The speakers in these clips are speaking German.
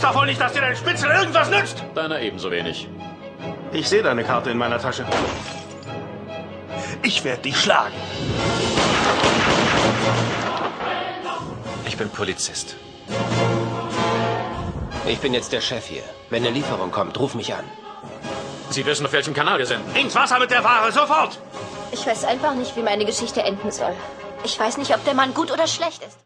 glaubst doch wohl nicht, dass dir dein Spitzel irgendwas nützt? Deiner ebenso wenig. Ich sehe deine Karte in meiner Tasche. Ich werde dich schlagen. Ich bin Polizist. Ich bin jetzt der Chef hier. Wenn eine Lieferung kommt, ruf mich an. Sie wissen, auf welchem Kanal wir sind. Ins Wasser mit der Ware, sofort! Ich weiß einfach nicht, wie meine Geschichte enden soll. Ich weiß nicht, ob der Mann gut oder schlecht ist.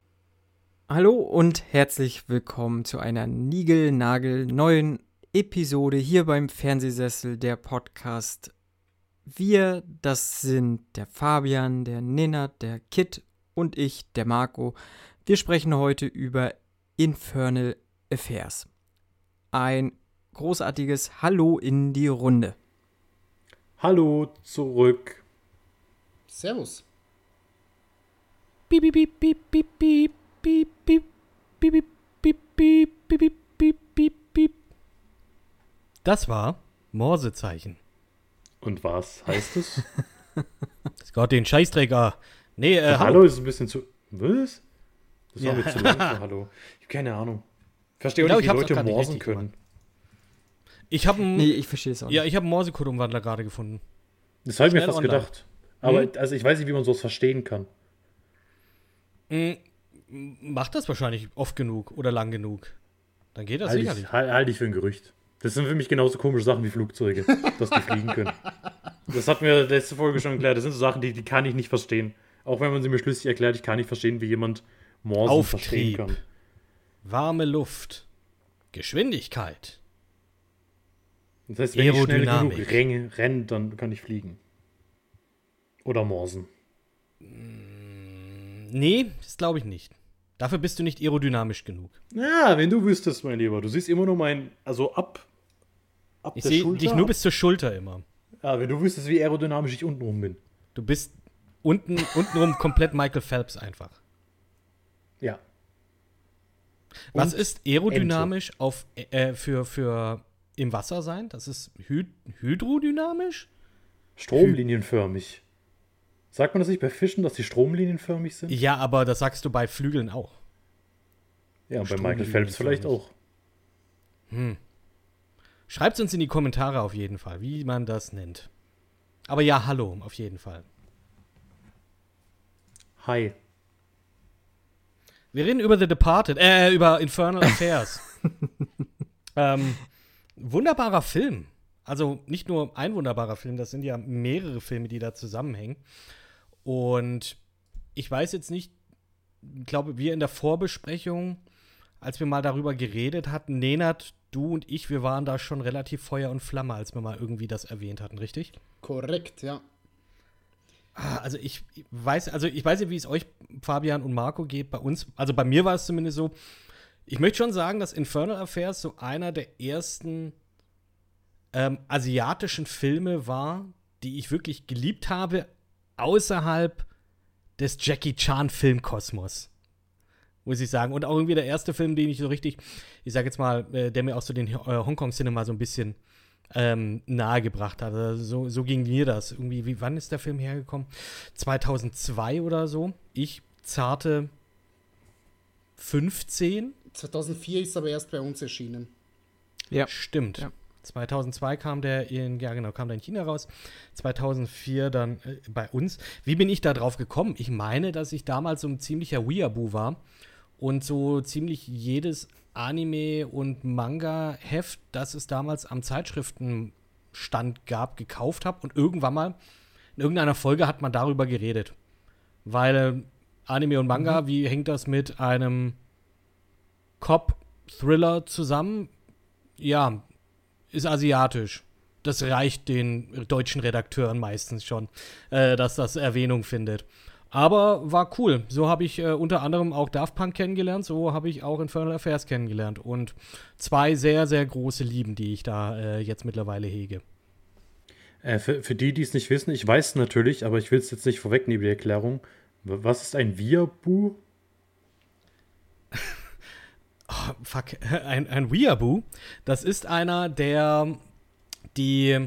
Hallo und herzlich willkommen zu einer niegelnagelneuen Episode hier beim Fernsehsessel, der Podcast. Wir, das sind der Fabian, der Nenad, der Kit und ich, der Marco. Wir sprechen heute über Infernal Affairs. Ein großartiges Hallo in die Runde. Hallo zurück. Servus. Piep, piep, piep, piep, piep, piep, piep, piep, piep, piep, piep, piep, piep, piep. Das war Morsezeichen. Und was heißt es? Gott, den Scheißträger. Nee, Hallo ist ein bisschen zu... Was? Das war mir zu lang für Hallo. Ich habe keine Ahnung. Verstehe auch nicht, wie Leute morsen können. Ich verstehe es auch nicht. Ja, ich habe einen Morse-Code-Umwandler gerade gefunden. Das habe ich mir fast gedacht. Aber also ich weiß nicht, wie man sowas verstehen kann. Macht das wahrscheinlich oft genug oder lang genug. Dann geht das sicherlich. Halte ich für ein Gerücht. Das sind für mich genauso komische Sachen wie Flugzeuge, dass die fliegen können. Das hatten wir letzte Folge schon erklärt. Das sind so Sachen, die kann ich nicht verstehen. Auch wenn man sie mir schlüssig erklärt, ich kann nicht verstehen, wie jemand Morsen verstehen kann. Warme Luft. Geschwindigkeit. Das heißt, wenn ich schnell genug renne, dann kann ich fliegen. Oder morsen. Nee, das glaube ich nicht. Dafür bist du nicht aerodynamisch genug. Ja, wenn du wüsstest, mein Lieber. Du siehst immer nur ab der Schulter. Ich sehe dich nur bis zur Schulter immer. Ja, wenn du wüsstest, wie aerodynamisch ich untenrum bin. Du bist untenrum komplett Michael Phelps einfach. Ja. Was ist aerodynamisch für im Wasser sein? Das ist hydrodynamisch? Stromlinienförmig. Sagt man das nicht bei Fischen, dass die stromlinienförmig sind? Ja, aber das sagst du bei Flügeln auch. Ja, und bei Michael Phelps vielleicht auch. Schreibt uns in die Kommentare auf jeden Fall, wie man das nennt. Aber ja, hallo, auf jeden Fall. Hi. Wir reden über The Departed, über Infernal Affairs. Wunderbarer Film. Also nicht nur ein wunderbarer Film, das sind ja mehrere Filme, die da zusammenhängen. Und ich weiß jetzt nicht, ich glaube, wir in der Vorbesprechung, als wir mal darüber geredet hatten, Nenad, du und ich, wir waren da schon relativ Feuer und Flamme, als wir mal irgendwie das erwähnt hatten, richtig? Korrekt, ja. Also ich weiß nicht, wie es euch, Fabian und Marco, geht. Bei uns, also bei mir war es zumindest so, ich möchte schon sagen, dass Infernal Affairs so einer der ersten asiatischen Filme war, die ich wirklich geliebt habe, außerhalb des Jackie Chan Filmkosmos, muss ich sagen. Und auch irgendwie der erste Film, den ich so richtig, ich sag jetzt mal, der mir auch so den Hongkong-Cinema so ein bisschen nahegebracht hat. Also so ging mir das. Irgendwie, wann ist der Film hergekommen? 2002 oder so. Ich zarte 15. 2004 ist aber erst bei uns erschienen. Ja. Stimmt. Ja. 2002 kam der in China raus. 2004 dann bei uns. Wie bin ich da drauf gekommen? Ich meine, dass ich damals so ein ziemlicher Weeaboo war und so ziemlich jedes Anime- und Manga-Heft, das es damals am Zeitschriftenstand gab, gekauft habe. Und irgendwann mal, in irgendeiner Folge hat man darüber geredet. Weil Anime und Manga, wie hängt das mit einem Cop-Thriller zusammen? Ja, ist asiatisch. Das reicht den deutschen Redakteuren meistens schon, dass das Erwähnung findet. Aber war cool. So habe ich unter anderem auch Daft Punk kennengelernt, so habe ich auch Infernal Affairs kennengelernt. Und zwei sehr, sehr große Lieben, die ich da jetzt mittlerweile hege. Für die, die es nicht wissen, ich weiß es natürlich, aber ich will es jetzt nicht vorwegnehmen, die Erklärung. Was ist ein Weeaboo? Oh, fuck, ein Weeaboo? Das ist einer, der die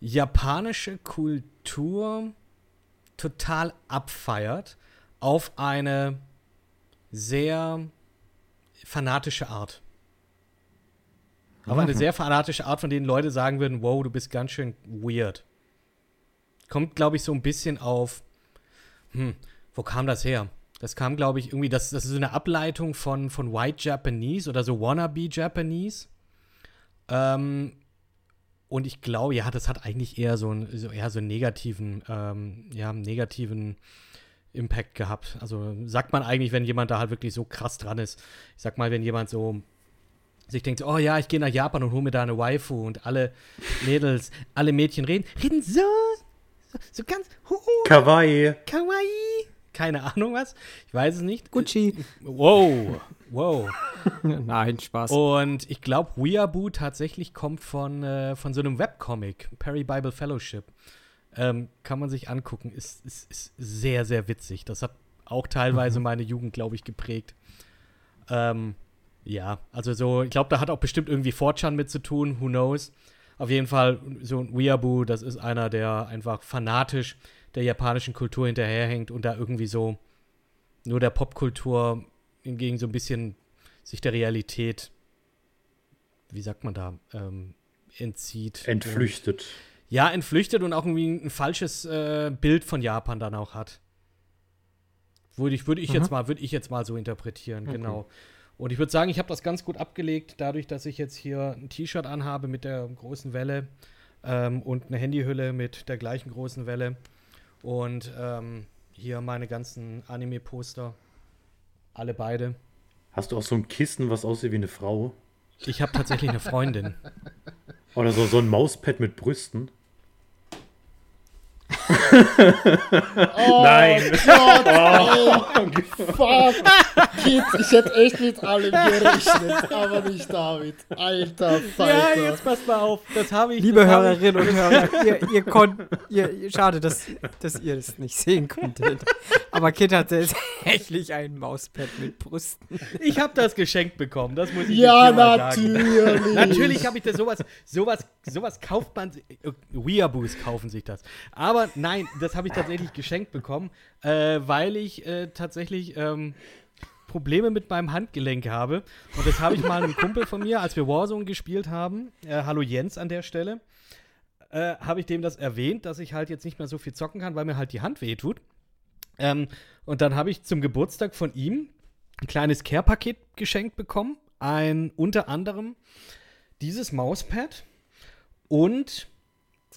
japanische Kultur total abfeiert auf eine sehr fanatische Art. Auf eine sehr fanatische Art, von denen Leute sagen würden, wow, du bist ganz schön weird. Kommt, glaube ich, so ein bisschen auf, wo kam das her? Das kam, glaube ich, irgendwie, das ist so eine Ableitung von White Japanese oder so Wannabe Japanese. Und ich glaube, ja, das hat eigentlich eher so einen negativen, negativen Impact gehabt. Also sagt man eigentlich, wenn jemand da halt wirklich so krass dran ist. Ich sag mal, wenn jemand so sich denkt, oh ja, ich gehe nach Japan und hole mir da eine Waifu und alle Mädchen reden so ganz kawaii. Keine Ahnung was, ich weiß es nicht. Gucci. Wow. Nein, Spaß. Und ich glaube, Weeaboo tatsächlich kommt von so einem Webcomic, Perry Bible Fellowship. Kann man sich angucken. Ist sehr, sehr witzig. Das hat auch teilweise meine Jugend, glaube ich, geprägt. Ja, also so, ich glaube, da hat auch bestimmt irgendwie 4chan mit zu tun, who knows. Auf jeden Fall, so ein Weeaboo, das ist einer, der einfach fanatisch der japanischen Kultur hinterherhängt und da irgendwie so nur der Popkultur hingegen so ein bisschen sich der Realität, wie sagt man da, entzieht. Entflüchtet. Ja, entflüchtet und auch irgendwie ein falsches Bild von Japan dann auch hat. Würde ich jetzt mal so interpretieren, okay. Genau. Und ich würde sagen, ich habe das ganz gut abgelegt, dadurch, dass ich jetzt hier ein T-Shirt anhabe mit der großen Welle und eine Handyhülle mit der gleichen großen Welle. Und hier meine ganzen Anime-Poster. Alle beide. Hast du auch so ein Kissen, was aussieht wie eine Frau? Ich habe tatsächlich eine Freundin. Oder so ein Mauspad mit Brüsten. Oh, nein. Gott, ey, fuck. Kids, ich hätte echt mit allem gerechnet, aber nicht damit. Alter Falter. Ja, jetzt passt mal auf. Das habe ich. Liebe Hörerinnen und Hörer, ihr schade, dass ihr das nicht sehen konntet. Aber Kid hat tatsächlich ein Mauspad mit Brüsten. Ich habe das geschenkt bekommen, das muss ich jetzt mal sagen. Ja, natürlich. Natürlich habe ich da sowas kauft man, Weeaboos kaufen sich das. Aber nein, das habe ich tatsächlich geschenkt bekommen, weil ich tatsächlich Probleme mit meinem Handgelenk habe. Und das habe ich mal einem Kumpel von mir, als wir Warzone gespielt haben, hallo Jens an der Stelle, habe ich dem das erwähnt, dass ich halt jetzt nicht mehr so viel zocken kann, weil mir halt die Hand wehtut. Und dann habe ich zum Geburtstag von ihm ein kleines Care-Paket geschenkt bekommen. Unter anderem dieses Mauspad und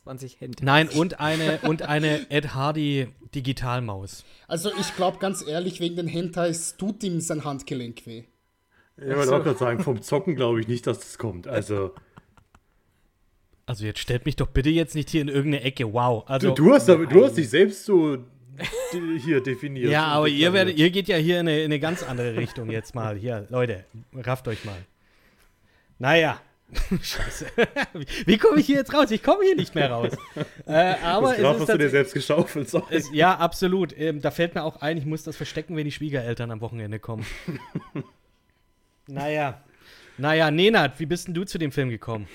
20 Hände. Nein, und eine Ed Hardy Digitalmaus. Also ich glaube ganz ehrlich, wegen den Hentais tut ihm sein Handgelenk weh. Ja, ich wollte auch gerade sagen, vom Zocken glaube ich nicht, dass das kommt. Also jetzt stellt mich doch bitte jetzt nicht hier in irgendeine Ecke, wow. Also, du hast dich selbst so hier definiert. Ja, aber ihr geht ja hier in eine ganz andere Richtung jetzt mal. Hier, Leute, rafft euch mal. Naja. Scheiße. Wie komme ich hier jetzt raus? Ich komme hier nicht mehr raus. Aber das hast du dir selbst geschaufelt. Ja, absolut. Da fällt mir auch ein, ich muss das verstecken, wenn die Schwiegereltern am Wochenende kommen. Naja, Nenad, wie bist denn du zu dem Film gekommen?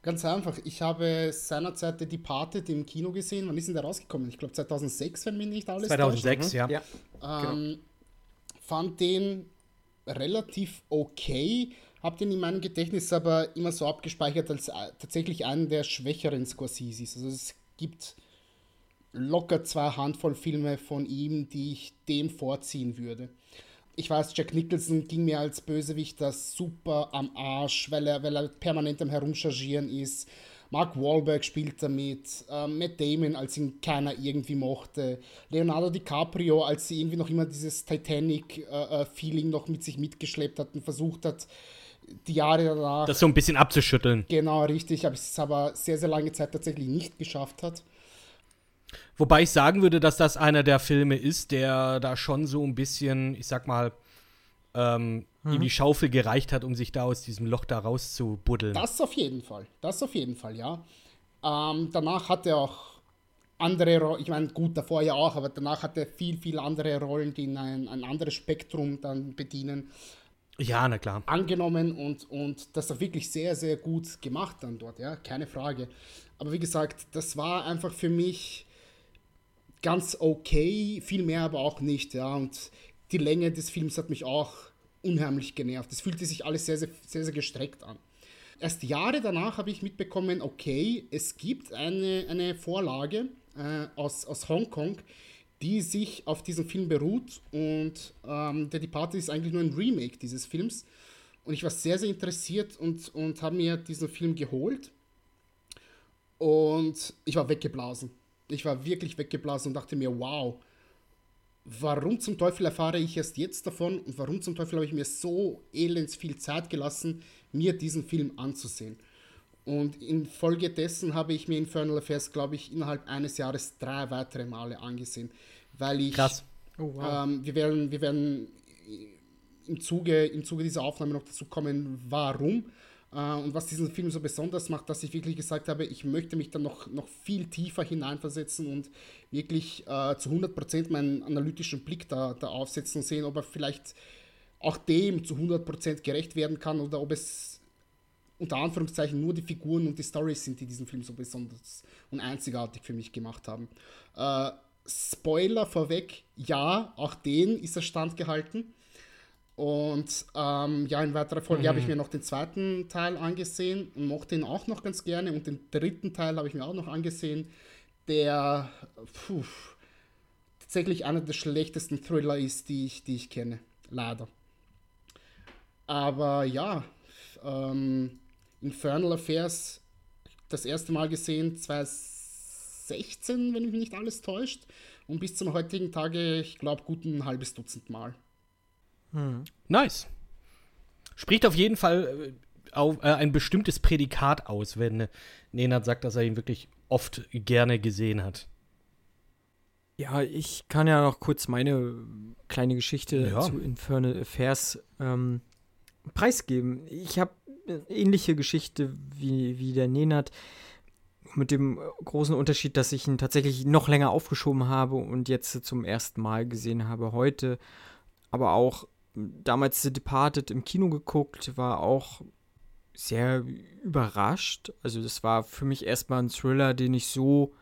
Ganz einfach. Ich habe seinerzeit The Departed im Kino gesehen. Wann ist denn der rausgekommen? Ich glaube 2006, wenn mich nicht alles täuscht. 2006, ja. Genau. Fand den relativ okay. Hab den in meinem Gedächtnis aber immer so abgespeichert als tatsächlich einen der schwächeren Scorseses. Also es gibt locker 2 Handvoll Filme von ihm, die ich dem vorziehen würde. Ich weiß, Jack Nicholson ging mir als Bösewicht das super am Arsch, weil er permanent am Herumchargieren ist. Mark Wahlberg spielt damit, Matt Damon, als ihn keiner irgendwie mochte, Leonardo DiCaprio, als sie irgendwie noch immer dieses Titanic-Feeling noch mit sich mitgeschleppt hat und versucht hat, die Jahre danach das so ein bisschen abzuschütteln. Genau, richtig, aber es aber sehr, sehr lange Zeit tatsächlich nicht geschafft hat. Wobei ich sagen würde, dass das einer der Filme ist, der da schon so ein bisschen, ich sag mal, ihm die Schaufel gereicht hat, um sich da aus diesem Loch da rauszubuddeln. Das auf jeden Fall, ja. Danach hat er auch andere Rollen, ich meine, gut, davor ja auch, aber danach hat er viel, viel andere Rollen, die in ein anderes Spektrum dann bedienen. Ja, na klar. Angenommen und das hat wirklich sehr, sehr gut gemacht dann dort, ja, keine Frage. Aber wie gesagt, das war einfach für mich ganz okay, viel mehr aber auch nicht, ja, und die Länge des Films hat mich auch unheimlich genervt. Es fühlte sich alles sehr, sehr, sehr, sehr gestreckt an. erst Jahre danach habe ich mitbekommen, okay, es gibt eine Vorlage aus Hongkong, die sich auf diesem Film beruht, und The Departed ist eigentlich nur ein Remake dieses Films. Und ich war sehr, sehr interessiert und habe mir diesen Film geholt. Und ich war weggeblasen. Ich war wirklich weggeblasen und dachte mir, wow, warum zum Teufel erfahre ich erst jetzt davon und warum zum Teufel habe ich mir so elends viel Zeit gelassen, mir diesen Film anzusehen. Und infolgedessen habe ich mir Infernal Affairs, glaube ich, innerhalb eines Jahres 3 weitere Male angesehen. Weil ich... Krass. Oh, wow. Wir werden im Zuge dieser Aufnahme noch dazu kommen, warum und was diesen Film so besonders macht, dass ich wirklich gesagt habe, ich möchte mich dann noch viel tiefer hineinversetzen und wirklich zu 100% meinen analytischen Blick da aufsetzen und sehen, ob er vielleicht auch dem zu 100% gerecht werden kann oder ob es unter Anführungszeichen nur die Figuren und die Storys sind, die diesen Film so besonders und einzigartig für mich gemacht haben. Spoiler vorweg, ja, auch den ist er standgehalten. Und in weiterer Folge habe ich mir noch den zweiten Teil angesehen und mochte ihn auch noch ganz gerne. Und den dritten Teil habe ich mir auch noch angesehen, der tatsächlich einer der schlechtesten Thriller ist, die ich kenne. Leider. Aber ja, Infernal Affairs das erste Mal gesehen, 2016, wenn mich nicht alles täuscht. Und bis zum heutigen Tage, ich glaube, gut ein halbes Dutzend Mal. Nice. Spricht auf jeden Fall auf ein bestimmtes Prädikat aus, wenn Nenad sagt, dass er ihn wirklich oft gerne gesehen hat. Ja, ich kann ja noch kurz meine kleine Geschichte zu Infernal Affairs preisgeben. Ich habe eine ähnliche Geschichte wie der Nenad, mit dem großen Unterschied, dass ich ihn tatsächlich noch länger aufgeschoben habe und jetzt zum ersten Mal gesehen habe heute. Aber auch damals The Departed im Kino geguckt, war auch sehr überrascht. Also das war für mich erstmal ein Thriller, den ich so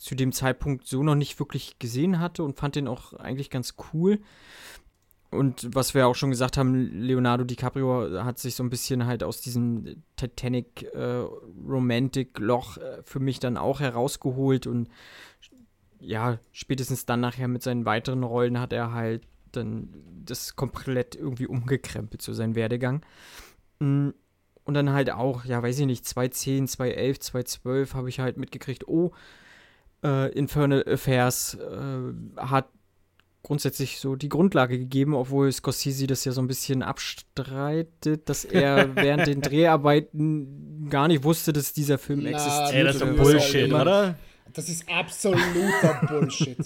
zu dem Zeitpunkt so noch nicht wirklich gesehen hatte und fand den auch eigentlich ganz cool. Und was wir auch schon gesagt haben, Leonardo DiCaprio hat sich so ein bisschen halt aus diesem Titanic-Romantic-Loch für mich dann auch herausgeholt und ja, spätestens dann nachher mit seinen weiteren Rollen hat er halt dann das komplett irgendwie umgekrempelt, so sein Werdegang. Und dann halt auch, 2010, 2011, 2012 habe ich halt mitgekriegt, Infernal Affairs hat grundsätzlich so die Grundlage gegeben, obwohl Scorsese das ja so ein bisschen abstreitet, dass er während den Dreharbeiten gar nicht wusste, dass dieser Film existiert. Ey, das ist doch Bullshit, oder? Das ist absoluter Bullshit.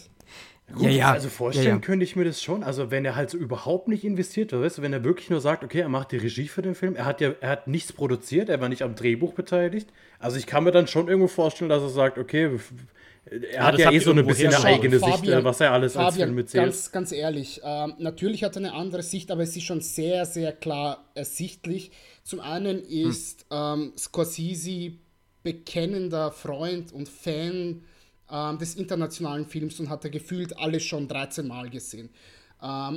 Gut, also vorstellen könnte ich mir das schon. Also wenn er halt so überhaupt nicht investiert, weißt du, wenn er wirklich nur sagt, okay, er macht die Regie für den Film, er hat nichts produziert, er war nicht am Drehbuch beteiligt. Also ich kann mir dann schon irgendwo vorstellen, dass er sagt, okay, er hat ja eh so ein bisschen eine eigene Sicht, was er alles als Film erzählt. Ganz ehrlich, natürlich hat er eine andere Sicht, aber es ist schon sehr, sehr klar ersichtlich. Zum einen ist Scorsese bekennender Freund und Fan des internationalen Films und hat er gefühlt alles schon 13 Mal gesehen.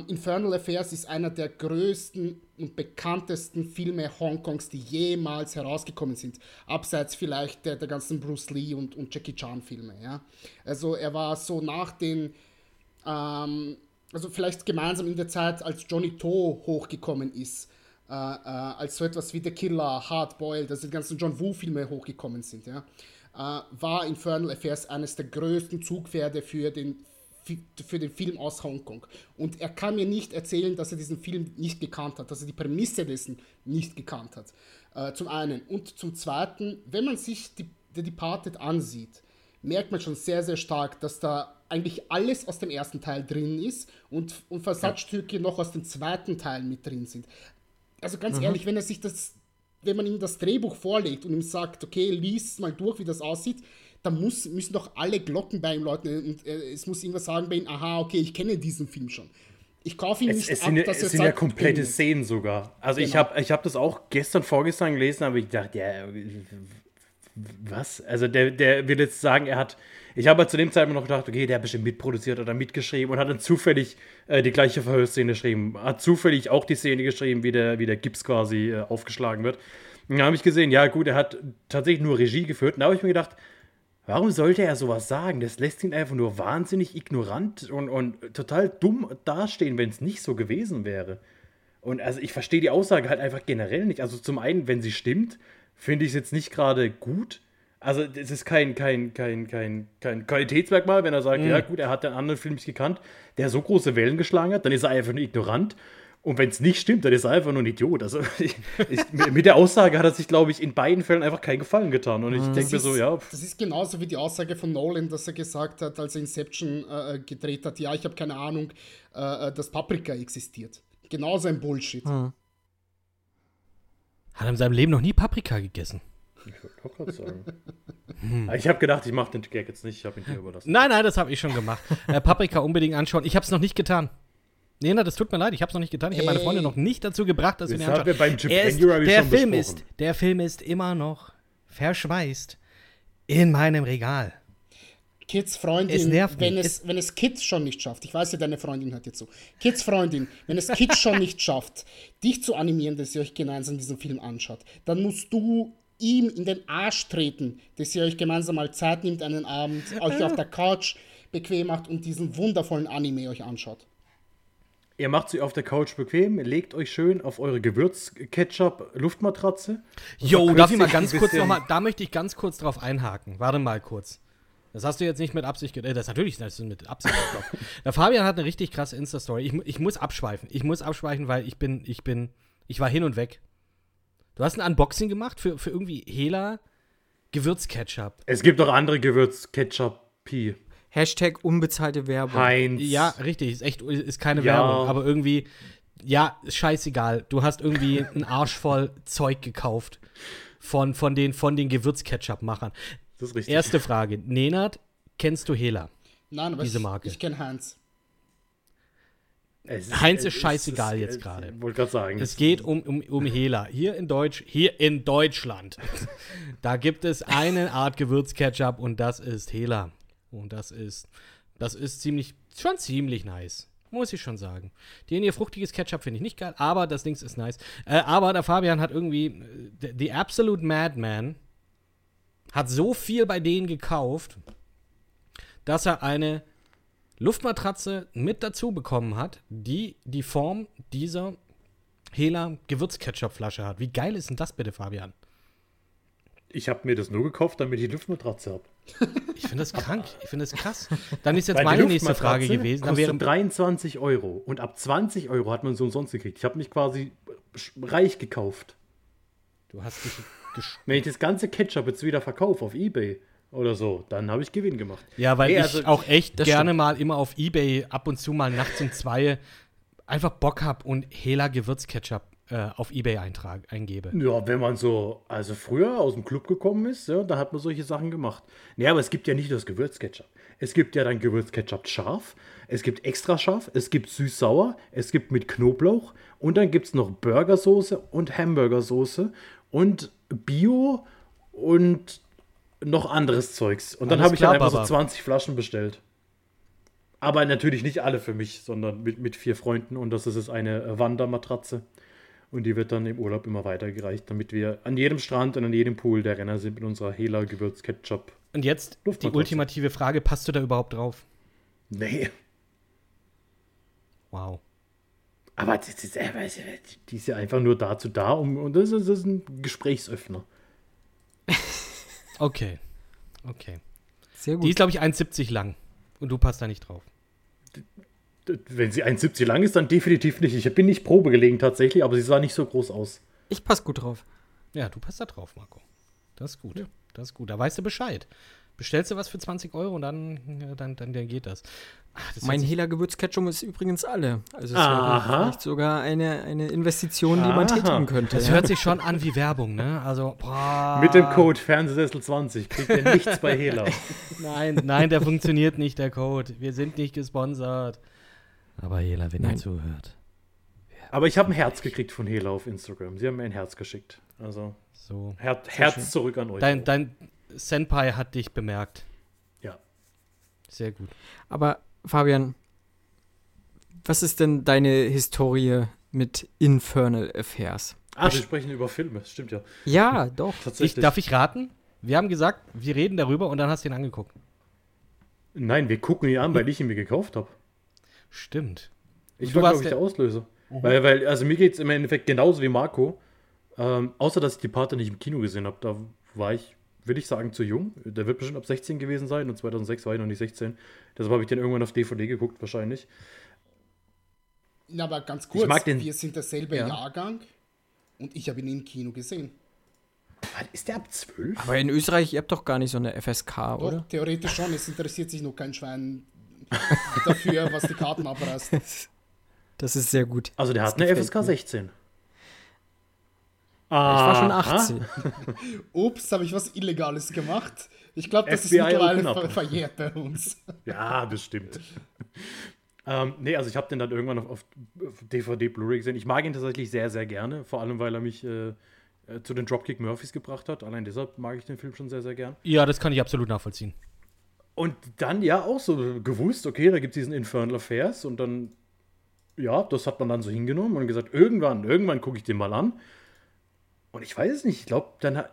Infernal Affairs ist einer der größten und bekanntesten Filme Hongkongs, die jemals herausgekommen sind. Abseits vielleicht der ganzen Bruce Lee und Jackie Chan Filme. Ja? Also er war so nach den, also vielleicht gemeinsam in der Zeit, als Johnnie To hochgekommen ist, als so etwas wie The Killer, Hardboiled, also die ganzen John Woo-Filme hochgekommen sind, ja, war Infernal Affairs eines der größten Zugpferde für den Film aus Hongkong. Und er kann mir nicht erzählen, dass er diesen Film nicht gekannt hat, dass er die Prämisse dessen nicht gekannt hat, zum einen. Und zum zweiten, wenn man sich The Departed ansieht, merkt man schon sehr, sehr stark, dass da eigentlich alles aus dem ersten Teil drin ist und Versatzstücke noch aus dem zweiten Teil mit drin sind. Also ganz ehrlich, wenn man ihm das Drehbuch vorlegt und ihm sagt, okay, lies mal durch, wie das aussieht, dann müssen doch alle Glocken bei ihm läuten und es muss irgendwas sagen bei ihm, aha, okay, ich kenne diesen Film schon. Ich kaufe ihn nicht ab, dass er sagt... Es sind ja komplette Szenen sogar. Also ich habe das auch gestern, vorgestern gelesen, aber ich dachte, ja, was? Also der will jetzt sagen, er hat, ich habe halt zu dem Zeitpunkt noch gedacht, okay, der hat bestimmt mitproduziert oder mitgeschrieben und hat dann zufällig die gleiche Verhörszene geschrieben. Hat zufällig auch die Szene geschrieben, wie der Gips quasi aufgeschlagen wird. Und da habe ich gesehen, ja gut, er hat tatsächlich nur Regie geführt. Und da habe ich mir gedacht, warum sollte er sowas sagen? Das lässt ihn einfach nur wahnsinnig ignorant und total dumm dastehen, wenn es nicht so gewesen wäre. Und also ich verstehe die Aussage halt einfach generell nicht. Also zum einen, wenn sie stimmt, finde ich es jetzt nicht gerade gut. Also es ist kein Qualitätsmerkmal, wenn er sagt, ja gut, er hat einen anderen Film nicht gekannt, der so große Wellen geschlagen hat, dann ist er einfach nur ignorant. Und wenn es nicht stimmt, dann ist er einfach nur ein Idiot. Also mit der Aussage hat er sich, glaube ich, in beiden Fällen einfach keinen Gefallen getan. Und ich denke mir so, ja. Das ist genauso wie die Aussage von Nolan, dass er gesagt hat, als er Inception gedreht hat, ja, ich habe keine Ahnung, dass Paprika existiert. Genauso ein Bullshit. Hm. Hat er in seinem Leben noch nie Paprika gegessen? Ich würde doch gerade sagen. Ich habe gedacht, ich mache den Gag jetzt nicht. Ich habe ihn dir überlassen. Nein, das habe ich schon gemacht. Paprika unbedingt anschauen. Ich habe es noch nicht getan. Nee, das tut mir leid, ich hab's noch nicht getan. Ich habe meine Freunde noch nicht dazu gebracht, dass wir den anschauen. Der Film ist immer noch verschweißt in meinem Regal. Kids Freundin, wenn es Kids schon nicht schafft, ich weiß ja, deine Freundin hört dir zu. Kids Freundin, wenn es Kids schon nicht schafft, dich zu animieren, dass ihr euch gemeinsam diesen Film anschaut, dann musst du ihm in den Arsch treten, dass ihr euch gemeinsam mal Zeit nimmt, einen Abend, euch auf der Couch bequem macht und diesen wundervollen Anime euch anschaut. Ihr macht sie auf der Couch bequem, legt euch schön auf eure Gewürz-Ketchup-Luftmatratze. Jo, darf ich mal ganz kurz nochmal, da möchte ich ganz kurz drauf einhaken. Warte mal kurz. Das hast du jetzt nicht mit Absicht gedacht. Das natürlich hast du mit Absicht gedacht. Der Fabian hat eine richtig krasse Insta-Story. Ich muss abschweifen. Weil ich war hin und weg. Du hast ein Unboxing gemacht für irgendwie Hela Gewürz-Ketchup. Es gibt auch andere Gewürz-Ketchup-Pie. Hashtag unbezahlte Werbung. Heinz. Ja, richtig, ist keine Werbung, aber irgendwie, ja, ist scheißegal. Du hast irgendwie einen Arsch voll Zeug gekauft von den Gewürzketchup-Machern. Das ist richtig. Erste Frage, Nenad, kennst du Hela? Nein, aber diese Marke. Ich kenne Heinz. Heinz ist scheißegal jetzt gerade. Ich wollte gerade sagen. Es geht um Hela. Hier in Deutschland. Da gibt es eine Art Gewürzketchup und das ist Hela. Und das ist schon ziemlich nice. Muss ich schon sagen. Den hier fruchtiges Ketchup finde ich nicht geil, aber das Dings ist nice. Aber der Fabian hat irgendwie, the absolute Madman, hat so viel bei denen gekauft, dass er eine Luftmatratze mit dazu bekommen hat, die die Form dieser Hela Gewürzketchup-Flasche hat. Wie geil ist denn das bitte, Fabian? Ich habe mir das nur gekauft, damit ich die Luftmatratze habe. Ich finde das krank. Ich finde das krass. Dann ist jetzt meine nächste Frage gewesen. Dann wären 23 Euro. Und ab 20 Euro hat man es umsonst gekriegt. Ich habe mich quasi reich gekauft. Du hast dich wenn ich das ganze Ketchup jetzt wieder verkaufe auf eBay oder so, dann habe ich Gewinn gemacht. Ja, weil ich auch echt gerne mal immer auf eBay ab und zu mal nachts um 2 einfach Bock habe und Hela Gewürzketchup auf eBay eingebe. Ja, wenn man so, also früher aus dem Club gekommen ist, ja, da hat man solche Sachen gemacht. Nee, aber es gibt ja nicht nur das Gewürzketchup. Es gibt ja dann Gewürzketchup scharf, es gibt extra scharf, es gibt süß-sauer, es gibt mit Knoblauch und dann gibt es noch Burgersoße und Hamburgersoße und Bio und noch anderes Zeugs. Und dann habe ich einfach so 20 Flaschen bestellt. Aber natürlich nicht alle für mich, sondern mit 4 Freunden und das ist jetzt eine Wandermatratze. Und die wird dann im Urlaub immer weitergereicht, damit wir an jedem Strand und an jedem Pool der Renner sind mit unserer Hela-Gewürz-Ketchup. Und jetzt die ultimative Frage, passt du da überhaupt drauf? Nee. Wow. Aber die ist ja einfach nur dazu da, und das ist ein Gesprächsöffner. Okay. Sehr gut. Die ist, glaube ich, 1,70 lang. Und du passt da nicht drauf. Wenn sie 1,70 lang ist, dann definitiv nicht. Ich bin nicht Probe gelegen tatsächlich, aber sie sah nicht so groß aus. Ich passe gut drauf. Ja, du passt da drauf, Marco. Das ist gut. Ja. Das ist gut. Da weißt du Bescheid. Bestellst du was für 20 Euro und dann geht das. Ach, das mein Hela Gewürzketchup ist übrigens alle. Also es wäre vielleicht sogar eine Investition, die man tätigen könnte. Das hört sich schon an wie Werbung, ne? Also mit dem Code Fernsehsessel20 kriegt ihr nichts bei Hela. Nein, der funktioniert nicht, der Code. Wir sind nicht gesponsert. Aber Hela, wenn ihr zuhört, wir Aber ich habe ein Herz gekriegt von Hela auf Instagram. Sie haben mir ein Herz geschickt. Also so. Herz zurück an euch. Dein Senpai hat dich bemerkt. Ja. Sehr gut. Aber Fabian, was ist denn deine Historie mit Infernal Affairs? Ach, wir sprechen über Filme, stimmt ja. Ja, doch. Darf ich raten? Wir haben gesagt, wir reden darüber und dann hast du ihn angeguckt. Nein, wir gucken ihn an, weil ich ihn mir gekauft habe. Stimmt. Ich war, glaube ich, der Auslöser. Mhm. Weil, also mir geht es im Endeffekt genauso wie Marco. Außer, dass ich die Departed nicht im Kino gesehen habe. Da war ich, würde ich sagen, zu jung. Der wird bestimmt ab 16 gewesen sein und 2006 war ich noch nicht 16. Deshalb habe ich den irgendwann auf DVD geguckt, wahrscheinlich. Na, aber ganz kurz, wir sind derselbe Jahrgang und ich habe ihn im Kino gesehen. Ist der ab 12? Aber in Österreich, ihr habt doch gar nicht so eine FSK, doch, oder? Theoretisch schon, es interessiert sich nur kein Schwein dafür, was die Karten abreißen. Das ist sehr gut. Also der hat eine FSK mir. 16. Ah, ich war schon 18. Ups, habe ich was Illegales gemacht? Ich glaube, das FBI ist mittlerweile verjährt bei uns. Ja, bestimmt. Nee, also ich habe den dann irgendwann auf DVD, Blu-ray gesehen. Ich mag ihn tatsächlich sehr, sehr gerne. Vor allem, weil er mich zu den Dropkick Murphys gebracht hat. Allein deshalb mag ich den Film schon sehr, sehr gern. Ja, das kann ich absolut nachvollziehen. Und dann ja auch so gewusst, okay, da gibt es diesen Infernal Affairs und dann, ja, das hat man dann so hingenommen und gesagt, irgendwann gucke ich den mal an. Und ich weiß es nicht, ich glaube,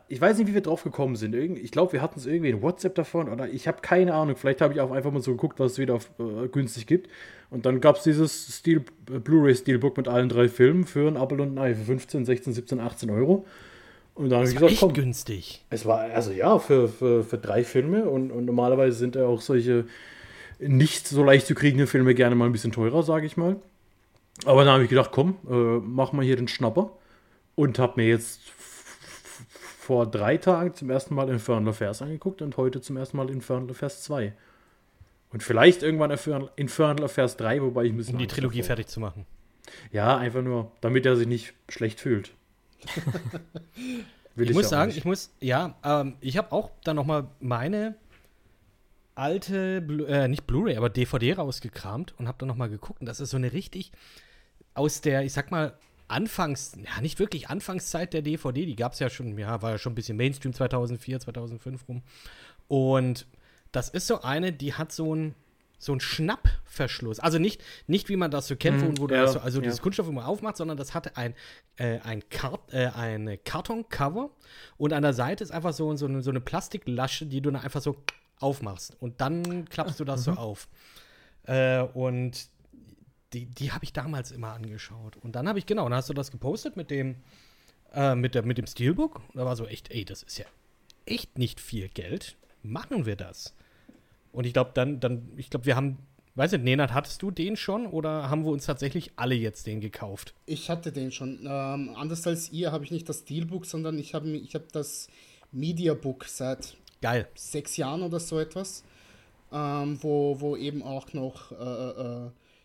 ich weiß nicht, wie wir drauf gekommen sind. Ich glaube, wir hatten es irgendwie in WhatsApp davon oder ich habe keine Ahnung. Vielleicht habe ich auch einfach mal so geguckt, was es wieder auf, günstig gibt. Und dann gab es dieses Blu-ray-Steelbook mit allen drei Filmen für ein Appel und ein Ei für 15, 16, 17, 18 €. Und dann habe ich gesagt, echt komm. Günstig. Es war, also ja, für drei Filme und normalerweise sind ja auch solche nicht so leicht zu kriegenden Filme gerne mal ein bisschen teurer, sage ich mal. Aber dann habe ich gedacht, komm, mach mal hier den Schnapper. Und habe mir jetzt vor 3 Tagen zum ersten Mal Infernal Affairs angeguckt und heute zum ersten Mal Infernal Affairs 2. Und vielleicht irgendwann Infernal Affairs 3, wobei ich ein bisschen. Um die Trilogie fertig zu machen. Ja, einfach nur, damit er sich nicht schlecht fühlt. Ich habe auch dann nochmal meine alte, nicht Blu-ray, aber DVD rausgekramt und habe dann nochmal geguckt. Und das ist so eine richtig aus der, ich sag mal, nicht wirklich Anfangszeit der DVD, die gab es ja schon, ja, war ja schon ein bisschen Mainstream 2004, 2005 rum. Und das ist so eine, die hat so einen Schnappverschluss. Also nicht wie man das so kennt, wo du dieses Kunststoff immer aufmacht, sondern das hatte ein Kartoncover und an der Seite ist einfach so eine Plastiklasche, die du dann einfach so aufmachst. Und dann klappst du das so auf. Und die habe ich damals immer angeschaut. Und dann habe ich, dann hast du das gepostet mit dem mit dem Steelbook. Und da war so echt, das ist ja echt nicht viel Geld. Machen wir das. Und ich glaube, wir haben, weiß nicht, Nenad, hattest du den schon? Oder haben wir uns tatsächlich alle jetzt den gekauft? Ich hatte den schon. Anders als ihr habe ich nicht das Steelbook, sondern ich hab das Mediabook seit 6 Jahren oder so etwas. Wo eben auch noch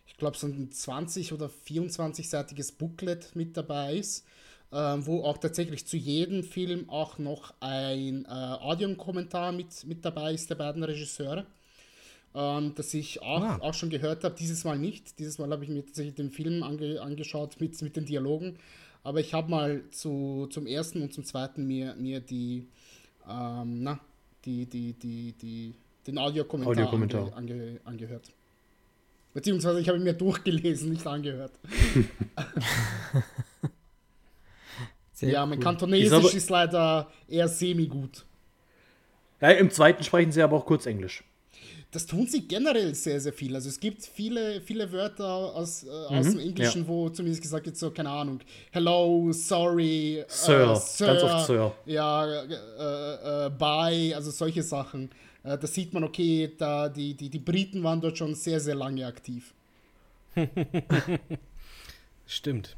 ich glaube, so ein 20- oder 24-seitiges Booklet mit dabei ist, wo auch tatsächlich zu jedem Film auch noch ein Audiokommentar mit dabei ist der beiden Regisseure, das ich auch schon gehört habe. Dieses Mal nicht. Dieses Mal habe ich mir tatsächlich den Film angeschaut mit den Dialogen. Aber ich habe mal zum ersten und zum zweiten mir den Audiokommentar angehört. Beziehungsweise ich habe ihn mir durchgelesen, nicht angehört. Ja, mein Kantonesisch ist leider eher semi-gut. Ja, im zweiten sprechen sie aber auch kurz Englisch. Das tun sie generell sehr, sehr viel. Also es gibt viele, viele Wörter aus dem Englischen, wo zumindest gesagt wird, so, keine Ahnung, hello, sorry, Sir, ganz oft Sir. Ja, bye, also solche Sachen. Da sieht man, okay, da die Briten waren dort schon sehr, sehr lange aktiv. Stimmt.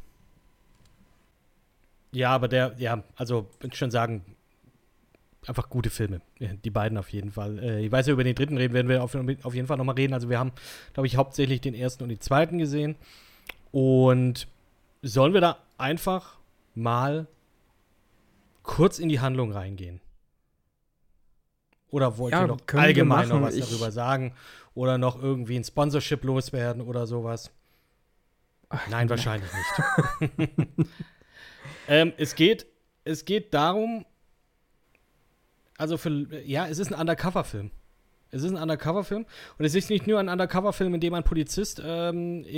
Ja, aber ich schon sagen, einfach gute Filme. Die beiden auf jeden Fall. Ich weiß ja, über den dritten reden werden wir auf jeden Fall nochmal reden. Also wir haben, glaube ich, hauptsächlich den ersten und den zweiten gesehen. Und sollen wir da einfach mal kurz in die Handlung reingehen? Oder wollt ihr noch allgemein noch was darüber sagen? Oder noch irgendwie ein Sponsorship loswerden oder sowas? Nein, wahrscheinlich nicht. Es geht darum, also es ist ein Undercover-Film. Es ist ein Undercover-Film und es ist nicht nur ein Undercover-Film, in dem ein Polizist sich irgendwie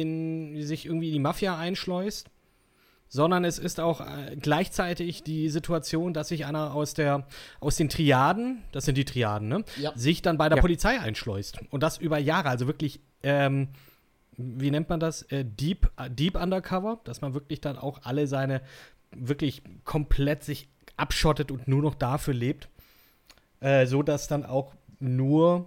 in die Mafia einschleust, sondern es ist auch gleichzeitig die Situation, dass sich einer aus den Triaden, das sind die Triaden, ne? Ja. Sich dann bei der Polizei einschleust und das über Jahre, also wirklich wie nennt man das? Deep Undercover, dass man wirklich dann auch alle seine wirklich komplett sich abschottet und nur noch dafür lebt, so dass dann auch nur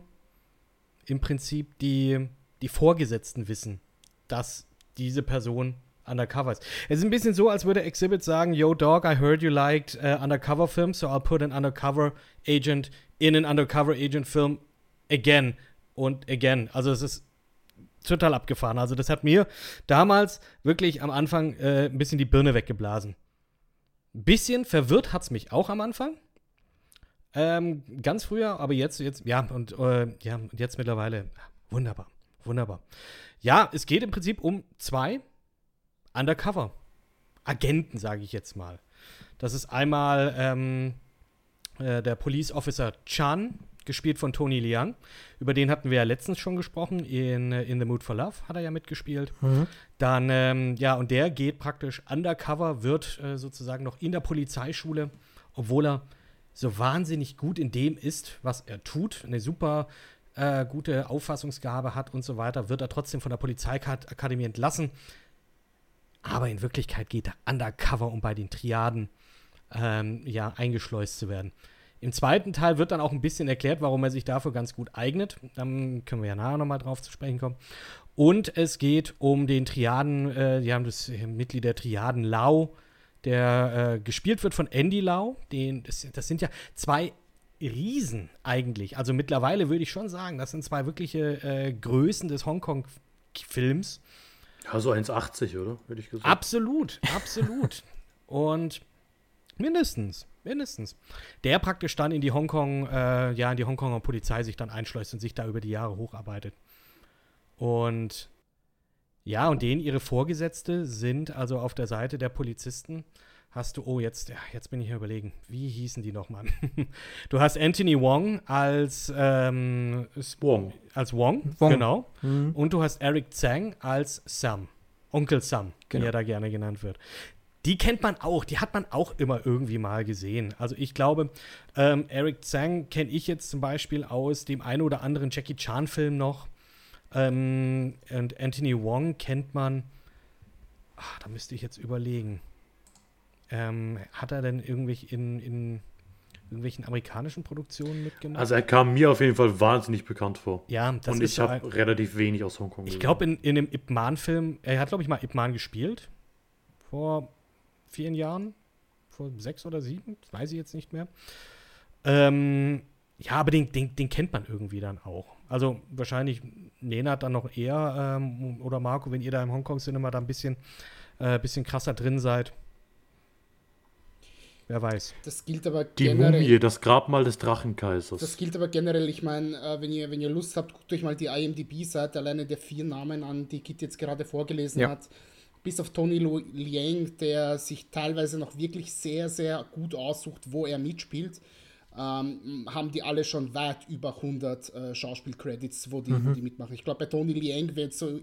im Prinzip die Vorgesetzten wissen, dass diese Person undercover ist. Es ist ein bisschen so, als würde Exhibit sagen, yo, dog, I heard you liked undercover films, so I'll put an undercover agent in an undercover agent film again und again. Also es ist total abgefahren. Also das hat mir damals wirklich am Anfang ein bisschen die Birne weggeblasen. Ein bisschen verwirrt hat es mich auch am Anfang. Ganz früher, aber jetzt mittlerweile. Wunderbar, wunderbar. Ja, es geht im Prinzip um zwei Undercover-Agenten, sage ich jetzt mal. Das ist einmal der Police Officer Chan, gespielt von Tony Leung. Über den hatten wir ja letztens schon gesprochen. In The Mood for Love hat er ja mitgespielt. Mhm. Dann, und der geht praktisch undercover, wird sozusagen noch in der Polizeischule, obwohl er so wahnsinnig gut in dem ist, was er tut. Eine super gute Auffassungsgabe hat und so weiter. Wird er trotzdem von der Polizeiakademie entlassen. Aber in Wirklichkeit geht er undercover, um bei den Triaden eingeschleust zu werden. Im zweiten Teil wird dann auch ein bisschen erklärt, warum er sich dafür ganz gut eignet. Dann können wir ja nachher nochmal drauf zu sprechen kommen. Und es geht um den Triaden, die haben das Mitglied der Triaden Lau, der gespielt wird von Andy Lau. Das sind ja zwei Riesen eigentlich. Also mittlerweile würde ich schon sagen, das sind zwei wirkliche Größen des Hongkong-Films. Ja, so 1,80, oder? Würde ich sagen. Absolut, absolut. Und mindestens. Der praktisch dann in die Hongkonger Polizei sich dann einschleust und sich da über die Jahre hocharbeitet. Und ja, und ihre Vorgesetzte sind also auf der Seite der Polizisten. Jetzt bin ich hier überlegen, wie hießen die nochmal? Du hast Anthony Wong als Wong. Genau. Mhm. Und du hast Eric Tsang als Sam, Onkel Sam, genau, wie er da gerne genannt wird. Die kennt man auch, die hat man auch immer irgendwie mal gesehen. Also ich glaube, Eric Tsang kenne ich jetzt zum Beispiel aus dem einen oder anderen Jackie Chan-Film noch. Und Anthony Wong kennt man. Ach, da müsste ich jetzt überlegen. Hat er denn irgendwelche in irgendwelchen amerikanischen Produktionen mitgemacht? Also er kam mir auf jeden Fall wahnsinnig bekannt vor. Ja, das und ist ich habe relativ wenig aus Hongkong gesehen. Ich glaube, in dem Ip Man-Film, er hat, glaube ich, mal Ip Man gespielt. Vor 4 Jahren, vor 6 oder 7, das weiß ich jetzt nicht mehr. Aber den kennt man irgendwie dann auch. Also wahrscheinlich Nenad dann noch eher oder Marco, wenn ihr da im Hongkong-Cinema da ein bisschen krasser drin seid. Wer weiß. Das gilt aber generell. Die Mumie, das Grabmal des Drachenkaisers. Das gilt aber generell, ich meine, wenn ihr Lust habt, guckt euch mal die IMDb-Seite, alleine der 4 Namen an, die Kit jetzt gerade vorgelesen hat. Bis auf Tony Leung, der sich teilweise noch wirklich sehr, sehr gut aussucht, wo er mitspielt, haben die alle schon weit über 100 Schauspiel-Credits, wo die mitmachen. Ich glaube, bei Tony Leung wird so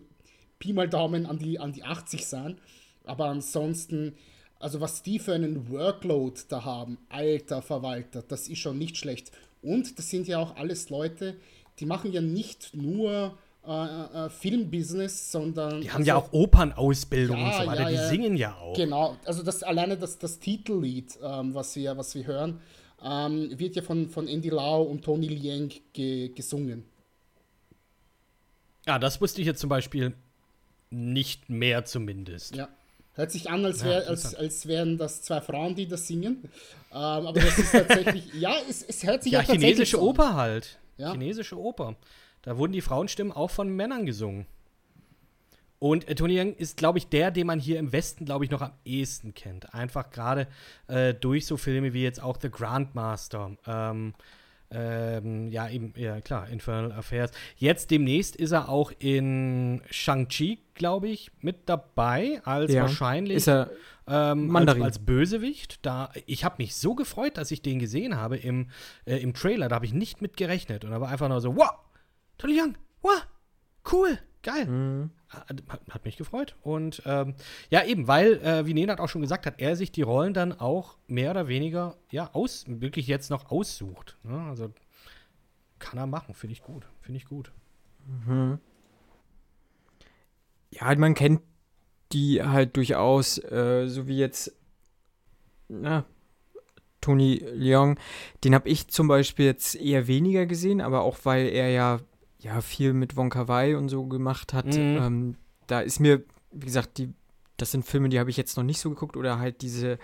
Pi mal Daumen an die 80 sein. Aber ansonsten, also was die für einen Workload da haben, alter Verwalter, das ist schon nicht schlecht. Und das sind ja auch alles Leute, die machen ja nicht nur Filmbusiness, sondern... Die haben ja auch Opernausbildung und so weiter, die singen ja auch. Genau, also das Titellied, was wir hören, wird ja von Andy Lau und Tony Leung gesungen. Ja, das wusste ich jetzt zum Beispiel nicht mehr zumindest. Ja, hört sich an, als wären das zwei Frauen, die das singen. Aber das ist tatsächlich... es hört sich ja tatsächlich chinesische an. Oper halt. Ja. Chinesische Oper. Da wurden die Frauenstimmen auch von Männern gesungen. Und Tony Leung ist, glaube ich, der, den man hier im Westen, glaube ich, noch am ehesten kennt. Einfach gerade durch so Filme wie jetzt auch The Grandmaster, Infernal Affairs. Jetzt demnächst ist er auch in Shang-Chi, glaube ich, mit dabei, als wahrscheinlich ist er als Bösewicht. Da, ich habe mich so gefreut, dass ich den gesehen habe im Trailer, da habe ich nicht mit gerechnet. Und da war einfach nur so, wow, Tony Leung, wow, cool, geil. Mhm. Hat mich gefreut. Und weil, wie Nenad auch schon gesagt hat, er sich die Rollen dann auch mehr oder weniger wirklich jetzt noch aussucht. Ne? Also kann er machen, finde ich gut. Mhm. Ja, man kennt die halt durchaus, so wie jetzt Tony Leung. Den habe ich zum Beispiel jetzt eher weniger gesehen, aber auch weil er ja viel mit Wong Kar-wai und so gemacht hat. Mhm. Da ist mir, wie gesagt, das sind Filme, die habe ich jetzt noch nicht so geguckt, oder halt diese,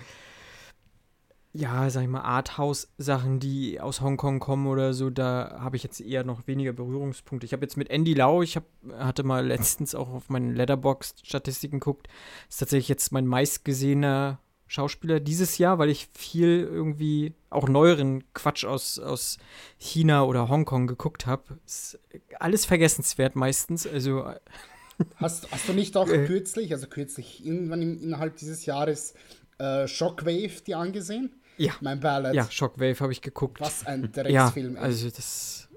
sag ich mal, Arthouse-Sachen, die aus Hongkong kommen oder so, da habe ich jetzt eher noch weniger Berührungspunkte. Ich habe jetzt mit Andy Lau, hatte mal letztens auch auf meine Letterboxd-Statistiken geguckt, ist tatsächlich jetzt mein meistgesehener Schauspieler dieses Jahr, weil ich viel irgendwie auch neueren Quatsch aus China oder Hongkong geguckt habe. Ist alles vergessenswert meistens. Also hast du nicht auch kürzlich, irgendwann innerhalb dieses Jahres Shockwave dir angesehen? Ja. Mein Ballad. Ja, Shockwave habe ich geguckt. Was ein Drecksfilm. Ja, also das,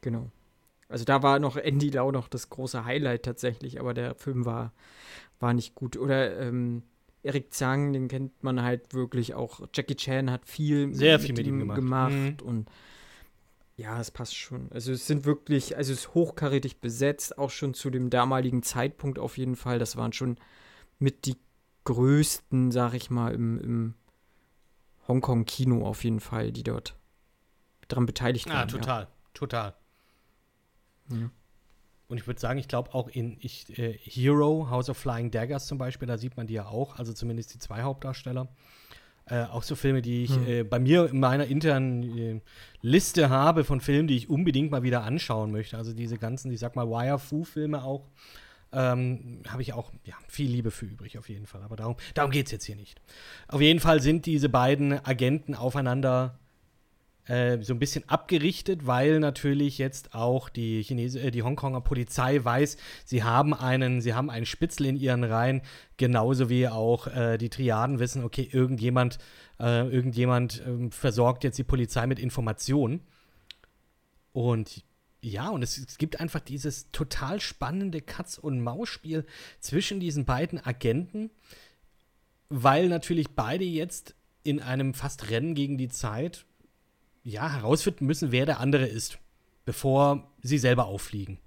genau. Also da war noch Andy Lau noch das große Highlight tatsächlich, aber der Film war nicht gut. Oder, Eric Tsang, den kennt man halt wirklich auch. Jackie Chan hat viel mit ihm gemacht. Mhm. Und es passt schon. Also es sind wirklich, also es ist hochkarätig besetzt, auch schon zu dem damaligen Zeitpunkt auf jeden Fall. Das waren schon mit die größten, sag ich mal, im Hongkong-Kino auf jeden Fall, die dort dran beteiligt waren. Total. Ja. Und ich würde sagen, ich glaube auch in Hero, House of Flying Daggers zum Beispiel, da sieht man die ja auch, also zumindest die zwei Hauptdarsteller. Auch so Filme, die ich bei mir in meiner internen Liste habe von Filmen, die ich unbedingt mal wieder anschauen möchte. Also diese ganzen, ich sag mal, Wire-Fu-Filme auch, habe ich auch viel Liebe für übrig auf jeden Fall. Aber darum geht es jetzt hier nicht. Auf jeden Fall sind diese beiden Agenten aufeinander so ein bisschen abgerichtet, weil natürlich jetzt auch die Hongkonger Polizei weiß, sie haben einen Spitzel in ihren Reihen, genauso wie auch die Triaden wissen, okay, irgendjemand versorgt jetzt die Polizei mit Informationen. Und es gibt einfach dieses total spannende Katz-und-Maus-Spiel zwischen diesen beiden Agenten, weil natürlich beide jetzt in einem fast Rennen gegen die Zeit herausfinden müssen, wer der andere ist, bevor sie selber auffliegen.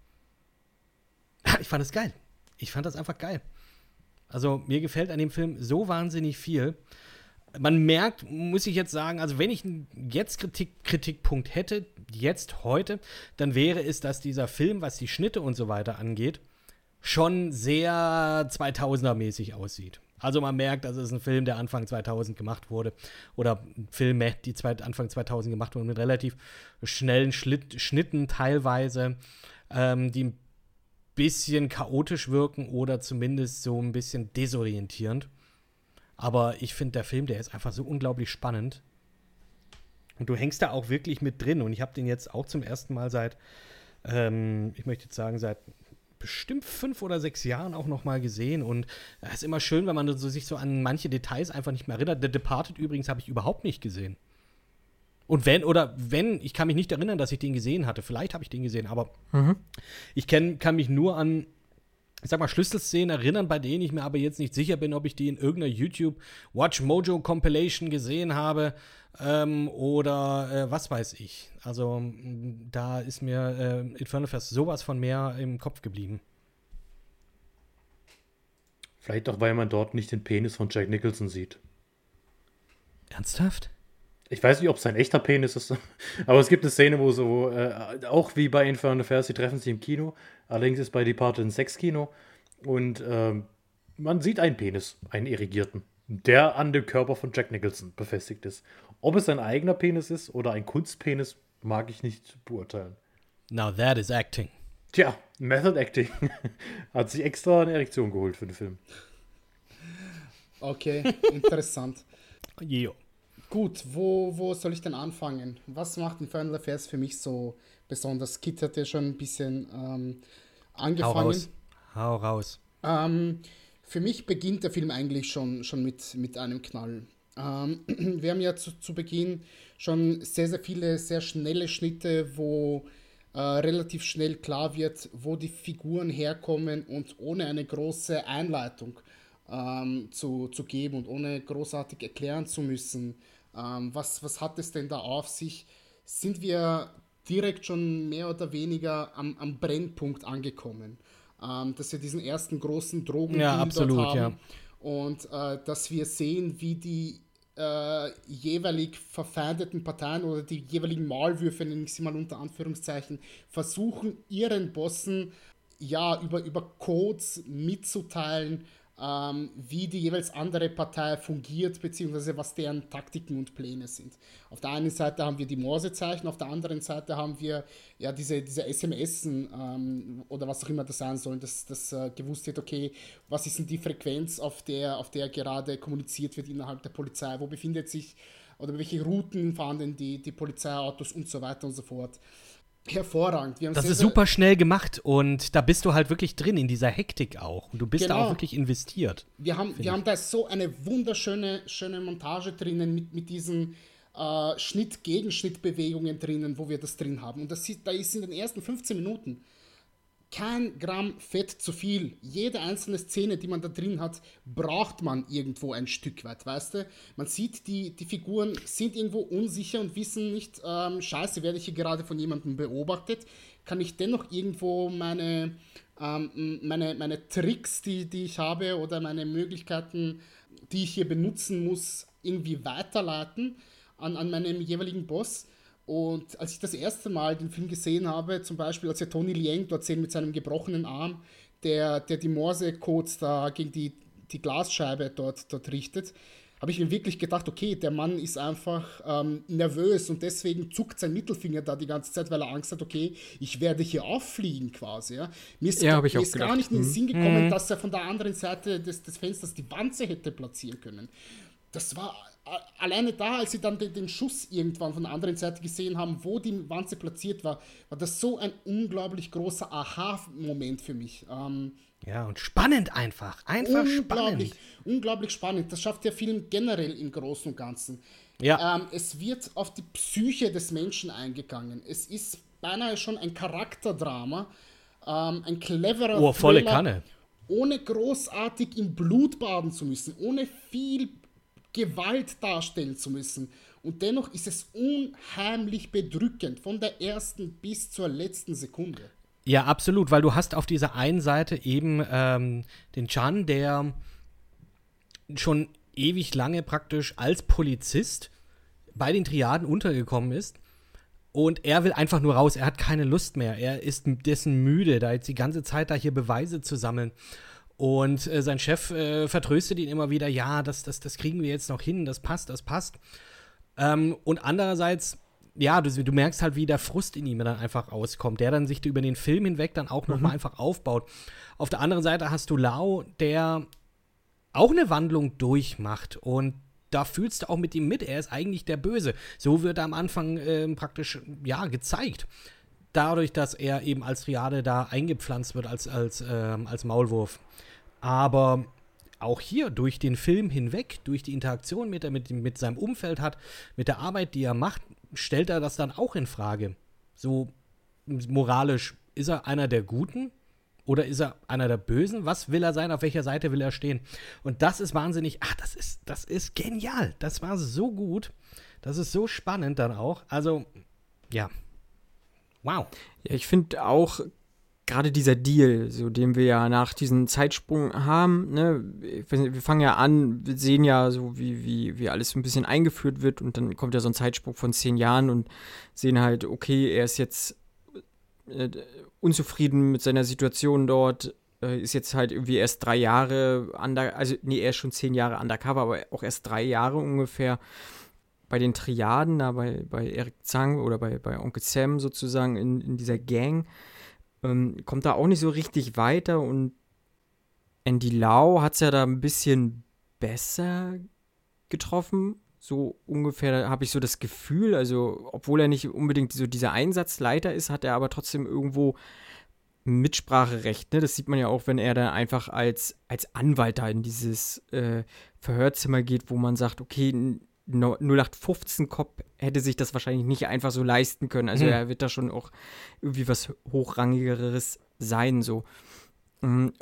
Ich fand das geil. Ich fand das einfach geil. Also mir gefällt an dem Film so wahnsinnig viel. Man merkt, muss ich jetzt sagen, also wenn ich jetzt Kritikpunkt hätte, jetzt heute, dann wäre es, dass dieser Film, was die Schnitte und so weiter angeht, schon sehr 2000er-mäßig aussieht. Also man merkt, das ist ein Film, der Anfang 2000 gemacht wurde. Oder Filme, die Anfang 2000 gemacht wurden, mit relativ schnellen Schnitten teilweise, die ein bisschen chaotisch wirken oder zumindest so ein bisschen desorientierend. Aber ich finde, der Film, der ist einfach so unglaublich spannend. Und du hängst da auch wirklich mit drin. Und ich habe den jetzt auch zum ersten Mal seit bestimmt 5 oder 6 Jahren auch noch mal gesehen, und es ist immer schön, wenn man sich so an manche Details einfach nicht mehr erinnert. The Departed übrigens habe ich überhaupt nicht gesehen. Und ich kann mich nicht erinnern, dass ich den gesehen hatte. Vielleicht habe ich den gesehen, aber ich kann mich nur an, ich sag mal, Schlüsselszenen erinnern, bei denen ich mir aber jetzt nicht sicher bin, ob ich die in irgendeiner YouTube-Watch-Mojo-Compilation gesehen habe oder was weiß ich. Also da ist mir Infernal Affairs sowas von mehr im Kopf geblieben. Vielleicht auch, weil man dort nicht den Penis von Jack Nicholson sieht. Ernsthaft? Ich weiß nicht, ob es ein echter Penis ist, aber es gibt eine Szene, wo so, auch wie bei Infernal Affairs, sie treffen sich im Kino, allerdings ist bei Departed ein Sexkino, und man sieht einen Penis, einen erigierten, der an dem Körper von Jack Nicholson befestigt ist. Ob es ein eigener Penis ist oder ein Kunstpenis, mag ich nicht beurteilen. Now that is acting. Tja, Method Acting. Hat sich extra eine Erektion geholt für den Film. Okay, interessant. Jo. Gut, wo soll ich denn anfangen? Was macht Infernal Affairs für mich so besonders? Kit hat ja schon ein bisschen angefangen. Hau raus. Für mich beginnt der Film eigentlich schon mit einem Knall. Wir haben ja zu Beginn schon sehr, sehr viele, sehr schnelle Schnitte, wo relativ schnell klar wird, wo die Figuren herkommen und ohne eine große Einleitung zu geben und ohne großartig erklären zu müssen, was hat es denn da auf sich, sind wir direkt schon mehr oder weniger am Brennpunkt angekommen, dass wir diesen ersten großen Drogendeal dort haben und dass wir sehen, wie die jeweilig verfeindeten Parteien oder die jeweiligen Maulwürfe, nenne ich sie mal unter Anführungszeichen, versuchen, ihren Bossen über Codes mitzuteilen, wie die jeweils andere Partei fungiert, beziehungsweise was deren Taktiken und Pläne sind. Auf der einen Seite haben wir die Morsezeichen, auf der anderen Seite haben wir ja diese SMS oder was auch immer das sein sollen, dass gewusst wird, okay, was ist denn die Frequenz, auf der gerade kommuniziert wird innerhalb der Polizei, wo befindet sich oder welche Routen fahren denn die Polizeiautos und so weiter und so fort. Hervorragend. Das ist super schnell gemacht und da bist du halt wirklich drin in dieser Hektik auch. Und du bist da auch wirklich investiert. Wir haben da so eine wunderschöne Montage drinnen mit diesen Schnitt-Gegenschnitt-Bewegungen drinnen, wo wir das drin haben. Und da ist in den ersten 15 Minuten kein Gramm Fett zu viel. Jede einzelne Szene, die man da drin hat, braucht man irgendwo ein Stück weit, weißt du? Man sieht, die Figuren sind irgendwo unsicher und wissen nicht, scheiße, werde ich hier gerade von jemandem beobachtet? Kann ich dennoch irgendwo meine Tricks, die ich habe, oder meine Möglichkeiten, die ich hier benutzen muss, irgendwie weiterleiten an meinem jeweiligen Boss? Und als ich das erste Mal den Film gesehen habe, zum Beispiel als wir Tony Leung dort sehen mit seinem gebrochenen Arm, der die Morse-Codes da gegen die Glasscheibe dort richtet, habe ich mir wirklich gedacht, okay, der Mann ist einfach nervös und deswegen zuckt sein Mittelfinger da die ganze Zeit, weil er Angst hat, okay, ich werde hier auffliegen quasi. Ja. Mir ist gar nicht in den Sinn gekommen, dass er von der anderen Seite des Fensters die Wanze hätte platzieren können. Das war alleine da, als sie dann den Schuss irgendwann von der anderen Seite gesehen haben, wo die Wanze platziert war, war das so ein unglaublich großer Aha-Moment für mich. Und spannend einfach. Unglaublich spannend. Das schafft der Film generell im Großen und Ganzen. Ja. Es wird auf die Psyche des Menschen eingegangen. Es ist beinahe schon ein Charakterdrama, ein cleverer volle Kanne. Ohne großartig im Blut baden zu müssen, ohne viel Gewalt darstellen zu müssen. Und dennoch ist es unheimlich bedrückend, von der ersten bis zur letzten Sekunde. Ja, absolut, weil du hast auf dieser einen Seite eben den Chan, der schon ewig lange praktisch als Polizist bei den Triaden untergekommen ist. Und er will einfach nur raus, er hat keine Lust mehr. Er ist dessen müde, da jetzt die ganze Zeit da hier Beweise zu sammeln. Und sein Chef vertröstet ihn immer wieder, ja, das kriegen wir jetzt noch hin, das passt. Und andererseits, ja, du merkst halt, wie der Frust in ihm dann einfach rauskommt, der dann sich über den Film hinweg dann auch nochmal einfach aufbaut. Auf der anderen Seite hast du Lau, der auch eine Wandlung durchmacht und da fühlst du auch mit ihm mit, er ist eigentlich der Böse. So wird er am Anfang praktisch, gezeigt. Dadurch, dass er eben als Triade da eingepflanzt wird, als Maulwurf. Aber auch hier, durch den Film hinweg, durch die Interaktion mit seinem Umfeld hat, mit der Arbeit, die er macht, stellt er das dann auch in Frage. So moralisch, ist er einer der Guten oder ist er einer der Bösen? Was will er sein, auf welcher Seite will er stehen? Und das ist wahnsinnig, das ist genial. Das war so gut, das ist so spannend dann auch. Also, ja. Wow. Ja, ich finde auch gerade dieser Deal, so den wir ja nach diesem Zeitsprung haben, ne, ich weiß nicht, wir fangen ja an, wir sehen ja so, wie alles so ein bisschen eingeführt wird und dann kommt ja so ein Zeitsprung von 10 Jahren und sehen halt, okay, er ist jetzt unzufrieden mit seiner Situation dort, ist jetzt halt irgendwie erst 3 Jahre er ist schon 10 Jahre undercover, aber auch erst 3 Jahre ungefähr. Bei den Triaden, da bei Eric Tsang oder bei Onkel Sam sozusagen in dieser Gang, kommt da auch nicht so richtig weiter und Andy Lau hat es ja da ein bisschen besser getroffen, So ungefähr habe ich so das Gefühl, also obwohl er nicht unbedingt so dieser Einsatzleiter ist, hat er aber trotzdem irgendwo Mitspracherecht. Ne? Das sieht man ja auch, wenn er da einfach als Anwalt da in dieses Verhörzimmer geht, wo man sagt, okay, 0815-Cop hätte sich das wahrscheinlich nicht einfach so leisten können. Also er wird da schon auch irgendwie was Hochrangigeres sein. So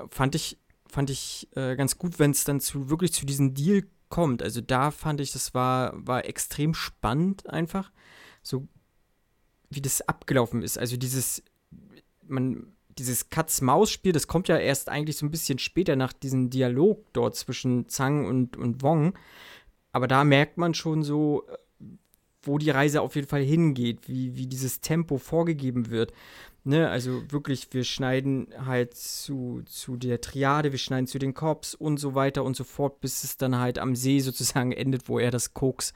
fand ich ganz gut, wenn es dann wirklich zu diesem Deal kommt. Also da fand ich, das war extrem spannend einfach, so wie das abgelaufen ist. Also dieses Katz-Maus-Spiel, das kommt ja erst eigentlich so ein bisschen später nach diesem Dialog dort zwischen Tsang und Wong. Aber da merkt man schon so, wo die Reise auf jeden Fall hingeht, wie dieses Tempo vorgegeben wird. Ne? Also wirklich, wir schneiden halt zu der Triade, wir schneiden zu den Cops und so weiter und so fort, bis es dann halt am See sozusagen endet, wo er das Koks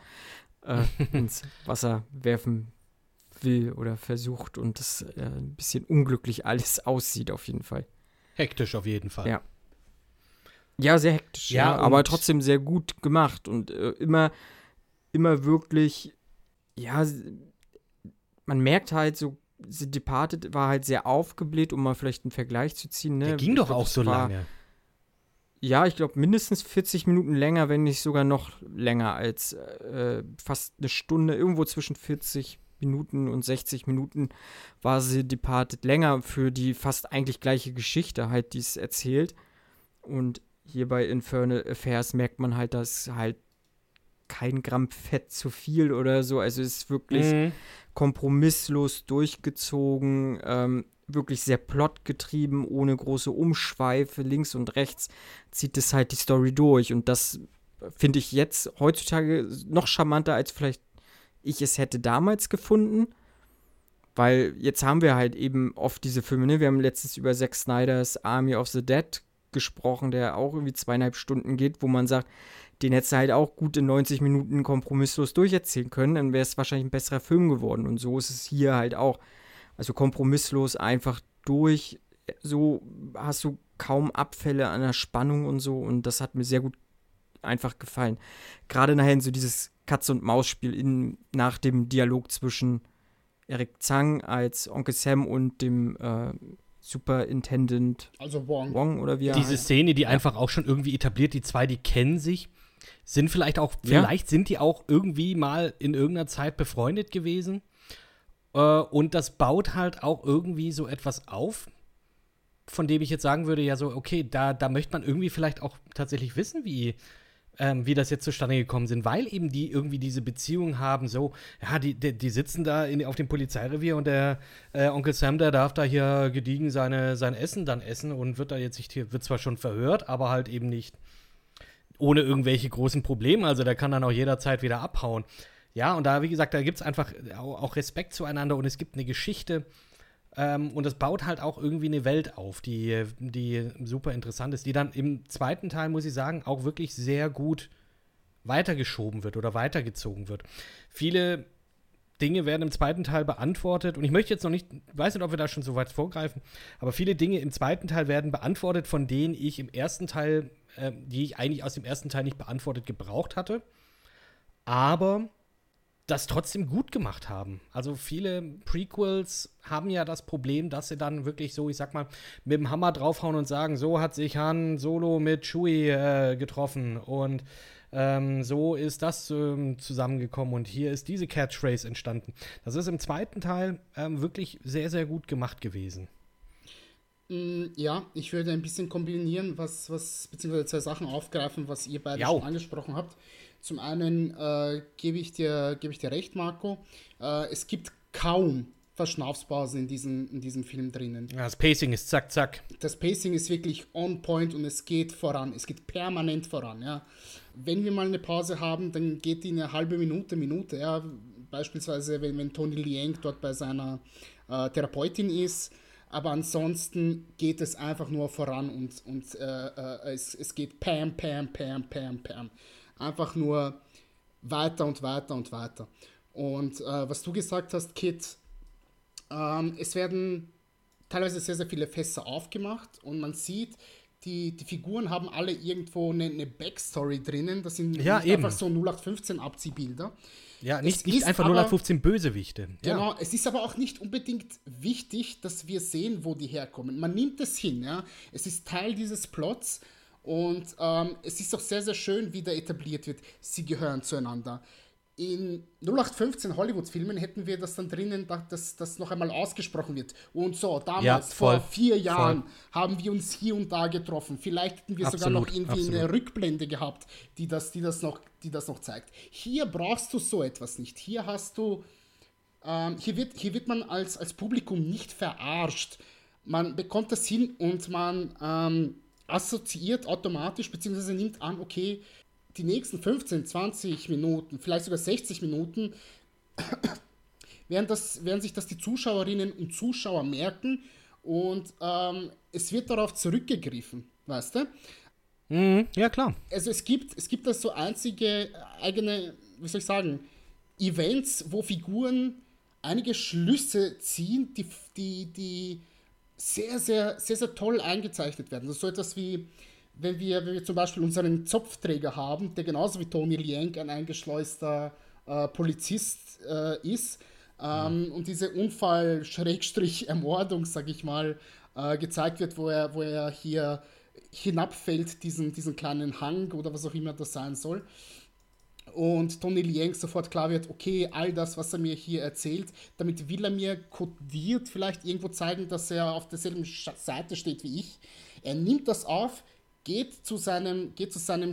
ins Wasser werfen will oder versucht und das ein bisschen unglücklich alles aussieht auf jeden Fall. Hektisch auf jeden Fall. Ja. Ja, sehr hektisch, ja, aber trotzdem sehr gut gemacht und immer wirklich, ja, man merkt halt so, The Departed war halt sehr aufgebläht, um mal vielleicht einen Vergleich zu ziehen. Ne? Der ging doch auch so lange. Ja, ich glaube mindestens 40 Minuten länger, wenn nicht sogar noch länger als fast eine Stunde, irgendwo zwischen 40 Minuten und 60 Minuten war The Departed länger für die fast eigentlich gleiche Geschichte halt, die es erzählt. Und hier bei Infernal Affairs merkt man halt, dass halt kein Gramm Fett zu viel oder so. Also es ist wirklich kompromisslos durchgezogen, wirklich sehr plotgetrieben, ohne große Umschweife. Links und rechts zieht es halt die Story durch. Und das finde ich jetzt heutzutage noch charmanter, als vielleicht ich es hätte damals gefunden. Weil jetzt haben wir halt eben oft diese Filme, ne? Wir haben letztens über Zack Snyders Army of the Dead gesprochen, der auch irgendwie 2,5 Stunden geht, wo man sagt, den hättest du halt auch gut in 90 Minuten kompromisslos durcherzählen können, dann wäre es wahrscheinlich ein besserer Film geworden. Und so ist es hier halt auch. Also kompromisslos einfach durch, so hast du kaum Abfälle an der Spannung und so, und das hat mir sehr gut einfach gefallen. Gerade nachher in so dieses Katz-und-Maus-Spiel nach dem Dialog zwischen Eric Tsang als Onkel Sam und dem Superintendent, also Wong oder wie diese Szene, die einfach auch schon irgendwie etabliert, die zwei, die kennen sich, sind vielleicht sind die auch irgendwie mal in irgendeiner Zeit befreundet gewesen. Und das baut halt auch irgendwie so etwas auf, von dem ich jetzt sagen würde, ja so, okay, da möchte man irgendwie vielleicht auch tatsächlich wissen, wie das jetzt zustande gekommen sind, weil eben die irgendwie diese Beziehung haben, so, ja, die sitzen da auf dem Polizeirevier und der Onkel Sam, der darf da hier gediegen sein Essen dann essen und wird zwar schon verhört, aber halt eben nicht ohne irgendwelche großen Probleme, also der kann dann auch jederzeit wieder abhauen. Ja, und da, wie gesagt, da gibt's einfach auch Respekt zueinander und es gibt eine Geschichte, und das baut halt auch irgendwie eine Welt auf, die super interessant ist, die dann im zweiten Teil, muss ich sagen, auch wirklich sehr gut weitergeschoben wird oder weitergezogen wird. Viele Dinge werden im zweiten Teil beantwortet und ich möchte jetzt noch nicht, weiß nicht, ob wir da schon so weit vorgreifen, aber viele Dinge im zweiten Teil werden beantwortet, von denen ich im ersten Teil, die ich eigentlich aus dem ersten Teil nicht beantwortet gebraucht hatte, aber das trotzdem gut gemacht haben. Also viele Prequels haben ja das Problem, dass sie dann wirklich so, ich sag mal, mit dem Hammer draufhauen und sagen, so hat sich Han Solo mit Chewie getroffen und so ist das zusammengekommen und hier ist diese Catchphrase entstanden. Das ist im zweiten Teil wirklich sehr, sehr gut gemacht gewesen. Ja, ich würde ein bisschen kombinieren, beziehungsweise zwei Sachen aufgreifen, was ihr beide schon angesprochen habt. Zum einen gebe ich dir recht, Marco, es gibt kaum Verschnaufspausen in diesem Film drinnen. Ja, das Pacing ist zack, zack. Das Pacing ist wirklich on point und es geht voran, es geht permanent voran, ja. Wenn wir mal eine Pause haben, dann geht die eine halbe Minute, ja. Beispielsweise, wenn Tony Leung dort bei seiner Therapeutin ist. Aber ansonsten geht es einfach nur voran und es geht pam, pam, pam, pam, pam. Einfach nur weiter und weiter und weiter. Und was du gesagt hast, Kit, es werden teilweise sehr, sehr viele Fässer aufgemacht und man sieht, die Figuren haben alle irgendwo eine Backstory drinnen. Das sind ja, nicht einfach so 0815-Abziehbilder. Ja, nicht einfach 0815 Bösewichte. Ja. Genau, es ist aber auch nicht unbedingt wichtig, dass wir sehen, wo die herkommen. Man nimmt es hin, ja. Es ist Teil dieses Plots und es ist auch sehr, sehr schön, wie da etabliert wird. Sie gehören zueinander. In 0815 Hollywood-Filmen hätten wir das dann drinnen, dass das noch einmal ausgesprochen wird. Und so, damals, ja, vor 4 Jahren, haben wir uns hier und da getroffen. Vielleicht hätten wir sogar noch irgendwie eine Rückblende gehabt, die das noch zeigt. Hier brauchst du so etwas nicht. Hier hast du, hier wird man als Publikum nicht verarscht. Man bekommt das hin und man assoziiert automatisch, beziehungsweise nimmt an, okay, die nächsten 15, 20 Minuten, vielleicht sogar 60 Minuten, werden sich das die Zuschauerinnen und Zuschauer merken und es wird darauf zurückgegriffen, weißt du? Mhm, ja, klar. Also es gibt da so eigene, wie soll ich sagen, Events, wo Figuren einige Schlüsse ziehen, die sehr, sehr, sehr, sehr toll eingezeichnet werden. Das ist so etwas wie wenn wir zum Beispiel unseren Zopfträger haben, der genauso wie Tony Leung ein eingeschleuster Polizist ist und diese Unfall-Ermordung, sag ich mal, gezeigt wird, wo er hier hinabfällt, diesen kleinen Hang oder was auch immer das sein soll. Und Tony Leung sofort klar wird, okay, all das, was er mir hier erzählt, damit will er mir kodiert vielleicht irgendwo zeigen, dass er auf derselben Seite steht wie ich. Er nimmt das auf, geht zu seinem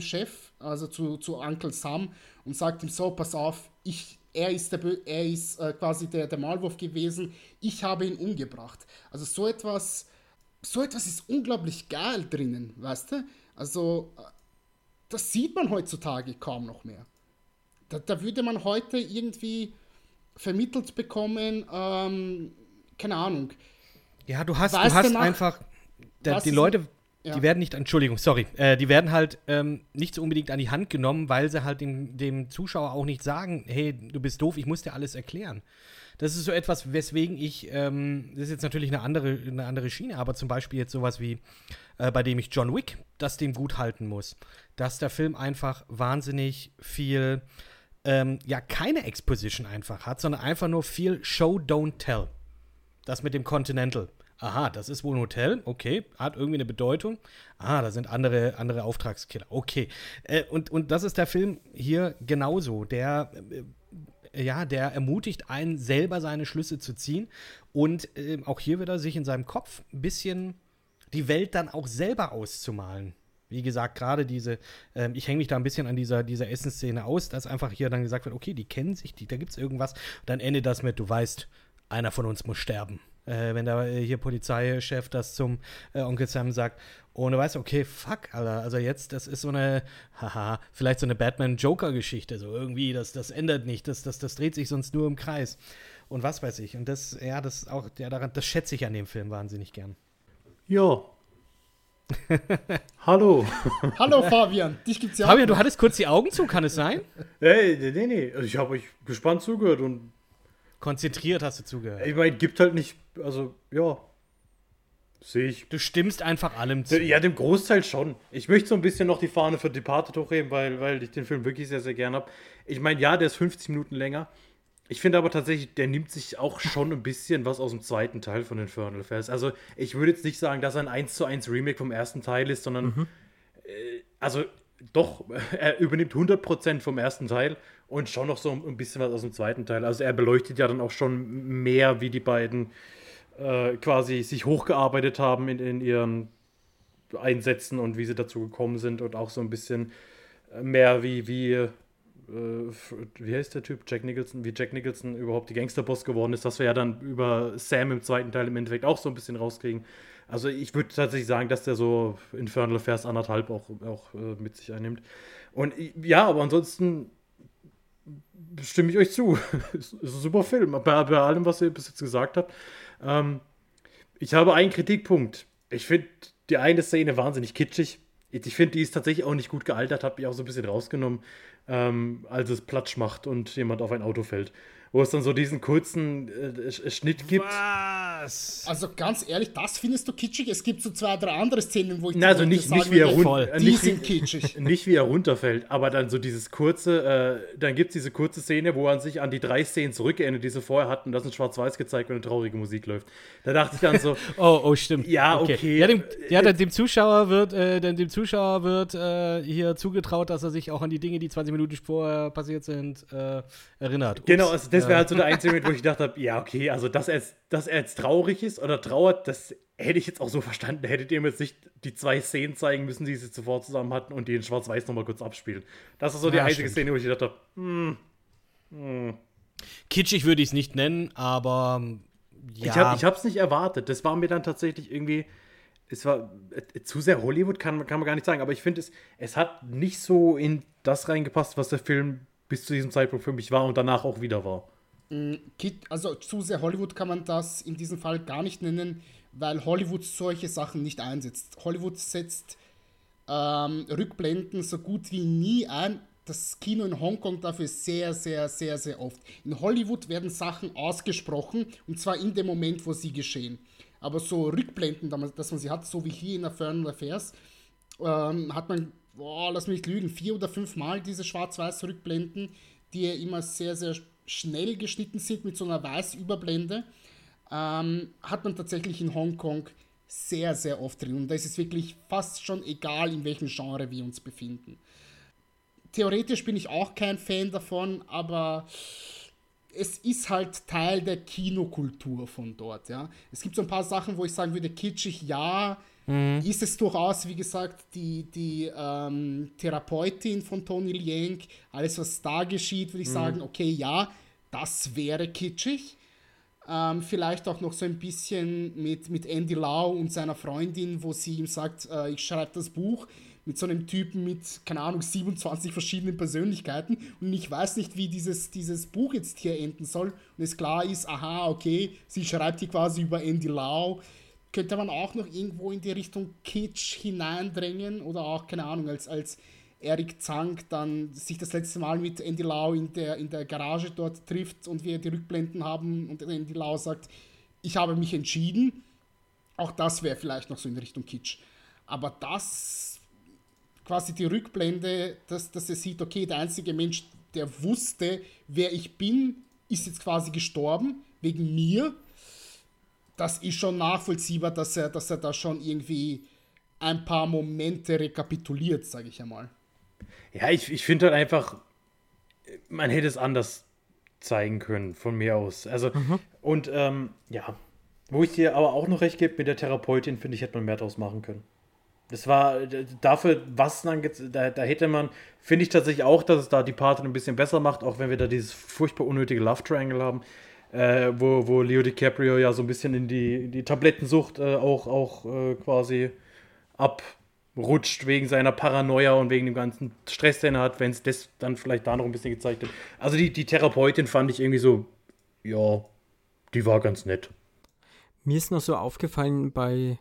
Chef, also zu Uncle Sam, und sagt ihm so, pass auf, er ist quasi der Maulwurf gewesen, ich habe ihn umgebracht. Also so etwas ist unglaublich geil drinnen, weißt du? Also das sieht man heutzutage kaum noch mehr. Da würde man heute irgendwie vermittelt bekommen, keine Ahnung. Ja, du hast einfach, die Leute... Ja. Die werden nicht, Entschuldigung, sorry, die werden halt nicht so unbedingt an die Hand genommen, weil sie halt dem Zuschauer auch nicht sagen, hey, du bist doof, ich muss dir alles erklären. Das ist so etwas, weswegen ich, das ist jetzt natürlich eine andere Schiene, aber zum Beispiel jetzt sowas wie, bei dem ich John Wick, das dem gut halten muss, dass der Film einfach wahnsinnig viel, keine Exposition einfach hat, sondern einfach nur viel Show, Don't Tell. Das mit dem Continental. Aha, das ist wohl ein Hotel, okay, hat irgendwie eine Bedeutung. Ah, da sind andere Auftragskiller, okay. Und das ist der Film hier genauso. Der ermutigt einen, selber seine Schlüsse zu ziehen. Und auch hier wieder sich in seinem Kopf ein bisschen die Welt dann auch selber auszumalen. Wie gesagt, gerade diese, ich hänge mich da ein bisschen an dieser Essensszene aus, dass einfach hier dann gesagt wird, okay, die kennen sich, da gibt's irgendwas. Und dann endet das mit, du weißt, einer von uns muss sterben. Wenn da hier Polizeichef das zum Onkel Sam sagt, und du weißt, okay, fuck, Alter, also jetzt, das ist so eine, haha, vielleicht so eine Batman-Joker-Geschichte, so irgendwie, das ändert nicht, das dreht sich sonst nur im Kreis und was weiß ich. Und das, ja, das auch, ja, daran, das schätze ich an dem Film wahnsinnig gern. Ja. Hallo. Hallo, Fabian. Dich gibt's ja. Fabian, du hattest kurz die Augen zu, kann es sein? Nee, also ich habe euch gespannt zugehört und konzentriert hast du zugehört. Ich meine, gibt halt nicht, also, ja, sehe ich. Du stimmst einfach allem zu. Ja, dem Großteil schon. Ich möchte so ein bisschen noch die Fahne für Departed hochheben, weil ich den Film wirklich sehr, sehr gern habe. Ich meine, ja, der ist 50 Minuten länger. Ich finde aber tatsächlich, der nimmt sich auch schon ein bisschen was aus dem zweiten Teil von Infernal Affairs. Also, ich würde jetzt nicht sagen, dass er ein 1:1 Remake vom ersten Teil ist, sondern, doch, er übernimmt 100% vom ersten Teil und schon noch so ein bisschen was aus dem zweiten Teil. Also er beleuchtet ja dann auch schon mehr, wie die beiden quasi sich hochgearbeitet haben in ihren Einsätzen und wie sie dazu gekommen sind und auch so ein bisschen mehr wie heißt der Typ? Jack Nicholson. Wie Jack Nicholson überhaupt die Gangsterboss geworden ist, was wir ja dann über Sam im zweiten Teil im Endeffekt auch so ein bisschen rauskriegen. Also ich würde tatsächlich sagen, dass der so Infernal Affairs 1,5 auch mit sich einnimmt. Und ja, aber ansonsten stimme ich euch zu. Es ist ein super Film, bei allem, was ihr bis jetzt gesagt habt. Ich habe einen Kritikpunkt. Ich finde die eine Szene wahnsinnig kitschig. Ich finde, die ist tatsächlich auch nicht gut gealtert, habe ich auch so ein bisschen rausgenommen, als es Platsch macht und jemand auf ein Auto fällt. Wo es dann so diesen kurzen Schnitt gibt. das... Also ganz ehrlich, das findest du kitschig? Es gibt so zwei, drei andere Szenen, wo ich... Na, also nicht wie er runterfällt, aber dann so dieses kurze... dann gibt es diese kurze Szene, wo er sich an die drei Szenen zurückerinnert, die sie vorher hatten, und das in schwarz-weiß gezeigt und eine traurige Musik läuft. Da dachte ich dann so... oh, stimmt. Ja, okay. Ja, dem Zuschauer wird hier zugetraut, dass er sich auch an die Dinge, die 20 Minuten vorher passiert sind, erinnert. Ups. Genau, also das wäre halt so der einzige Moment, wo ich gedacht habe, ja, okay, also dass er jetzt traurig ist oder trauert, das hätte ich jetzt auch so verstanden. Hättet ihr mir jetzt nicht die zwei Szenen zeigen müssen, die sie zuvor zusammen hatten und die in Schwarz-Weiß nochmal kurz abspielen. Das ist so die einzige Szene, wo ich gedacht habe, kitschig würde ich es nicht nennen, aber ja. Ich hab's nicht erwartet. Das war mir dann tatsächlich irgendwie, es war zu sehr Hollywood, kann man gar nicht sagen, aber ich finde, es hat nicht so in das reingepasst, was der Film bis zu diesem Zeitpunkt für mich war und danach auch wieder war. Also zu sehr Hollywood kann man das in diesem Fall gar nicht nennen, weil Hollywood solche Sachen nicht einsetzt. Hollywood setzt Rückblenden so gut wie nie ein. Das Kino in Hongkong dafür sehr, sehr, sehr, sehr oft. In Hollywood werden Sachen ausgesprochen, und zwar in dem Moment, wo sie geschehen. Aber so Rückblenden, dass man sie hat, so wie hier in Infernal Affairs, hat man, lass mich lügen, 4 oder 5 Mal diese Schwarz-Weiß-Rückblenden, die ja immer sehr, sehr schnell geschnitten sind mit so einer Weißüberblende, hat man tatsächlich in Hongkong sehr, sehr oft drin. Und da ist es wirklich fast schon egal, in welchem Genre wir uns befinden. Theoretisch bin ich auch kein Fan davon, aber es ist halt Teil der Kinokultur von dort. Ja? Es gibt so ein paar Sachen, wo ich sagen würde, kitschig, ja, ist es durchaus, wie gesagt, die Therapeutin von Tony Leung, alles, was da geschieht, würde ich sagen, okay, ja, das wäre kitschig. Vielleicht auch noch so ein bisschen mit Andy Lau und seiner Freundin, wo sie ihm sagt, ich schreibe das Buch, mit so einem Typen mit, keine Ahnung, 27 verschiedenen Persönlichkeiten, und ich weiß nicht, wie dieses Buch jetzt hier enden soll, und es klar ist, aha, okay, sie schreibt hier quasi über Andy Lau. Könnte man auch noch irgendwo in die Richtung Kitsch hineindrängen, oder auch, keine Ahnung, als Eric Tsang dann sich das letzte Mal mit Andy Lau in der Garage dort trifft und wir die Rückblenden haben und Andy Lau sagt, ich habe mich entschieden. Auch das wäre vielleicht noch so in Richtung Kitsch. Aber das, quasi die Rückblende, dass er sieht, okay, der einzige Mensch, der wusste, wer ich bin, ist jetzt quasi gestorben, wegen mir. Das ist schon nachvollziehbar, dass er da schon irgendwie ein paar Momente rekapituliert, sage ich einmal. Ja, ich finde halt einfach, man hätte es anders zeigen können, von mir aus. Also, und ja, wo ich dir aber auch noch recht gebe, mit der Therapeutin, finde ich, hätte man mehr draus machen können. Das war dafür, was dann da hätte man, finde ich tatsächlich auch, dass es da die Party ein bisschen besser macht, auch wenn wir da dieses furchtbar unnötige Love Triangle haben. Wo Leo DiCaprio ja so ein bisschen in die Tablettensucht auch quasi abrutscht wegen seiner Paranoia und wegen dem ganzen Stress, den er hat, wenn es das dann vielleicht da noch ein bisschen gezeigt hat. Also die Therapeutin fand ich irgendwie so, ja, die war ganz nett. Mir ist noch so aufgefallen bei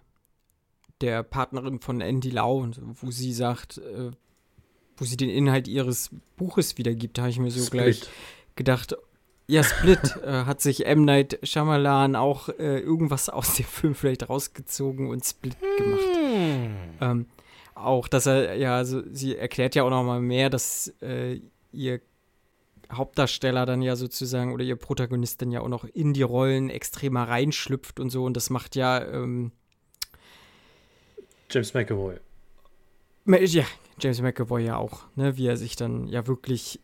der Partnerin von Andy Lau, wo sie sagt, wo sie den Inhalt ihres Buches wiedergibt, habe ich mir so Split. Gleich gedacht, ja, Split hat sich M Night Shyamalan auch irgendwas aus dem Film vielleicht rausgezogen und Split gemacht. Auch, dass er, ja, also sie erklärt ja auch noch mal mehr, dass ihr Hauptdarsteller dann ja sozusagen oder ihr Protagonist dann ja auch noch in die Rollen extremer reinschlüpft und so, und das macht ja James McAvoy. Ja, James McAvoy ja auch, ne, wie er sich dann ja wirklich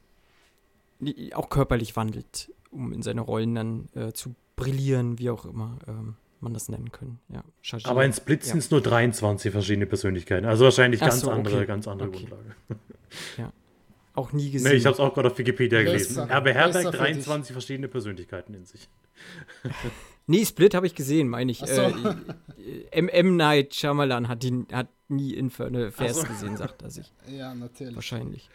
auch körperlich wandelt, um in seine Rollen dann zu brillieren, wie auch immer man das nennen kann. Ja, aber in Split sind es nur 23 verschiedene Persönlichkeiten. Also wahrscheinlich ganz andere Grundlage. Ja. Auch nie gesehen. Nee, ich habe es auch gerade auf Wikipedia gelesen. Er beherbergt 23 verschiedene Persönlichkeiten in sich. Nee, Split habe ich gesehen, meine ich. So. M. Night Shyamalan hat nie Infernal Affairs gesehen, sagt er sich. Ja, natürlich. Wahrscheinlich.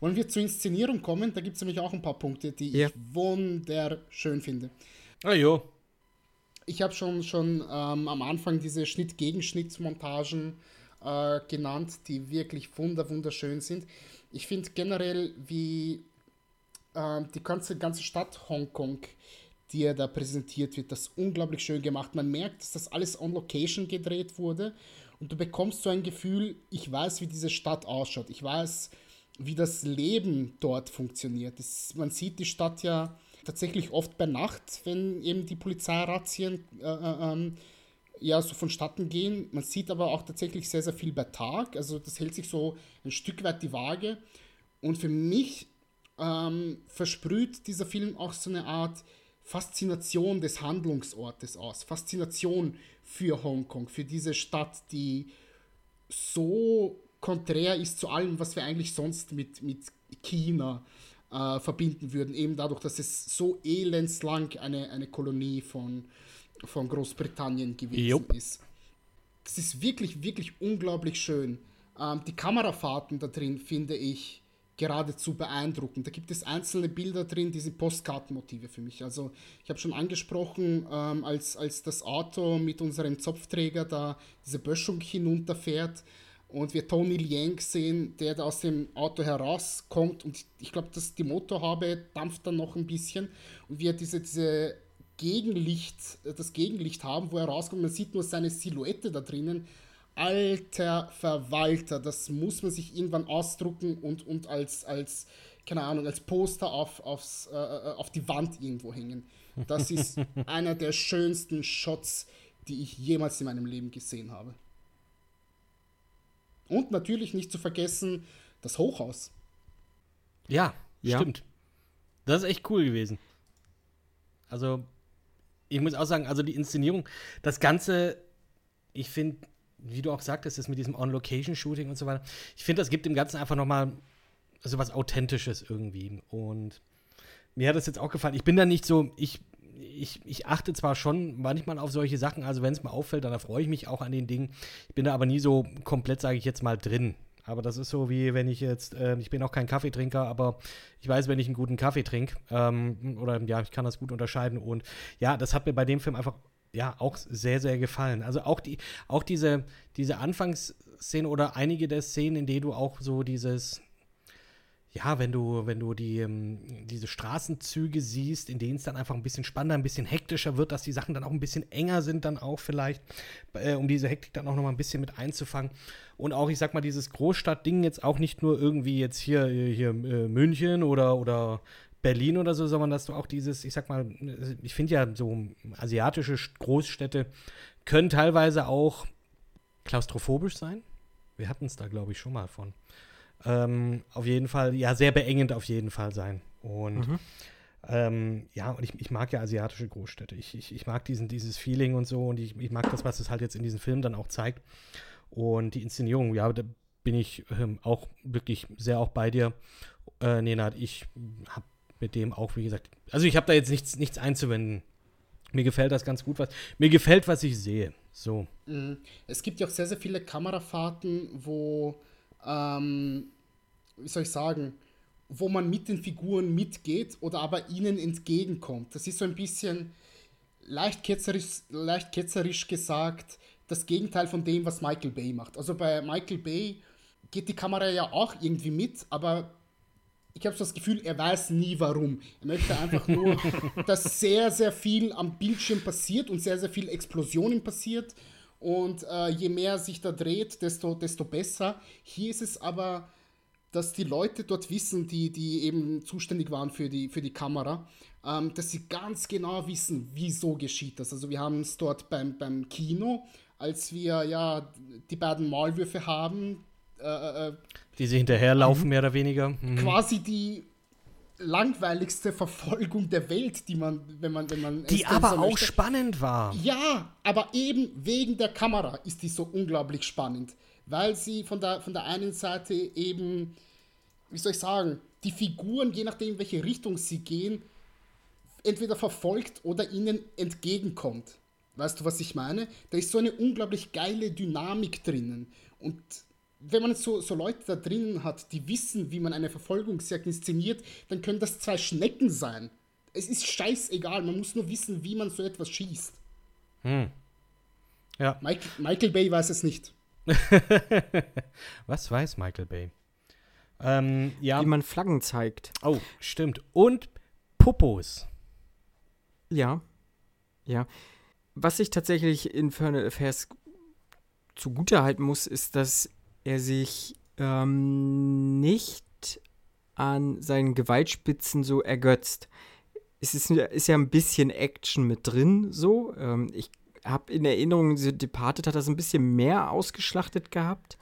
Wollen wir zur Inszenierung kommen? Da gibt es nämlich auch ein paar Punkte, die ich wunderschön finde. Ah jo. Ich habe schon am Anfang diese Schnitt-Gegenschnitt-Montagen genannt, die wirklich wunderschön sind. Ich finde generell, wie die ganze Stadt Hongkong, die er da präsentiert wird, das ist unglaublich schön gemacht. Man merkt, dass das alles on Location gedreht wurde und du bekommst so ein Gefühl, ich weiß, wie diese Stadt ausschaut, ich weiß, wie das Leben dort funktioniert. Man sieht die Stadt ja tatsächlich oft bei Nacht, wenn eben die Polizeirazzien so vonstatten gehen. Man sieht aber auch tatsächlich sehr, sehr viel bei Tag. Also das hält sich so ein Stück weit die Waage. Und für mich versprüht dieser Film auch so eine Art Faszination des Handlungsortes aus. Faszination für Hongkong, für diese Stadt, die so konträr ist zu allem, was wir eigentlich sonst mit China verbinden würden, eben dadurch, dass es so elendslang eine Kolonie von Großbritannien gewesen ist. Das ist wirklich, wirklich unglaublich schön. Die Kamerafahrten da drin finde ich geradezu beeindruckend. Da gibt es einzelne Bilder drin, die sind Postkartenmotive für mich. Also ich habe schon angesprochen, als das Auto mit unserem Zopfträger da diese Böschung hinunterfährt, und wir Tony Leung sehen, der da aus dem Auto herauskommt. Und ich glaube, dass die Motorhaube dampft dann noch ein bisschen. Und wir diese das Gegenlicht haben, wo er rauskommt. Man sieht nur seine Silhouette da drinnen. Alter Verwalter, das muss man sich irgendwann ausdrucken und als keine Ahnung, als Poster auf die Wand irgendwo hängen. Das ist einer der schönsten Shots, die ich jemals in meinem Leben gesehen habe. Und natürlich nicht zu vergessen, das Hochhaus. Ja, stimmt. Das ist echt cool gewesen. Also, ich muss auch sagen, also die Inszenierung, das Ganze, ich finde, wie du auch sagtest, das mit diesem On-Location-Shooting und so weiter, ich finde, das gibt dem Ganzen einfach nochmal so was Authentisches irgendwie. Und mir hat das jetzt auch gefallen. Ich bin da nicht so, ich achte zwar schon manchmal auf solche Sachen, also wenn es mir auffällt, dann erfreue ich mich auch an den Dingen. Ich bin da aber nie so komplett, sage ich jetzt mal, drin. Aber das ist so, wie wenn ich jetzt, ich bin auch kein Kaffeetrinker, aber ich weiß, wenn ich einen guten Kaffee trinke, oder ja, ich kann das gut unterscheiden. Und ja, das hat mir bei dem Film einfach, ja, auch sehr, sehr gefallen. Also auch diese Anfangsszene oder einige der Szenen, in denen du auch so dieses... Ja, wenn du diese Straßenzüge siehst, in denen es dann einfach ein bisschen spannender, ein bisschen hektischer wird, dass die Sachen dann auch ein bisschen enger sind dann auch vielleicht, um diese Hektik dann auch noch mal ein bisschen mit einzufangen. Und auch, ich sag mal, dieses Großstadtding jetzt auch nicht nur irgendwie jetzt hier München oder Berlin oder so, sondern dass du auch dieses, ich sag mal, ich finde ja, so asiatische Großstädte können teilweise auch klaustrophobisch sein. Wir hatten es da, glaube ich, schon mal von. Auf jeden Fall, ja, sehr beengend auf jeden Fall sein. Und ich mag ja asiatische Großstädte. Ich mag dieses Feeling und so, und ich mag das, was es halt jetzt in diesem Film dann auch zeigt. Und die Inszenierung, ja, da bin ich auch wirklich sehr auch bei dir, Nenad. Ich habe mit dem auch, wie gesagt, also ich habe da jetzt nichts einzuwenden. Mir gefällt das ganz gut, was ich sehe. So. Es gibt ja auch sehr, sehr viele Kamerafahrten, wo wie soll ich sagen, wo man mit den Figuren mitgeht oder aber ihnen entgegenkommt. Das ist so ein bisschen leicht ketzerisch gesagt das Gegenteil von dem, was Michael Bay macht. Also bei Michael Bay geht die Kamera ja auch irgendwie mit, aber ich habe so das Gefühl, er weiß nie warum. Er möchte einfach nur, dass sehr, sehr viel am Bildschirm passiert und sehr, sehr viel Explosionen passiert. Und je mehr sich da dreht, desto besser. Hier ist es aber, dass die Leute dort wissen, die eben zuständig waren für die Kamera, dass sie ganz genau wissen, wieso geschieht das. Also wir haben es dort beim Kino, als wir ja die beiden Maulwürfe haben. Die sie hinterherlaufen, mehr oder weniger. Mhm. Quasi die langweiligste Verfolgung der Welt, die man, wenn man die aber so auch spannend war. Ja, aber eben wegen der Kamera ist die so unglaublich spannend, weil sie von der einen Seite eben, wie soll ich sagen, die Figuren, je nachdem, in welche Richtung sie gehen, entweder verfolgt oder ihnen entgegenkommt. Weißt du, was ich meine? Da ist so eine unglaublich geile Dynamik drinnen. Und wenn man so Leute da drinnen hat, die wissen, wie man eine Verfolgungsjagd inszeniert, dann können das zwei Schnecken sein. Es ist scheißegal, man muss nur wissen, wie man so etwas schießt. Ja. Michael Bay weiß es nicht. Was weiß Michael Bay? Wie man Flaggen zeigt. Oh, stimmt. Und Popos. Ja, ja. Was ich tatsächlich Infernal Affairs zugutehalten muss, ist, dass er sich nicht an seinen Gewaltspitzen so ergötzt. Es ist ja ein bisschen Action mit drin, so. Ich habe in Erinnerung, The Departed hat das ein bisschen mehr ausgeschlachtet gehabt.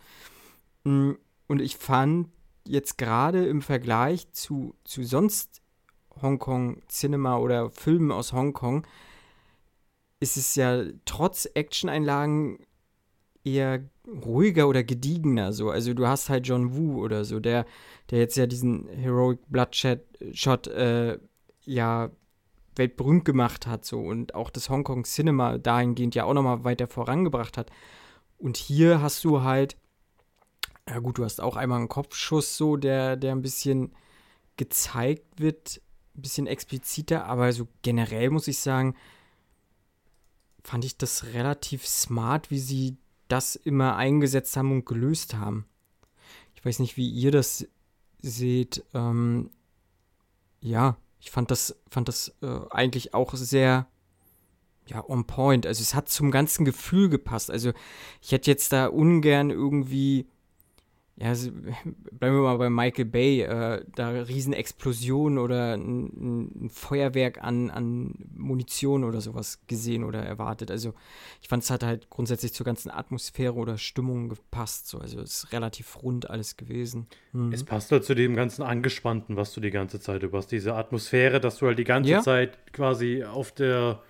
Und ich fand jetzt gerade im Vergleich zu sonst Hongkong-Cinema oder Filmen aus Hongkong, ist es ja trotz Action-Einlagen eher ruhiger oder gediegener so. Also du hast halt John Woo oder so, der jetzt ja diesen Heroic Bloodshot ja weltberühmt gemacht hat so und auch das Hongkong-Cinema dahingehend ja auch nochmal weiter vorangebracht hat. Und hier hast du halt, ja gut, du hast auch einmal einen Kopfschuss so, der ein bisschen gezeigt wird, ein bisschen expliziter, aber so generell muss ich sagen, fand ich das relativ smart, wie sie das immer eingesetzt haben und gelöst haben. Ich weiß nicht, wie ihr das seht. Ja, ich fand das eigentlich auch sehr ja, on point. Also es hat zum ganzen Gefühl gepasst. Also ich hätte jetzt da ungern irgendwie, ja, bleiben wir mal bei Michael Bay, da Riesenexplosionen oder ein Feuerwerk an Munition oder sowas gesehen oder erwartet. Also ich fand, es hat halt grundsätzlich zur ganzen Atmosphäre oder Stimmung gepasst. So. Also es ist relativ rund alles gewesen. Mhm. Es passt halt zu dem ganzen Angespannten, was du die ganze Zeit über hast. Diese Atmosphäre, dass du halt die ganze Zeit quasi auf der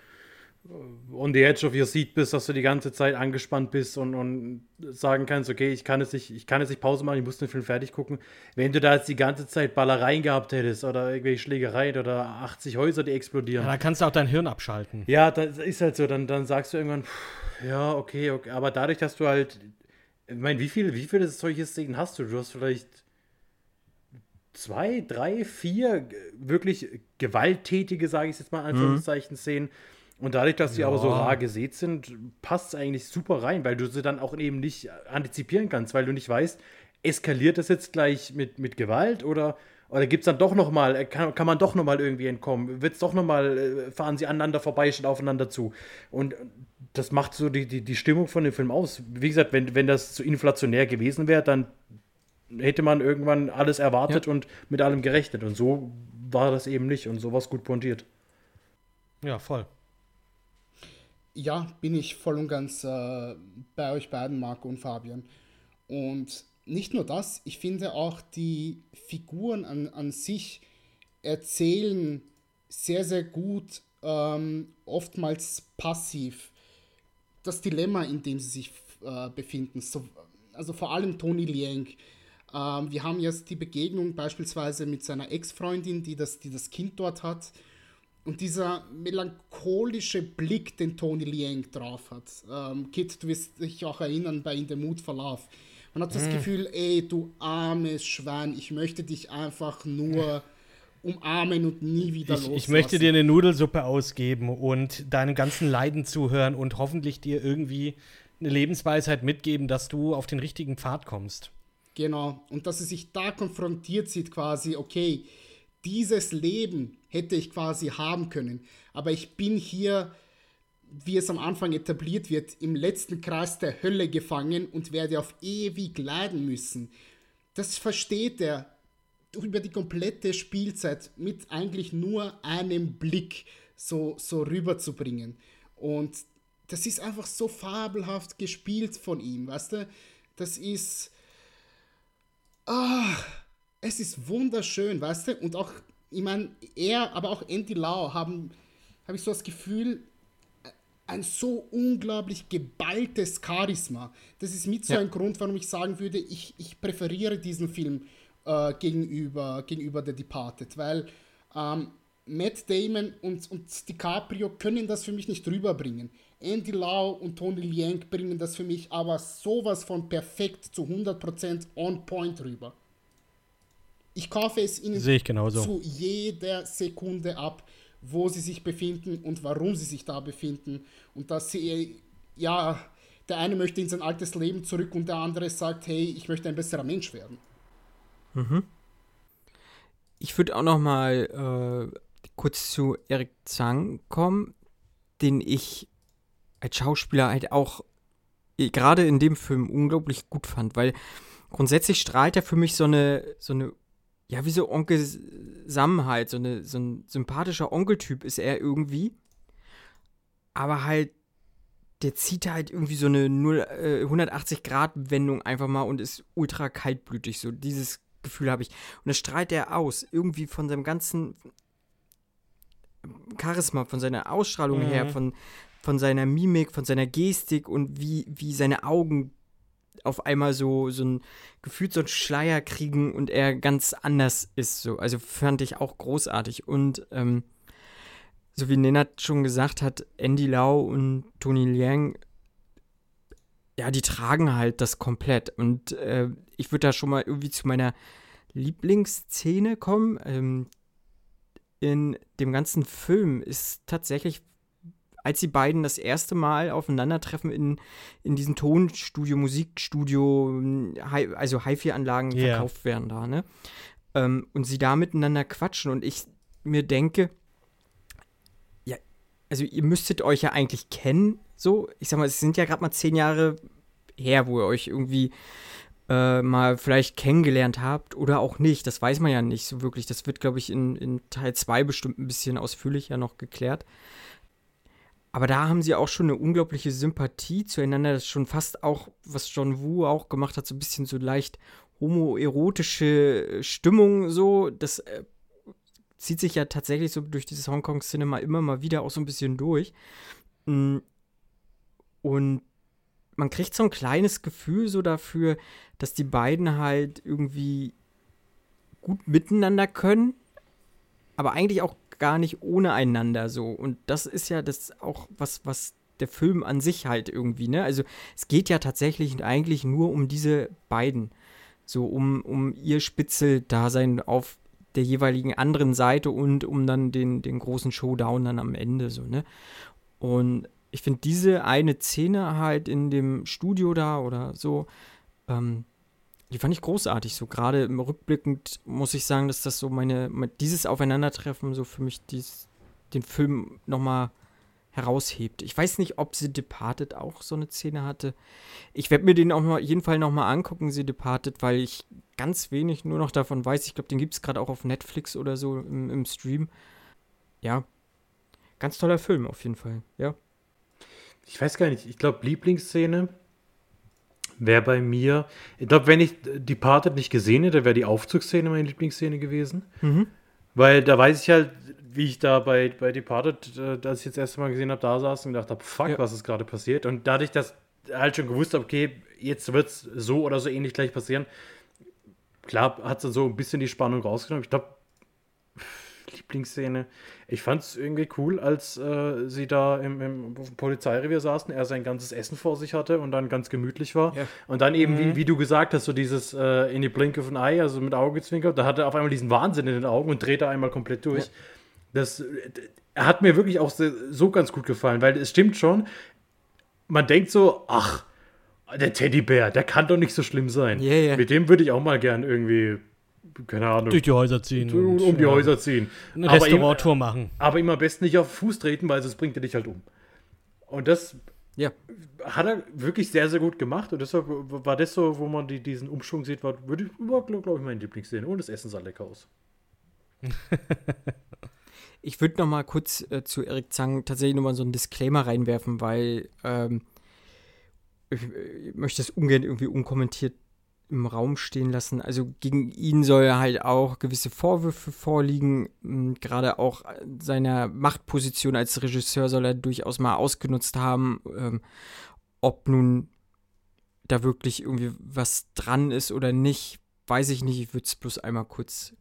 on the edge of your seat bist, dass du die ganze Zeit angespannt bist und sagen kannst, okay, ich kann jetzt nicht Pause machen, ich muss den Film fertig gucken. Wenn du da jetzt die ganze Zeit Ballereien gehabt hättest oder irgendwelche Schlägereien oder 80 Häuser, die explodieren. Ja, da kannst du auch dein Hirn abschalten. Ja, das ist halt so, dann sagst du irgendwann, pff, ja, okay, aber dadurch, dass du halt, ich meine, wie viele solche Szenen hast du? Du hast vielleicht 2, 3, 4 wirklich gewalttätige, sage ich jetzt mal, Anführungszeichen, Szenen. Und dadurch, dass die aber so rar gesät sind, passt es eigentlich super rein, weil du sie dann auch eben nicht antizipieren kannst, weil du nicht weißt, eskaliert das jetzt gleich mit Gewalt oder gibt es dann doch nochmal, kann man doch nochmal irgendwie entkommen, wird es doch nochmal, fahren sie aneinander vorbei, stehen aufeinander zu. Und das macht so die Stimmung von dem Film aus. Wie gesagt, wenn das zu inflationär gewesen wäre, dann hätte man irgendwann alles erwartet und mit allem gerechnet. Und so war das eben nicht und so war es gut pointiert. Ja, voll. Ja, bin ich voll und ganz bei euch beiden, Marco und Fabian. Und nicht nur das, ich finde auch, die Figuren an sich erzählen sehr, sehr gut, oftmals passiv, das Dilemma, in dem sie sich befinden. Also vor allem Tony Leung. Wir haben jetzt die Begegnung beispielsweise mit seiner Ex-Freundin, die das Kind dort hat. Und dieser melancholische Blick, den Tony Leung drauf hat. Kid, du wirst dich auch erinnern bei In The Mood for Love. Man hat das Gefühl, ey, du armes Schwein, ich möchte dich einfach nur umarmen und nie wieder loslassen. Ich möchte dir eine Nudelsuppe ausgeben und deinem ganzen Leiden zuhören und hoffentlich dir irgendwie eine Lebensweisheit mitgeben, dass du auf den richtigen Pfad kommst. Genau. Und dass sie sich da konfrontiert sieht quasi, okay, dieses Leben hätte ich quasi haben können. Aber ich bin hier, wie es am Anfang etabliert wird, im letzten Kreis der Hölle gefangen und werde auf ewig leiden müssen. Das versteht er über die komplette Spielzeit mit eigentlich nur einem Blick so rüberzubringen. Und das ist einfach so fabelhaft gespielt von ihm, weißt du? Das ist... Es ist wunderschön, weißt du? Und auch, ich meine, er, aber auch Andy Lau habe ich so das Gefühl, ein so unglaublich geballtes Charisma. Das ist mit so ein Grund, warum ich sagen würde, ich präferiere diesen Film gegenüber The Departed, weil Matt Damon und DiCaprio können das für mich nicht rüberbringen. Andy Lau und Tony Leung bringen das für mich aber sowas von perfekt zu 100% on point rüber. Ich kaufe es ihnen zu jeder Sekunde ab, wo sie sich befinden und warum sie sich da befinden. Und dass sie, ja, der eine möchte in sein altes Leben zurück und der andere sagt, hey, ich möchte ein besserer Mensch werden. Mhm. Ich würde auch noch mal kurz zu Eric Tsang kommen, den ich als Schauspieler halt auch gerade in dem Film unglaublich gut fand, weil grundsätzlich strahlt er für mich so eine ja, wie so Onkelsamheit, so ein sympathischer Onkeltyp ist er irgendwie, aber halt, der zieht halt irgendwie so eine 180-Grad-Wendung einfach mal und ist ultra kaltblütig, so dieses Gefühl habe ich. Und das strahlt er aus, irgendwie von seinem ganzen Charisma, von seiner Ausstrahlung her, von seiner Mimik, von seiner Gestik und wie seine Augen auf einmal so ein Gefühl, so ein Schleier kriegen und er ganz anders ist. So. Also fand ich auch großartig. Und so wie Nenad schon gesagt hat, Andy Lau und Tony Leung, ja, die tragen halt das komplett. Und ich würde da schon mal irgendwie zu meiner Lieblingsszene kommen. In dem ganzen Film ist tatsächlich, als die beiden das erste Mal aufeinandertreffen in diesem Tonstudio, Musikstudio, also Hi-Fi-Anlagen verkauft werden da, ne? Und sie da miteinander quatschen und ich mir denke, ja, also ihr müsstet euch ja eigentlich kennen, so. Ich sag mal, es sind ja gerade mal 10 Jahre her, wo ihr euch irgendwie mal vielleicht kennengelernt habt oder auch nicht. Das weiß man ja nicht so wirklich. Das wird, glaube ich, in Teil 2 bestimmt ein bisschen ausführlicher noch geklärt. Aber da haben sie auch schon eine unglaubliche Sympathie zueinander. Das ist schon fast auch, was John Woo auch gemacht hat, so ein bisschen so leicht homoerotische Stimmung so. Das zieht sich ja tatsächlich so durch dieses Hongkong-Cinema immer mal wieder auch so ein bisschen durch. Und man kriegt so ein kleines Gefühl so dafür, dass die beiden halt irgendwie gut miteinander können, aber eigentlich auch gar nicht ohne einander so. Und das ist ja das auch was der Film an sich halt irgendwie, ne? Also es geht ja tatsächlich eigentlich nur um diese beiden. So um ihr Spitzeldasein auf der jeweiligen anderen Seite und um dann den großen Showdown dann am Ende so, ne? Und ich finde diese eine Szene halt in dem Studio da oder so, die fand ich großartig, so gerade im Rückblickend muss ich sagen, dass das so dieses Aufeinandertreffen so für mich den Film nochmal heraushebt. Ich weiß nicht, ob The Departed auch so eine Szene hatte. Ich werde mir den auf jeden Fall nochmal angucken, The Departed, weil ich ganz wenig nur noch davon weiß. Ich glaube, den gibt es gerade auch auf Netflix oder so im Stream. Ja, ganz toller Film auf jeden Fall, ja. Ich weiß gar nicht, ich glaube, Lieblingsszene wäre bei mir, ich glaube, wenn ich Departed nicht gesehen hätte, wäre die Aufzugsszene meine Lieblingsszene gewesen. Mhm. Weil da weiß ich halt, wie ich da bei Departed, als ich jetzt das erste Mal gesehen habe, da saß und gedacht habe, fuck, ja, was ist gerade passiert? Und dadurch, dass halt schon gewusst habe, okay, jetzt wird es so oder so ähnlich gleich passieren, klar hat es dann so ein bisschen die Spannung rausgenommen. Ich glaube, Lieblingsszene. Ich fand es irgendwie cool, als sie da im Polizeirevier saßen, er sein ganzes Essen vor sich hatte und dann ganz gemütlich war. Ja. Und dann eben, wie du gesagt hast, so dieses in die Blink of an Eye, also mit Augenzwinkern, da hat er auf einmal diesen Wahnsinn in den Augen und dreht da einmal komplett durch. Ja. Das hat mir wirklich auch so ganz gut gefallen, weil es stimmt schon, man denkt so, ach, der Teddybär, der kann doch nicht so schlimm sein. Yeah, yeah. Mit dem würde ich auch mal gern irgendwie, keine Ahnung, durch die Häuser ziehen. Um die Häuser ziehen. Eine Restaurant-Tour machen. Aber ihm am besten nicht auf den Fuß treten, weil sonst bringt er dich halt um. Und das hat er wirklich sehr, sehr gut gemacht. Und deshalb war das so, wo man diesen Umschwung sieht, war glaube ich, mein Lieblingsszene. Und das Essen sah lecker aus. Ich würde noch mal kurz zu Eric Tsang tatsächlich noch mal so einen Disclaimer reinwerfen, weil ich möchte das ungern irgendwie unkommentiert im Raum stehen lassen. Also gegen ihn soll ja halt auch gewisse Vorwürfe vorliegen. Gerade auch seiner Machtposition als Regisseur soll er durchaus mal ausgenutzt haben. Ob nun da wirklich irgendwie was dran ist oder nicht, weiß ich nicht. Ich würde es bloß einmal kurz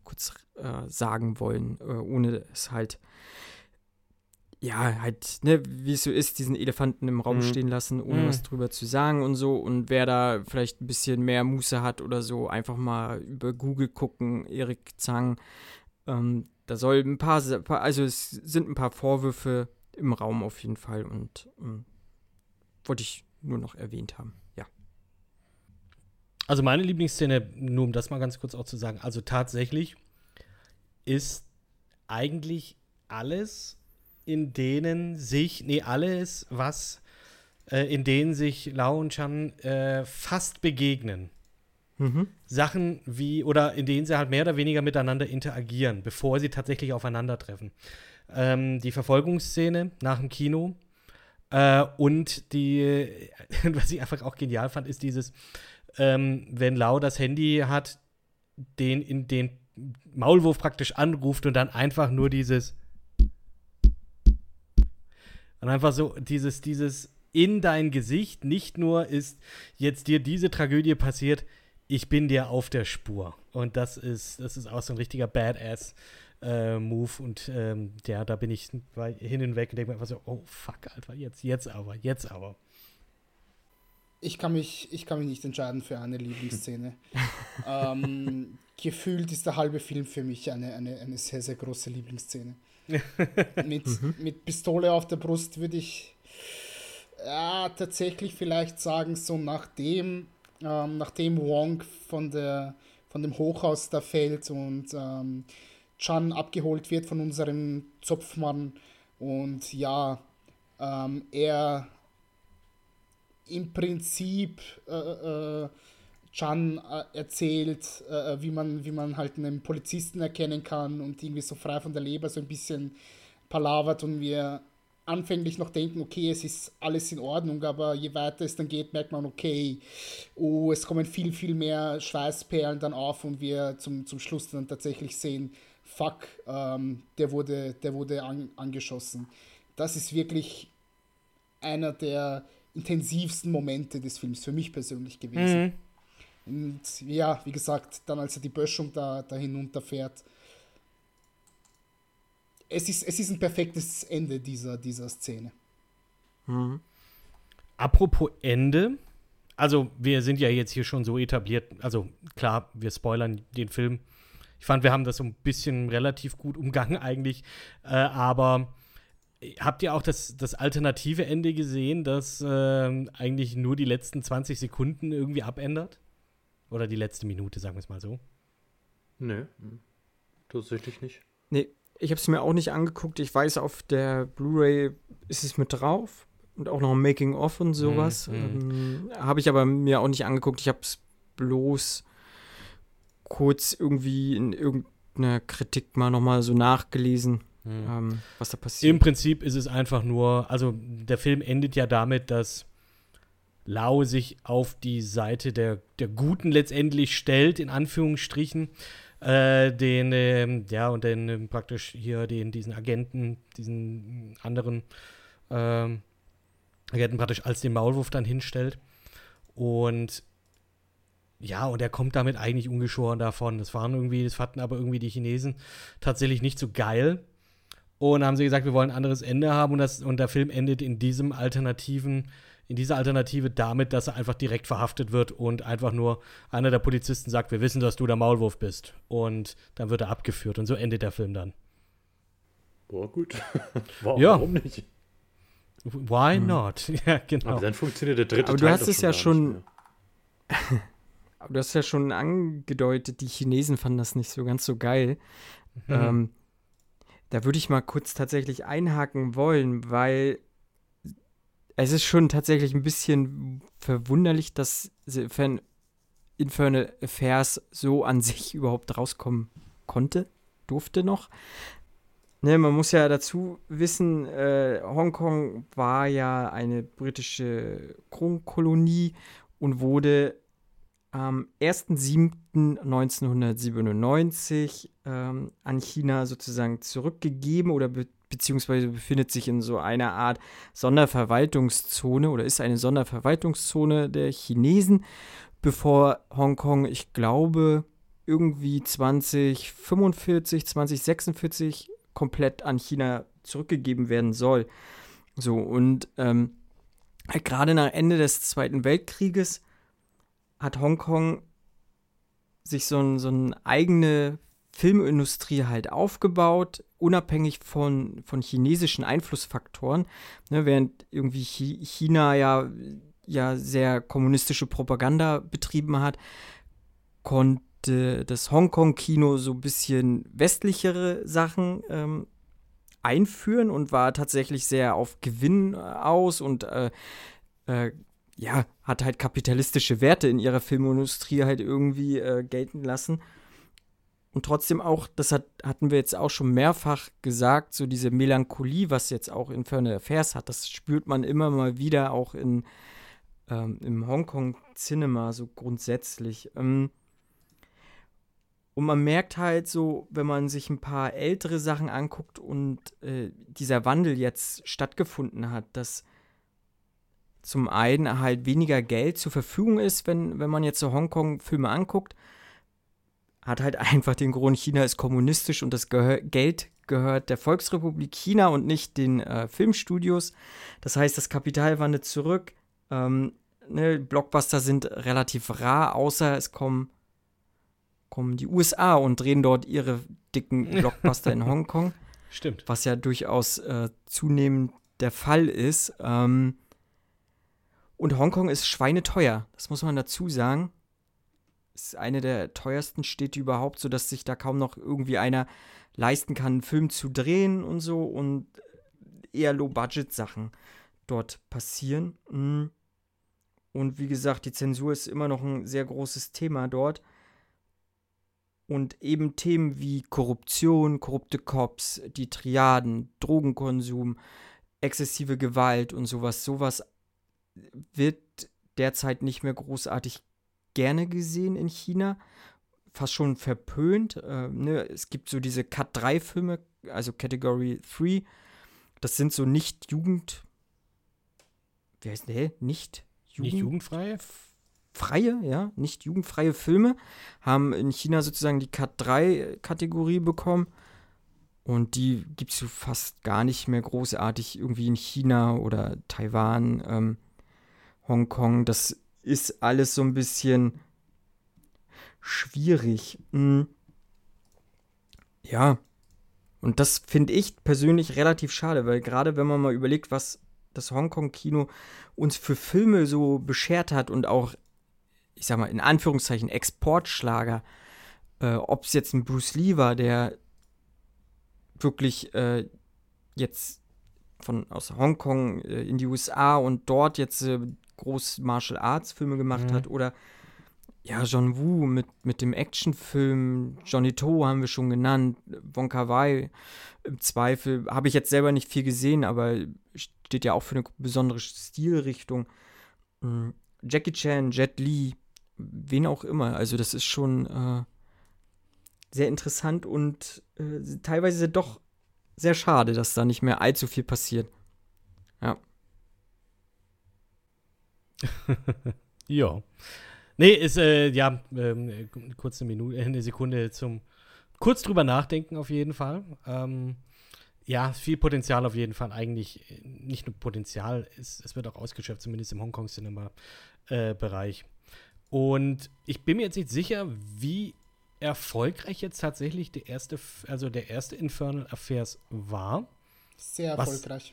sagen wollen, ohne es halt, ja, halt, ne, wie es so ist, diesen Elefanten im Raum stehen lassen, ohne was drüber zu sagen und so. Und wer da vielleicht ein bisschen mehr Muße hat oder so, einfach mal über Google gucken, Eric Tsang. Da soll es sind ein paar Vorwürfe im Raum auf jeden Fall und wollte ich nur noch erwähnt haben, ja. Also meine Lieblingsszene, nur um das mal ganz kurz auch zu sagen, also tatsächlich ist eigentlich in denen sich Lau und Chan fast begegnen. Mhm. Sachen wie, oder in denen sie halt mehr oder weniger miteinander interagieren, bevor sie tatsächlich aufeinandertreffen. Die Verfolgungsszene nach dem Kino und die, was ich einfach auch genial fand, ist dieses, wenn Lau das Handy hat, den in den Maulwurf praktisch anruft und dann einfach nur dieses und einfach so dieses in dein Gesicht, nicht nur ist jetzt dir diese Tragödie passiert, ich bin dir auf der Spur. Und das ist auch so ein richtiger Badass-Move. Und ja, da bin ich hin und weg und denke mir einfach so, oh fuck, Alter, jetzt aber. Ich kann mich nicht entscheiden für eine Lieblingsszene. Gefühlt ist der halbe Film für mich eine sehr, sehr große Lieblingsszene. mit Pistole auf der Brust würde ich tatsächlich vielleicht sagen, so nachdem Wong von dem Hochhaus da fällt und Chan abgeholt wird von unserem Zopfmann und er im Prinzip Chan erzählt, wie man halt einen Polizisten erkennen kann und irgendwie so frei von der Leber so ein bisschen palavert und wir anfänglich noch denken, okay, es ist alles in Ordnung, aber je weiter es dann geht, merkt man, okay, es kommen viel, viel mehr Schweißperlen dann auf und wir zum Schluss dann tatsächlich sehen, fuck, der wurde angeschossen. Das ist wirklich einer der intensivsten Momente des Films für mich persönlich gewesen. Mhm. Und ja, wie gesagt, dann als er die Böschung da hinunterfährt, es ist ein perfektes Ende dieser Szene. Mhm. Apropos Ende, also wir sind ja jetzt hier schon so etabliert, also klar, wir spoilern den Film. Ich fand, wir haben das so ein bisschen relativ gut umgangen eigentlich, aber habt ihr auch das alternative Ende gesehen, das eigentlich nur die letzten 20 Sekunden irgendwie abändert? Oder die letzte Minute, sagen wir es mal so. Nö, tatsächlich nicht. Nee. Ich habe es mir auch nicht angeguckt. Ich weiß, auf der Blu-ray ist es mit drauf und auch noch ein Making-of und sowas. Habe ich aber mir auch nicht angeguckt. Ich habe es bloß kurz irgendwie in irgendeiner Kritik nochmal so nachgelesen, was da passiert. Im Prinzip ist es einfach nur, also der Film endet ja damit, dass Lau sich auf die Seite der Guten letztendlich stellt, in Anführungsstrichen. Praktisch hier diesen anderen Agenten praktisch als den Maulwurf dann hinstellt. Und ja, und er kommt damit eigentlich ungeschoren davon. Das fanden aber irgendwie die Chinesen tatsächlich nicht so geil. Und haben sie gesagt, wir wollen ein anderes Ende haben. Und der Film endet in dieser Alternative damit, dass er einfach direkt verhaftet wird und einfach nur einer der Polizisten sagt, wir wissen, dass du der Maulwurf bist. Und dann wird er abgeführt und so endet der Film dann. Boah, gut. Warum nicht? Why not? Ja, genau. Aber dann funktioniert der dritte Teil. Aber du hast ja schon angedeutet, die Chinesen fanden das nicht so ganz so geil. Da würde ich mal kurz tatsächlich einhaken wollen, weil es ist schon tatsächlich ein bisschen verwunderlich, dass Infernal Affairs so an sich überhaupt rauskommen durfte noch. Ne, man muss ja dazu wissen, Hongkong war ja eine britische Kronkolonie und wurde am 1.7.1997 an China sozusagen zurückgegeben oder beziehungsweise befindet sich in so einer Art Sonderverwaltungszone oder ist eine Sonderverwaltungszone der Chinesen, bevor Hongkong, ich glaube, irgendwie 2045, 2046 komplett an China zurückgegeben werden soll. So, und gerade nach Ende des Zweiten Weltkrieges hat Hongkong sich so eine eigene Filmindustrie halt aufgebaut, unabhängig von chinesischen Einflussfaktoren, ne, während irgendwie China ja sehr kommunistische Propaganda betrieben hat, konnte das Hongkong-Kino so ein bisschen westlichere Sachen einführen und war tatsächlich sehr auf Gewinn aus und hat halt kapitalistische Werte in ihrer Filmindustrie halt irgendwie gelten lassen. Und trotzdem auch, das hatten wir jetzt auch schon mehrfach gesagt, so diese Melancholie, was jetzt auch Infernal Affairs hat, das spürt man immer mal wieder auch in im Hongkong-Cinema so grundsätzlich. Und man merkt halt so, wenn man sich ein paar ältere Sachen anguckt und dieser Wandel jetzt stattgefunden hat, dass zum einen halt weniger Geld zur Verfügung ist, wenn man jetzt so Hongkong-Filme anguckt, hat halt einfach den Grund, China ist kommunistisch und das Geld gehört der Volksrepublik China und nicht den Filmstudios. Das heißt, das Kapital wandert zurück. Blockbuster sind relativ rar, außer es kommen die USA und drehen dort ihre dicken Blockbuster in Hongkong. Stimmt. Was ja durchaus zunehmend der Fall ist. Und Hongkong ist schweineteuer, das muss man dazu sagen. Ist eine der teuersten Städte überhaupt, sodass sich da kaum noch irgendwie einer leisten kann, einen Film zu drehen und so, und eher Low-Budget-Sachen dort passieren. Und wie gesagt, die Zensur ist immer noch ein sehr großes Thema dort. Und eben Themen wie Korruption, korrupte Cops, die Triaden, Drogenkonsum, exzessive Gewalt und sowas wird derzeit nicht mehr großartig gerne gesehen in China, fast schon verpönt. Es gibt so diese Cut-3-Filme, also Category 3, das sind so nicht jugendfreie Filme, haben in China sozusagen die Cut-3-Kategorie bekommen und die gibt es so fast gar nicht mehr großartig irgendwie in China oder Taiwan, Hongkong, das ist alles so ein bisschen schwierig. Ja, und das finde ich persönlich relativ schade, weil gerade wenn man mal überlegt, was das Hongkong-Kino uns für Filme so beschert hat und auch, ich sag mal, in Anführungszeichen Exportschlager, ob es jetzt ein Bruce Lee war, der wirklich jetzt aus Hongkong in die USA und dort jetzt groß Martial Arts Filme gemacht hat, oder ja, John Woo mit dem Actionfilm, Johnnie To haben wir schon genannt, Wong Kar-wai im Zweifel, habe ich jetzt selber nicht viel gesehen, aber steht ja auch für eine besondere Stilrichtung. Jackie Chan, Jet Li, wen auch immer, also das ist schon sehr interessant und teilweise doch sehr schade, dass da nicht mehr allzu viel passiert. Ja. Ja. Nee, ist, kurz eine Sekunde zum kurz drüber nachdenken auf jeden Fall. Ja, viel Potenzial auf jeden Fall. Eigentlich nicht nur Potenzial, es wird auch ausgeschöpft, zumindest im Hongkong-Cinema-Bereich. Und ich bin mir jetzt nicht sicher, wie erfolgreich jetzt tatsächlich der erste Infernal Affairs war. Sehr erfolgreich.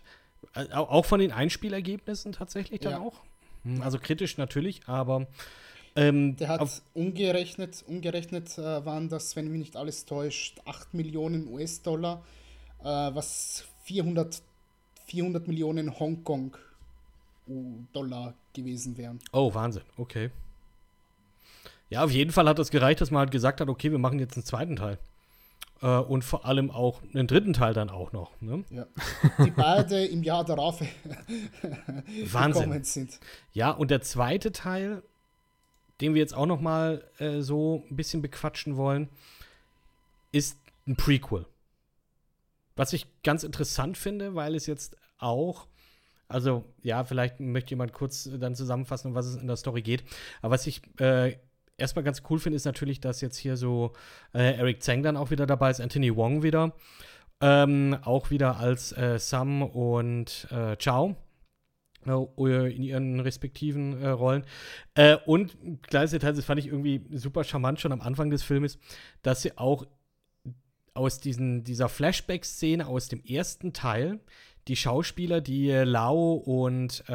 Auch von den Einspielergebnissen tatsächlich dann auch? Also kritisch natürlich, aber der hat umgerechnet waren das, wenn mich nicht alles täuscht, 8 Millionen US-Dollar, was 400 Millionen Hongkong-Dollar gewesen wären. Oh, Wahnsinn, okay. Ja, auf jeden Fall hat das gereicht, dass man halt gesagt hat, okay, wir machen jetzt einen zweiten Teil. Und vor allem auch einen dritten Teil dann auch noch. Ne? Ja. Die beide im Jahr darauf gekommen sind. Ja, und der zweite Teil, den wir jetzt auch noch mal so ein bisschen bequatschen wollen, ist ein Prequel. Was ich ganz interessant finde, weil es jetzt auch, also ja, vielleicht möchte jemand kurz dann zusammenfassen, um was es in der Story geht. Aber was ich erstmal ganz cool finde, ist natürlich, dass jetzt hier so Eric Tsang dann auch wieder dabei ist, Anthony Wong wieder, auch wieder als Sam und Chow in ihren respektiven Rollen. Und ein kleines Detail, das fand ich irgendwie super charmant schon am Anfang des Filmes, dass sie auch aus dieser Flashback-Szene aus dem ersten Teil die Schauspieler, die Lau und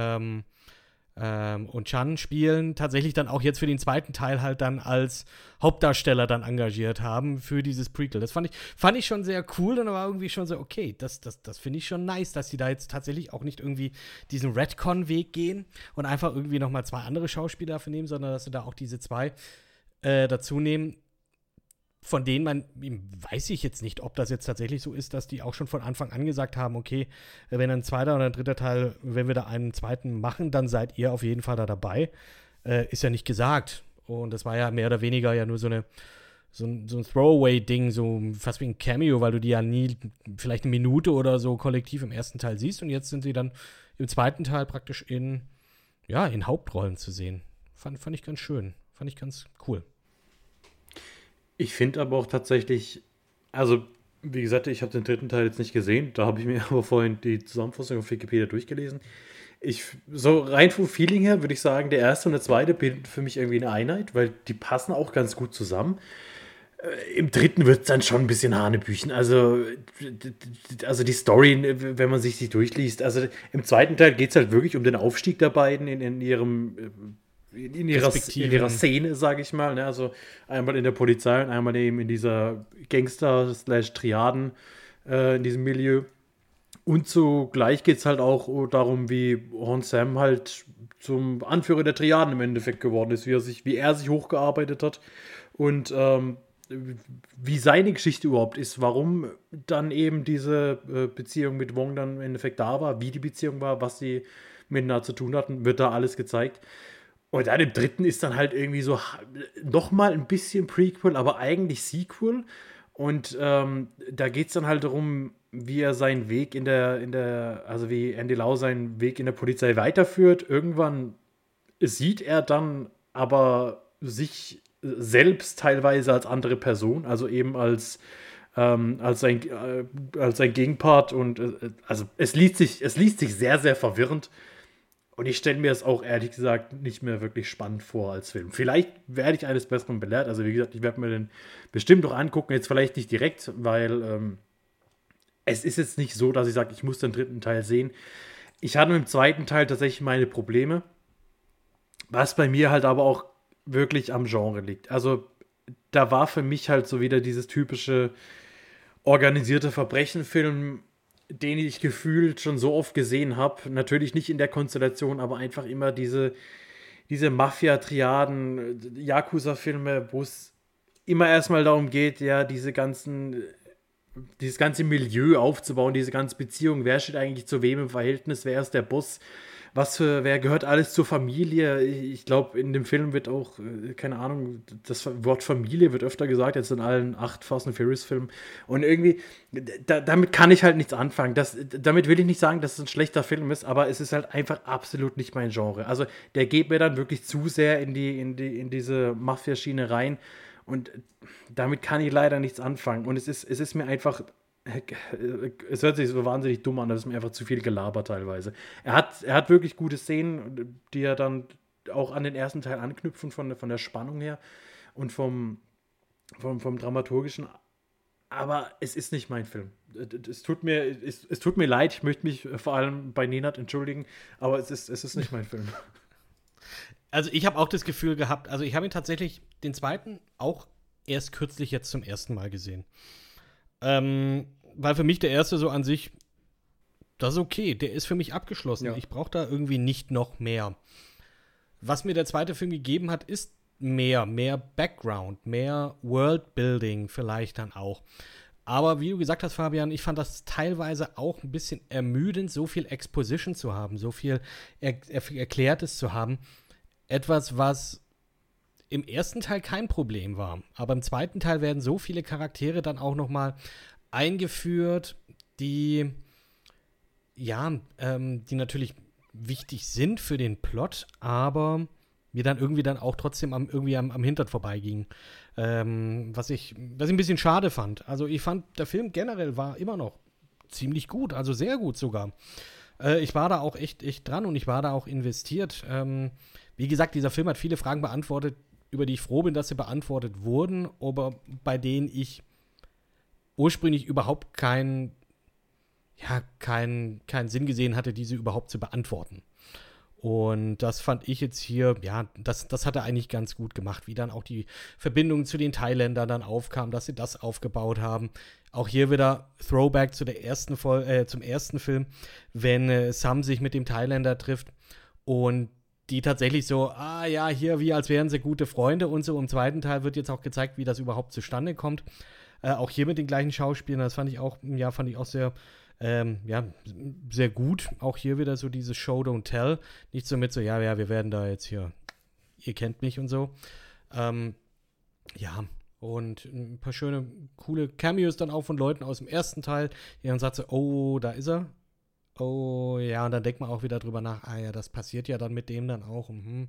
und Chan spielen, tatsächlich dann auch jetzt für den zweiten Teil halt dann als Hauptdarsteller dann engagiert haben für dieses Prequel. Das fand ich schon sehr cool und war irgendwie schon so, okay, das finde ich schon nice, dass die da jetzt tatsächlich auch nicht irgendwie diesen Retcon-Weg gehen und einfach irgendwie noch mal zwei andere Schauspieler dafür nehmen, sondern dass sie da auch diese zwei dazu nehmen, von denen man, weiß ich jetzt nicht, ob das jetzt tatsächlich so ist, dass die auch schon von Anfang an gesagt haben, okay, wenn ein zweiter oder ein dritter Teil, wenn wir da einen zweiten machen, dann seid ihr auf jeden Fall da dabei. Ist ja nicht gesagt. Und das war ja mehr oder weniger ja nur so ein Throwaway-Ding, so fast wie ein Cameo, weil du die ja nie, vielleicht eine Minute oder so kollektiv im ersten Teil siehst. Und jetzt sind sie dann im zweiten Teil praktisch in Hauptrollen zu sehen. Fand ich ganz schön. Fand ich ganz cool. Ich finde aber auch tatsächlich, also wie gesagt, ich habe den dritten Teil jetzt nicht gesehen, da habe ich mir aber vorhin die Zusammenfassung auf Wikipedia durchgelesen. So rein vom Feeling her würde ich sagen, der erste und der zweite bilden für mich irgendwie eine Einheit, weil die passen auch ganz gut zusammen. Im dritten wird es dann schon ein bisschen hanebüchen, also die Story, wenn man sich die durchliest, also im zweiten Teil geht es halt wirklich um den Aufstieg der beiden in ihrer Szene, sage ich mal. Ne? Also einmal in der Polizei und einmal eben in dieser Gangster-Triaden, in diesem Milieu. Und zugleich geht es halt auch darum, wie Hon Sam halt zum Anführer der Triaden im Endeffekt geworden ist, wie er sich hochgearbeitet hat und wie seine Geschichte überhaupt ist, warum dann eben diese Beziehung mit Wong dann im Endeffekt da war, wie die Beziehung war, was sie miteinander zu tun hatten, wird da alles gezeigt. Und dann im dritten ist dann halt irgendwie so nochmal ein bisschen Prequel, aber eigentlich Sequel. Und da geht es dann halt darum, wie er seinen Weg also wie Andy Lau seinen Weg in der Polizei weiterführt. Irgendwann sieht er dann aber sich selbst teilweise als andere Person, also eben als sein Gegenpart. Und also es liest sich sehr, sehr verwirrend. Und ich stelle mir das auch, ehrlich gesagt, nicht mehr wirklich spannend vor als Film. Vielleicht werde ich eines Besseren belehrt. Also wie gesagt, ich werde mir den bestimmt noch angucken. Jetzt vielleicht nicht direkt, weil es ist jetzt nicht so, dass ich sage, ich muss den dritten Teil sehen. Ich hatte mit dem zweiten Teil tatsächlich meine Probleme. Was bei mir halt aber auch wirklich am Genre liegt. Also da war für mich halt so wieder dieses typische organisierte Verbrechen-Film, den ich gefühlt schon so oft gesehen habe, natürlich nicht in der Konstellation, aber einfach immer diese Mafia-Triaden, Yakuza-Filme, wo es immer erstmal darum geht, ja, dieses ganze Milieu aufzubauen, diese ganze Beziehung, wer steht eigentlich zu wem im Verhältnis, wer ist der Boss, wer gehört alles zur Familie. Ich glaube, in dem Film wird auch, keine Ahnung, das Wort Familie wird öfter gesagt, jetzt in allen 8 Fast and Furious-Filmen. Und irgendwie, damit kann ich halt nichts anfangen. Damit will ich nicht sagen, dass es ein schlechter Film ist, aber es ist halt einfach absolut nicht mein Genre. Also der geht mir dann wirklich zu sehr in diese Mafia-Schiene rein. Und damit kann ich leider nichts anfangen. Und es ist mir einfach... Es hört sich so wahnsinnig dumm an, das ist mir einfach zu viel gelabert teilweise. Er hat wirklich gute Szenen, die er dann auch an den ersten Teil anknüpfen von der Spannung her und vom Dramaturgischen. Aber es ist nicht mein Film. Es tut mir leid, ich möchte mich vor allem bei Nenad entschuldigen, aber es ist nicht mein Film. Also ich habe auch das Gefühl gehabt, also ich habe ihn tatsächlich, den zweiten, auch erst kürzlich jetzt zum ersten Mal gesehen. Weil für mich der erste so an sich, das ist okay, der ist für mich abgeschlossen. Ja. Ich brauche da irgendwie nicht noch mehr. Was mir der zweite Film gegeben hat, ist mehr Background, mehr Worldbuilding vielleicht dann auch. Aber wie du gesagt hast, Fabian, ich fand das teilweise auch ein bisschen ermüdend, so viel Exposition zu haben, so viel Erklärtes zu haben. Etwas, was im ersten Teil kein Problem war. Aber im zweiten Teil werden so viele Charaktere dann auch noch mal eingeführt, die natürlich wichtig sind für den Plot, aber mir dann irgendwie dann auch trotzdem am Hintern vorbeigingen. Was ich ein bisschen schade fand. Also ich fand, der Film generell war immer noch ziemlich gut, also sehr gut sogar. Ich war da auch echt dran und ich war da auch investiert. Wie gesagt, dieser Film hat viele Fragen beantwortet, über die ich froh bin, dass sie beantwortet wurden, aber bei denen ich ursprünglich überhaupt keinen Sinn gesehen hatte, diese überhaupt zu beantworten. Und das fand ich jetzt hier, ja, das hat er eigentlich ganz gut gemacht, wie dann auch die Verbindung zu den Thailändern dann aufkam, dass sie das aufgebaut haben. Auch hier wieder Throwback zu der ersten zum ersten Film, wenn Sam sich mit dem Thailänder trifft und die tatsächlich so, hier, wie als wären sie gute Freunde und so. Im zweiten Teil wird jetzt auch gezeigt, wie das überhaupt zustande kommt. Auch hier mit den gleichen Schauspielern, das fand ich auch sehr, sehr gut. Auch hier wieder so dieses Show, Don't Tell. Nicht so mit so, wir werden da jetzt hier, ihr kennt mich und so. Und ein paar schöne, coole Cameos dann auch von Leuten aus dem ersten Teil, die dann sagt so, oh, da ist er. Oh, ja, und dann denkt man auch wieder drüber nach, das passiert ja dann mit dem dann auch. Mhm.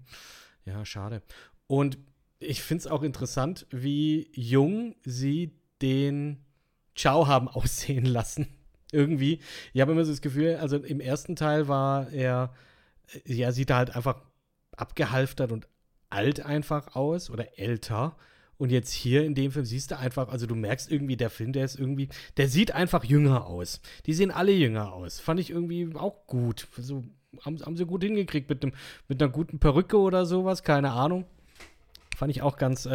Ja, schade. Und ich finde es auch interessant, wie jung sie den Chow haben aussehen lassen. Irgendwie. Ich habe immer so das Gefühl, also im ersten Teil war er, ja, sieht er halt einfach abgehalftert und alt einfach aus oder älter. Und jetzt hier in dem Film siehst du einfach, also du merkst irgendwie, der Film, der sieht einfach jünger aus. Die sehen alle jünger aus. Fand ich irgendwie auch gut. So, haben sie gut hingekriegt mit einer guten Perücke oder sowas, keine Ahnung. Fand ich auch ganz,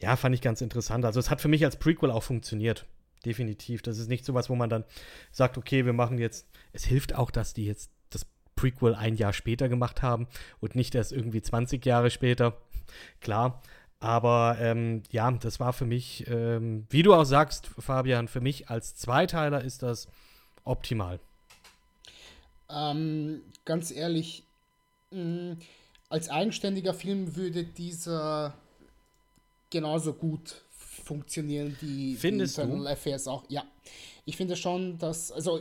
fand ich ganz interessant. Also es hat für mich als Prequel auch funktioniert. Definitiv. Das ist nicht sowas, wo man dann sagt, okay, wir machen jetzt, es hilft auch, dass die jetzt das Prequel ein Jahr später gemacht haben und nicht erst irgendwie 20 Jahre später. Klar. Aber das war für mich, wie du auch sagst, Fabian, für mich als Zweiteiler ist das optimal. Ganz ehrlich, als eigenständiger Film würde dieser genauso gut funktionieren, die Infernal Affairs auch. Ja, ich finde schon, dass, also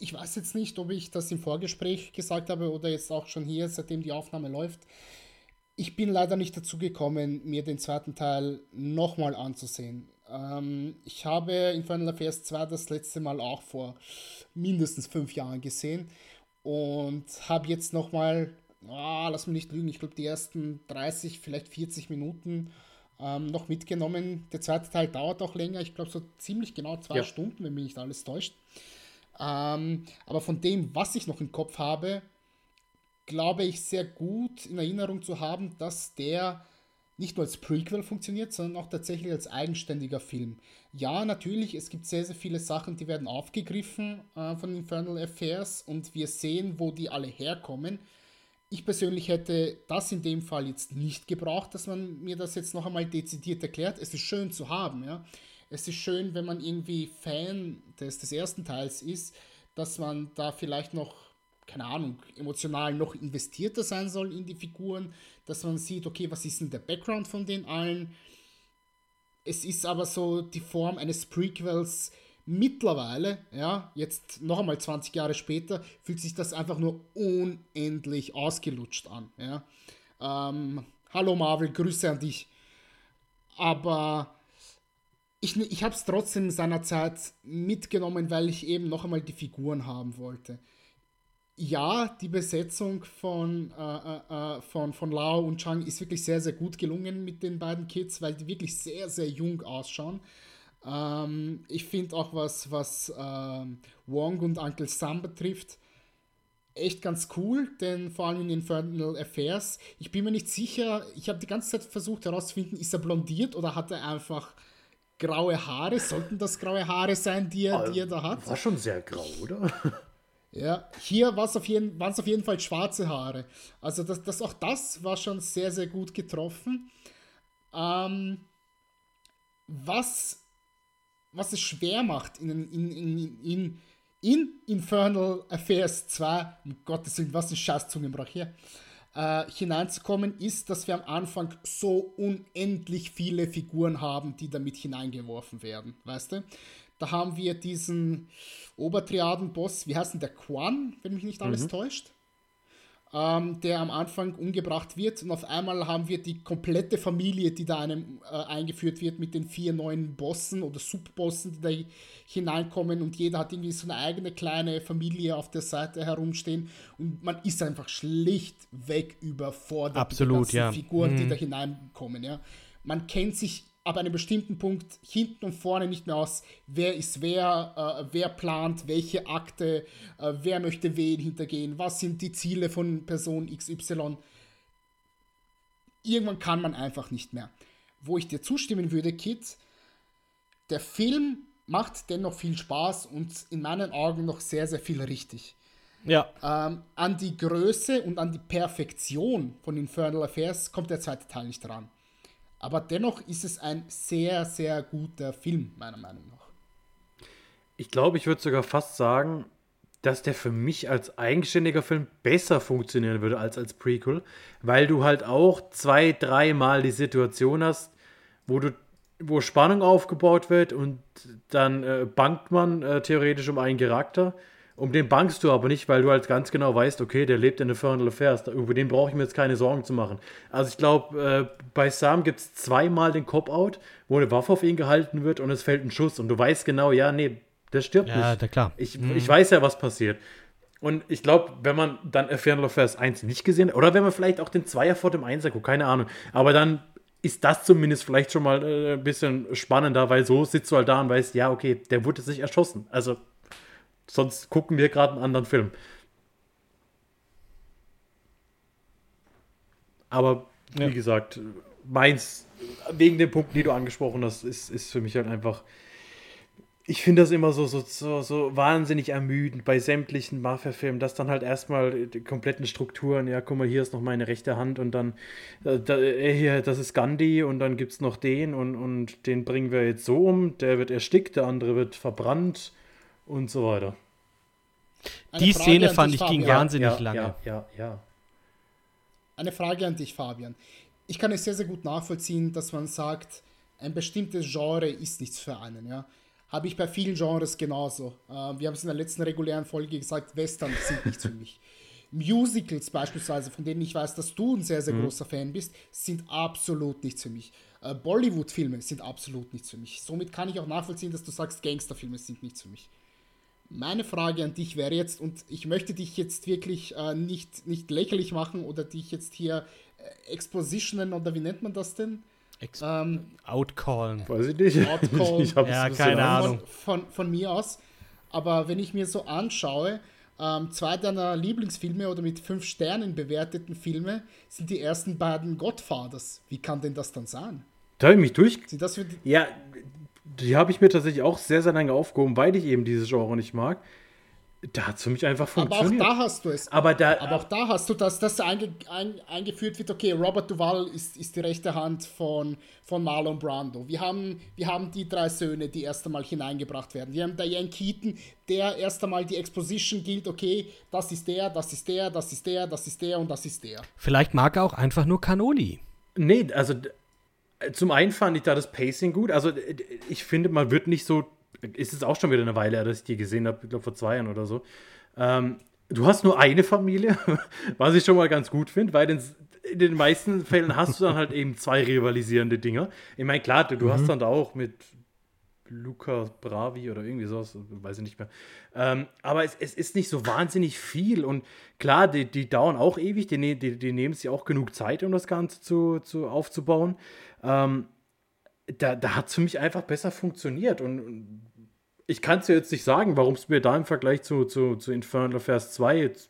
ich weiß jetzt nicht, ob ich das im Vorgespräch gesagt habe oder jetzt auch schon hier, seitdem die Aufnahme läuft. Ich bin leider nicht dazu gekommen, mir den zweiten Teil nochmal anzusehen. Ich habe Infernal Affairs 2 das letzte Mal auch vor mindestens 5 Jahren gesehen und habe jetzt nochmal, lass mich nicht lügen, ich glaube die ersten 30, vielleicht 40 Minuten noch mitgenommen. Der zweite Teil dauert auch länger, ich glaube so ziemlich genau 2 Stunden, wenn mich nicht alles täuscht. Aber von dem, was ich noch im Kopf habe, glaube ich, sehr gut in Erinnerung zu haben, dass der nicht nur als Prequel funktioniert, sondern auch tatsächlich als eigenständiger Film. Ja, natürlich, es gibt sehr, sehr viele Sachen, die werden aufgegriffen von Infernal Affairs und wir sehen, wo die alle herkommen. Ich persönlich hätte das in dem Fall jetzt nicht gebraucht, dass man mir das jetzt noch einmal dezidiert erklärt. Es ist schön zu haben, ja. Es ist schön, wenn man irgendwie Fan des ersten Teils ist, dass man da vielleicht noch keine Ahnung, emotional noch investierter sein soll in die Figuren, dass man sieht, okay, was ist denn der Background von den allen? Es ist aber so die Form eines Prequels mittlerweile, ja, jetzt noch einmal 20 Jahre später, fühlt sich das einfach nur unendlich ausgelutscht an, ja. Hallo Marvel, Grüße an dich. Aber ich habe es trotzdem seinerzeit mitgenommen, weil ich eben noch einmal die Figuren haben wollte. Ja, die Besetzung von Lau und Chang ist wirklich sehr, sehr gut gelungen mit den beiden Kids, weil die wirklich sehr, sehr jung ausschauen. Ich finde auch, was Wong und Uncle Sam betrifft, echt ganz cool, denn vor allem in Infernal Affairs, ich bin mir nicht sicher, ich habe die ganze Zeit versucht herauszufinden, ist er blondiert oder hat er einfach graue Haare? Sollten das graue Haare sein, die er da hat? War schon sehr grau, oder? Ja, hier waren es auf jeden Fall schwarze Haare. Also das war schon sehr, sehr gut getroffen. Was es schwer macht in Infernal Affairs 2, um Gottes Willen, was ein scheiß Zungenbrach hier, hineinzukommen, ist, dass wir am Anfang so unendlich viele Figuren haben, die damit hineingeworfen werden, weißt du? Da haben wir diesen Obertriaden-Boss, wie heißt denn der Quan, wenn mich nicht alles täuscht, der am Anfang umgebracht wird und auf einmal haben wir die komplette Familie, die da einem eingeführt wird mit den 4 neuen Bossen oder Subbossen, die da hineinkommen und jeder hat irgendwie so eine eigene kleine Familie auf der Seite herumstehen und man ist einfach schlichtweg überfordert mit den ganzen Figuren, die da hineinkommen. Ja. Man kennt sich ab einem bestimmten Punkt hinten und vorne nicht mehr aus, wer ist wer, wer plant welche Akte, wer möchte wen hintergehen, was sind die Ziele von Person XY. Irgendwann kann man einfach nicht mehr. Wo ich dir zustimmen würde, Kid, der Film macht dennoch viel Spaß und in meinen Augen noch sehr, sehr viel richtig. Ja. An die Größe und an die Perfektion von Infernal Affairs kommt der zweite Teil nicht ran. Aber dennoch ist es ein sehr, sehr guter Film, meiner Meinung nach. Ich glaube, ich würde sogar fast sagen, dass der für mich als eigenständiger Film besser funktionieren würde als als Prequel, weil du halt auch 2-3 Mal die Situation hast, wo Spannung aufgebaut wird und dann bangt man theoretisch um einen Charakter. Um den bangst du aber nicht, weil du halt ganz genau weißt, okay, der lebt in Infernal Affairs, über den brauche ich mir jetzt keine Sorgen zu machen. Also ich glaube, bei Sam gibt es 2-mal den Cop-Out, wo eine Waffe auf ihn gehalten wird und es fällt ein Schuss und du weißt genau, ja, nee, der stirbt ja nicht. Ja, klar. Ich weiß ja, was passiert. Und ich glaube, wenn man dann Infernal Affairs 1 nicht gesehen hat, oder wenn man vielleicht auch den 2er vor dem 1er guckt, keine Ahnung, aber dann ist das zumindest vielleicht schon mal ein bisschen spannender, weil so sitzt du halt da und weißt, ja, okay, der wurde sich erschossen. Also sonst gucken wir gerade einen anderen Film. Aber wie gesagt, meins, wegen den Punkten, die du angesprochen hast, ist für mich halt einfach, ich finde das immer so wahnsinnig ermüdend bei sämtlichen Mafia-Filmen, dass dann halt erstmal die kompletten Strukturen, ja, guck mal, hier ist noch meine rechte Hand und dann, hier, das ist Gandhi und dann gibt's noch den und den bringen wir jetzt so um, der wird erstickt, der andere wird verbrannt und so weiter. Die Szene fand ich ging wahnsinnig lange. Ja. Eine Frage an dich, Fabian. Ich kann es sehr, sehr gut nachvollziehen, dass man sagt, ein bestimmtes Genre ist nichts für einen, ja. Habe ich bei vielen Genres genauso. Wir haben es in der letzten regulären Folge gesagt, Western sind nichts für mich. Musicals beispielsweise, von denen ich weiß, dass du ein sehr, sehr großer Fan bist, sind absolut nichts für mich. Bollywood-Filme sind absolut nichts für mich. Somit kann ich auch nachvollziehen, dass du sagst, Gangsterfilme sind nichts für mich. Meine Frage an dich wäre jetzt, und ich möchte dich jetzt wirklich nicht lächerlich machen oder dich jetzt hier expositionen, oder wie nennt man das denn? Outcallen. Weiß ich nicht. Outcallen. Ich ja, keine Ahnung. Von mir aus. Aber wenn ich mir so anschaue, 2 deiner Lieblingsfilme oder mit 5 Sternen bewerteten Filme sind die ersten beiden Godfathers. Wie kann denn das dann sein? Da habe ich mich durch... Die habe ich mir tatsächlich auch sehr, sehr lange aufgehoben, weil ich eben dieses Genre nicht mag. Da hat es für mich einfach funktioniert. Aber auch da hast du es. Aber auch da hast du das, dass eingeführt wird, okay, Robert Duvall ist die rechte Hand von Marlon Brando. Wir haben die 3 Söhne, die erst einmal hineingebracht werden. Wir haben Diane Keaton, der erst einmal die Exposition gilt, okay, das ist der, das ist der, das ist der, das ist der und das ist der. Vielleicht mag er auch einfach nur Cannoli. Nee, also zum einen fand ich da das Pacing gut. Also ich finde, man wird nicht so... Ist es auch schon wieder eine Weile, dass ich die gesehen habe, ich glaube vor 2 Jahren oder so. Du hast nur eine Familie, was ich schon mal ganz gut finde, weil in den meisten Fällen hast du dann halt eben 2 rivalisierende Dinger. Ich meine, klar, du hast dann da auch mit Luca Bravi oder irgendwie sowas, weiß ich nicht mehr. Aber es ist nicht so wahnsinnig viel und klar, die dauern auch ewig, die nehmen sich auch genug Zeit, um das Ganze zu aufzubauen. Da hat es für mich einfach besser funktioniert und ich kann es ja jetzt nicht sagen, warum es mir da im Vergleich zu Infernal Affairs 2 jetzt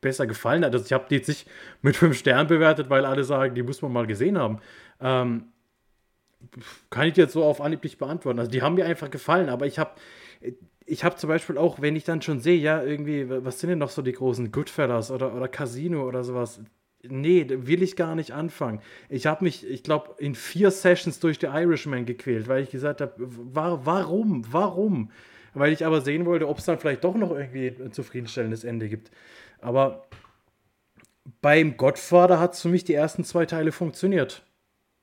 besser gefallen hat. Also ich habe die jetzt nicht mit 5 Sternen bewertet, weil alle sagen, die muss man mal gesehen haben. Kann ich jetzt so auf Anhieb nicht beantworten. Also die haben mir einfach gefallen, aber ich habe zum Beispiel auch, wenn ich dann schon sehe, ja irgendwie, was sind denn noch so die großen Goodfellas oder Casino oder sowas, nee, will ich gar nicht anfangen. Ich habe mich, ich glaube, in 4 Sessions durch The Irishman gequält, weil ich gesagt habe, warum? Weil ich aber sehen wollte, ob es dann vielleicht doch noch irgendwie ein zufriedenstellendes Ende gibt. Aber beim Godfather hat es für mich die ersten 2 Teile funktioniert.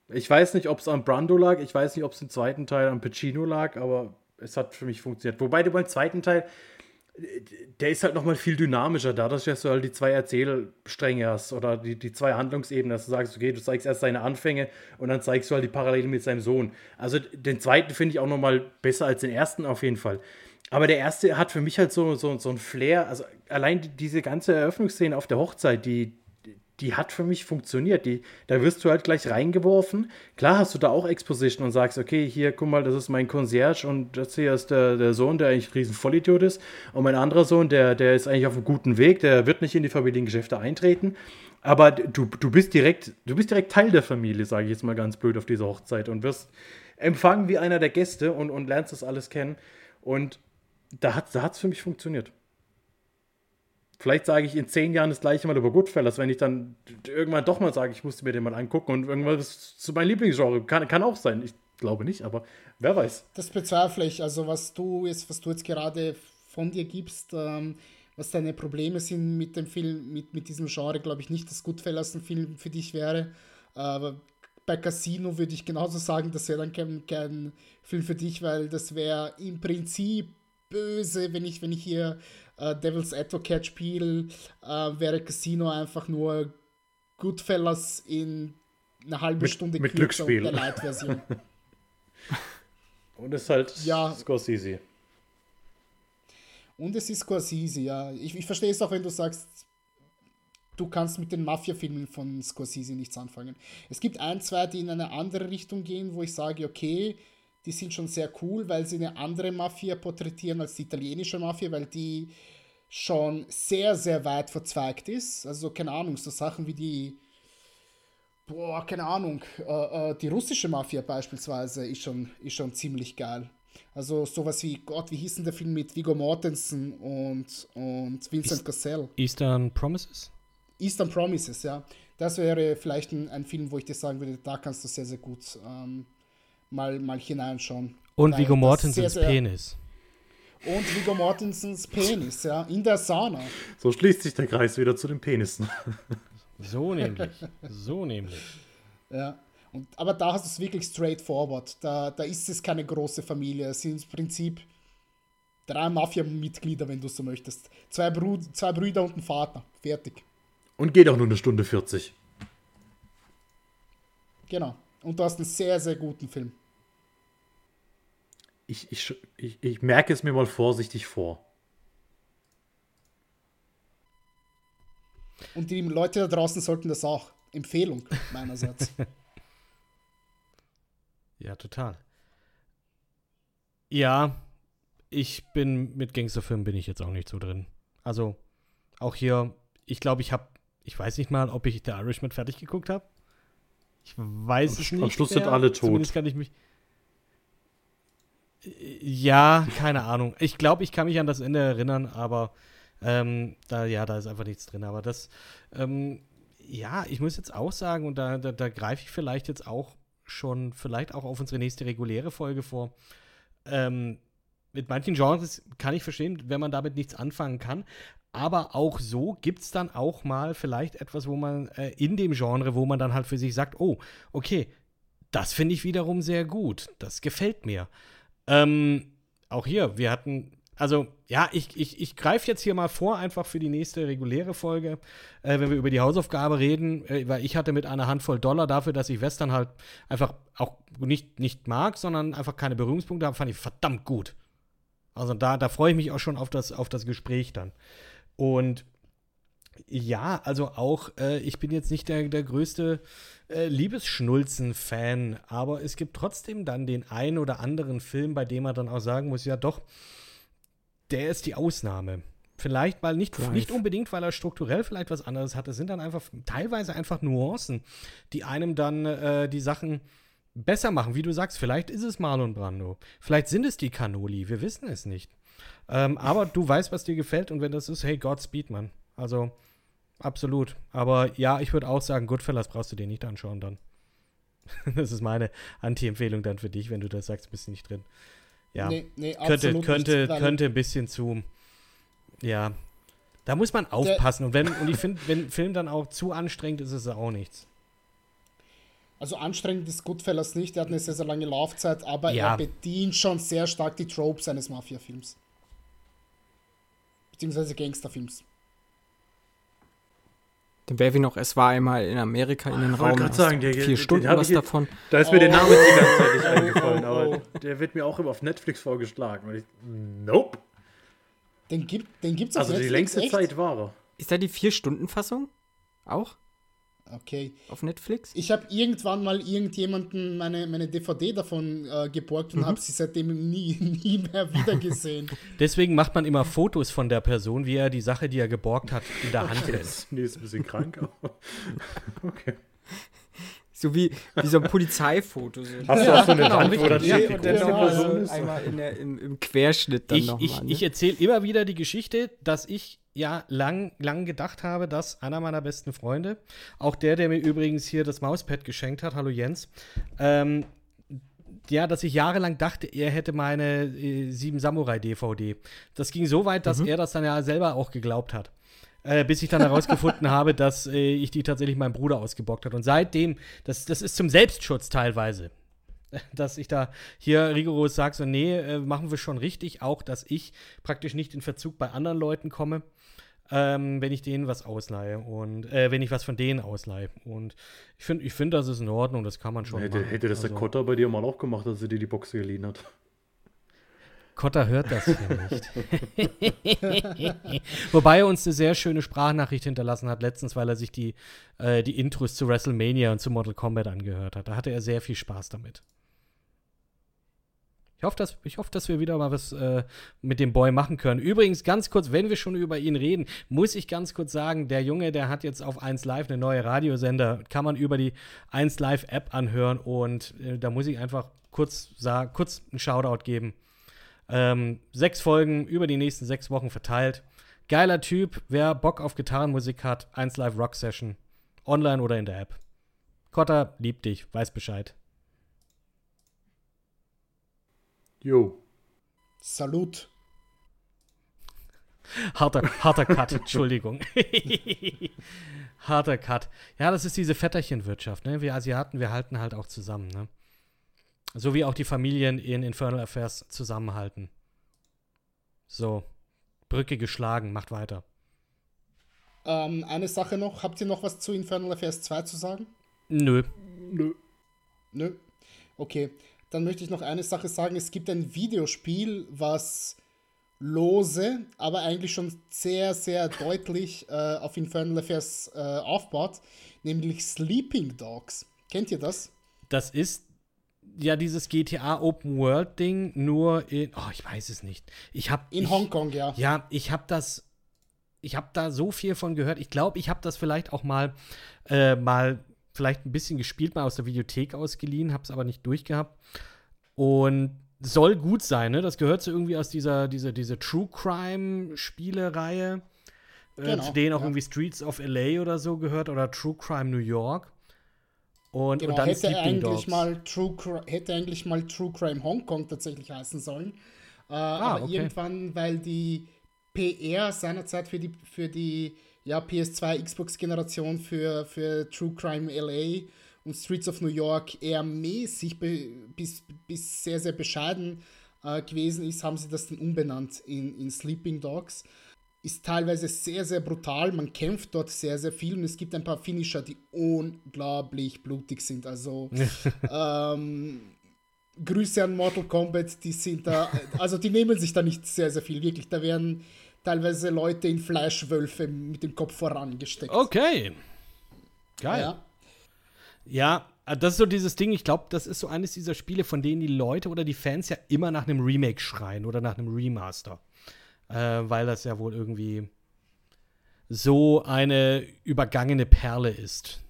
Ich weiß nicht, ob es an Brando lag, ich weiß nicht, ob es im zweiten Teil an Pacino lag, aber es hat für mich funktioniert. Wobei du beim zweiten Teil... Der ist halt nochmal viel dynamischer, dadurch, dass du halt die 2 Erzählstränge hast oder die 2 Handlungsebenen, dass du sagst, okay, du zeigst erst seine Anfänge und dann zeigst du halt die Parallelen mit seinem Sohn. Also den zweiten finde ich auch nochmal besser als den ersten auf jeden Fall. Aber der erste hat für mich halt so ein Flair, also allein diese ganze Eröffnungsszene auf der Hochzeit, die hat für mich funktioniert. Da wirst du halt gleich reingeworfen. Klar hast du da auch Exposition und sagst, okay, hier, guck mal, das ist mein Concierge und das hier ist der Sohn, der eigentlich ein riesen Vollidiot ist. Und mein anderer Sohn, der ist eigentlich auf einem guten Weg, der wird nicht in die Familiengeschäfte eintreten. Aber du bist direkt Teil der Familie, sage ich jetzt mal ganz blöd, auf dieser Hochzeit und wirst empfangen wie einer der Gäste und lernst das alles kennen. Und da hat's für mich funktioniert. Vielleicht sage ich in 10 Jahren das gleiche mal über Goodfellas, wenn ich dann irgendwann doch mal sage, ich musste mir den mal angucken und irgendwann ist es mein Lieblingsgenre. Kann auch sein. Ich glaube nicht, aber wer weiß. Das bezweifle ich. Also was du jetzt gerade von dir gibst, was deine Probleme sind mit dem Film, mit diesem Genre, glaube ich nicht, dass Goodfellas ein Film für dich wäre. Aber bei Casino würde ich genauso sagen, das wäre dann kein Film für dich, weil das wäre im Prinzip böse, wenn ich hier Devil's Advocate spiele, wäre Casino einfach nur Goodfellas in einer halben Stunde mit Glücksspiel. Der Light-Version. Und es ist halt Scorsese. Und es ist Scorsese, ja. Ich verstehe es auch, wenn du sagst, du kannst mit den Mafia-Filmen von Scorsese nichts anfangen. Es gibt 1, 2, die in eine andere Richtung gehen, wo ich sage, okay, die sind schon sehr cool, weil sie eine andere Mafia porträtieren als die italienische Mafia, weil die schon sehr, sehr weit verzweigt ist. Also, keine Ahnung, so Sachen wie die russische Mafia beispielsweise ist schon ziemlich geil. Also sowas wie, wie hieß denn der Film mit Viggo Mortensen und Vincent Cassel? Eastern Promises? Eastern Promises, ja. Das wäre vielleicht ein Film, wo ich dir sagen würde, da kannst du sehr, sehr gut mal hineinschauen. Und Viggo Mortensens Penis. Und Viggo Mortensens Penis, ja, in der Sauna. So schließt sich der Kreis wieder zu den Penissen. So nämlich. Ja, aber da hast du es wirklich straightforward. Da ist es keine große Familie. Es sind im Prinzip 3 Mafia-Mitglieder, wenn du so möchtest. 2 Brüder und ein Vater. Fertig. Und geht auch nur 1 Stunde 40. Genau. Und du hast einen sehr, sehr guten Film. Ich merke es mir mal vorsichtig vor. Und die Leute da draußen sollten das auch. Empfehlung meinerseits. Ja, total. Ja, mit Gangsterfilmen bin ich jetzt auch nicht so drin. Also, auch hier, ich glaube, ich weiß nicht mal, ob ich The Irishman fertig geguckt habe. Ich weiß es nicht. Am Schluss sind alle tot. Zumindest kann ich mich. Ja, keine Ahnung. Ich glaube, ich kann mich an das Ende erinnern, aber da ist einfach nichts drin. Aber das, ich muss jetzt auch sagen, und da greife ich vielleicht jetzt auch schon, vielleicht auch auf unsere nächste reguläre Folge vor. Mit manchen Genres kann ich verstehen, wenn man damit nichts anfangen kann. Aber auch so gibt es dann auch mal vielleicht etwas, wo man in dem Genre, wo man dann halt für sich sagt, oh, okay, das finde ich wiederum sehr gut. Das gefällt mir. Auch hier, wir hatten, also ja, ich greife jetzt hier mal vor, einfach für die nächste reguläre Folge, wenn wir über die Hausaufgabe reden, weil ich hatte mit einer Handvoll Dollar dafür, dass ich Western halt einfach auch nicht mag, sondern einfach keine Berührungspunkte habe, fand ich verdammt gut. Also da freue ich mich auch schon auf das Gespräch dann. Und ja, also auch, ich bin jetzt nicht der größte Liebesschnulzen-Fan, aber es gibt trotzdem dann den einen oder anderen Film, bei dem man dann auch sagen muss, ja doch, der ist die Ausnahme. Vielleicht, weil nicht unbedingt, weil er strukturell vielleicht was anderes hat. Es sind dann einfach teilweise einfach Nuancen, die einem dann die Sachen besser machen. Wie du sagst, vielleicht ist es Marlon Brando. Vielleicht sind es die Cannoli, wir wissen es nicht. Aber du weißt, was dir gefällt und wenn das ist, hey, Godspeed, Mann. Also, absolut. Aber ja, ich würde auch sagen, Goodfellas brauchst du dir nicht anschauen dann. Das ist meine Anti-Empfehlung dann für dich, wenn du das sagst, bist du nicht drin. Ja, nee, könnte ein bisschen zu, ja, da muss man aufpassen. Und ich finde, wenn ein Film dann auch zu anstrengend ist, ist es auch nichts. Also anstrengend ist Goodfellas nicht, der hat eine sehr, sehr lange Laufzeit, aber er bedient schon sehr stark die Tropes eines Mafia-Films. Beziehungsweise Gangster-Films. Dann wäre wie noch, es war einmal in Amerika in den Raum, sagen, 4 Stunden was davon. Da ist mir der Name die ganze Zeit nicht eingefallen, aber der wird mir auch immer auf Netflix vorgeschlagen. Und ich, nope. Den gibt's auf Netflix, die längste echt? Zeit war er. Ist da die 4-Stunden-Fassung auch? Okay. Auf Netflix? Ich habe irgendwann mal irgendjemanden meine DVD davon geborgt und habe sie seitdem nie mehr wiedergesehen. Deswegen macht man immer Fotos von der Person, wie er die Sache, die er geborgt hat, in der Hand hält. Nee, ist ein bisschen krank, aber okay. So wie so ein Polizeifoto. Hast du auch so eine Wand, wo dann die Person ist? Einmal im Querschnitt dann nochmal. Ich erzähle immer wieder die Geschichte, dass ich ja lang gedacht habe, dass einer meiner besten Freunde, auch der mir übrigens hier das Mauspad geschenkt hat, hallo Jens, ja, dass ich jahrelang dachte, er hätte meine 7 Samurai-DVD. Das ging so weit, dass er das dann ja selber auch geglaubt hat. Bis ich dann herausgefunden habe, dass ich die tatsächlich meinem Bruder ausgebockt hat. Und seitdem, das ist zum Selbstschutz teilweise, dass ich da hier rigoros sage, so nee, machen wir schon richtig, auch dass ich praktisch nicht in Verzug bei anderen Leuten komme, wenn ich denen was ausleihe und wenn ich was von denen ausleihe. Und ich find, das ist in Ordnung, das kann man schon machen. Hätte das der Kotter bei dir mal auch gemacht, als er dir die Box geliehen hat? Kotter hört das hier nicht. Wobei er uns eine sehr schöne Sprachnachricht hinterlassen hat letztens, weil er sich die Intros zu WrestleMania und zu Mortal Kombat angehört hat. Da hatte er sehr viel Spaß damit. Ich hoffe, dass wir wieder mal was mit dem Boy machen können. Übrigens, ganz kurz, wenn wir schon über ihn reden, muss ich ganz kurz sagen, der Junge, der hat jetzt auf 1 Live eine neue Radiosender. Kann man über die 1 Live-App anhören. Und da muss ich einfach kurz einen Shoutout geben. 6 Folgen über die nächsten 6 Wochen verteilt. Geiler Typ, wer Bock auf Gitarrenmusik hat, 1 Live Rock Session. Online oder in der App. Kotter, lieb dich, weiß Bescheid. Jo. Salut. Harter Cut, Entschuldigung. Harter Cut. Ja, das ist diese Vetterchenwirtschaft, ne? Wir Asiaten, wir halten halt auch zusammen, ne? So wie auch die Familien in Infernal Affairs zusammenhalten. So, Brücke geschlagen, macht weiter. Eine Sache noch, habt ihr noch was zu Infernal Affairs 2 zu sagen? Nö. Okay, dann möchte ich noch eine Sache sagen. Es gibt ein Videospiel, was lose, aber eigentlich schon sehr, sehr deutlich auf Infernal Affairs aufbaut, nämlich Sleeping Dogs. Kennt ihr das? Das ist ja dieses GTA Open World Ding nur in, oh, ich weiß es nicht. In Hongkong, ja. Ja, ich habe da so viel von gehört. Ich glaube, ich habe das vielleicht auch mal vielleicht ein bisschen gespielt, mal aus der Videothek ausgeliehen, habe es aber nicht durchgehabt. Und soll gut sein, ne? Das gehört so irgendwie aus dieser True Crime Spielereihe, genau, zu denen auch irgendwie Streets of LA oder so gehört oder True Crime New York. Und dann hätte eigentlich mal True Crime Hongkong tatsächlich heißen sollen. Aber okay. Irgendwann, weil die PR seinerzeit für die PS2, Xbox-Generation für True Crime LA und Streets of New York eher mäßig bis sehr, sehr bescheiden gewesen ist, haben sie das dann umbenannt in Sleeping Dogs. Ist teilweise sehr, sehr brutal. Man kämpft dort sehr, sehr viel. Und es gibt ein paar Finisher, die unglaublich blutig sind. Also, Grüße an Mortal Kombat. Die sind da, also die nehmen sich da nicht sehr, sehr viel. Wirklich, da werden teilweise Leute in Fleischwölfe mit dem Kopf vorangesteckt. Okay. Geil. Ja, das ist so dieses Ding. Ich glaube, das ist so eines dieser Spiele, von denen die Leute oder die Fans ja immer nach einem Remake schreien oder nach einem Remaster. Weil das ja wohl irgendwie so eine übergangene Perle ist.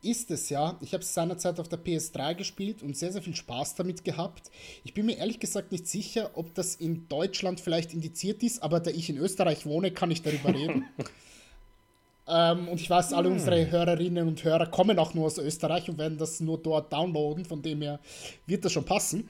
Ist es, ja. Ich habe es seinerzeit auf der PS3 gespielt und sehr, sehr viel Spaß damit gehabt. Ich bin mir ehrlich gesagt nicht sicher, ob das in Deutschland vielleicht indiziert ist, aber da ich in Österreich wohne, kann ich darüber reden. Und ich weiß, alle unsere Hörerinnen und Hörer kommen auch nur aus Österreich und werden das nur dort downloaden, von dem her wird das schon passen.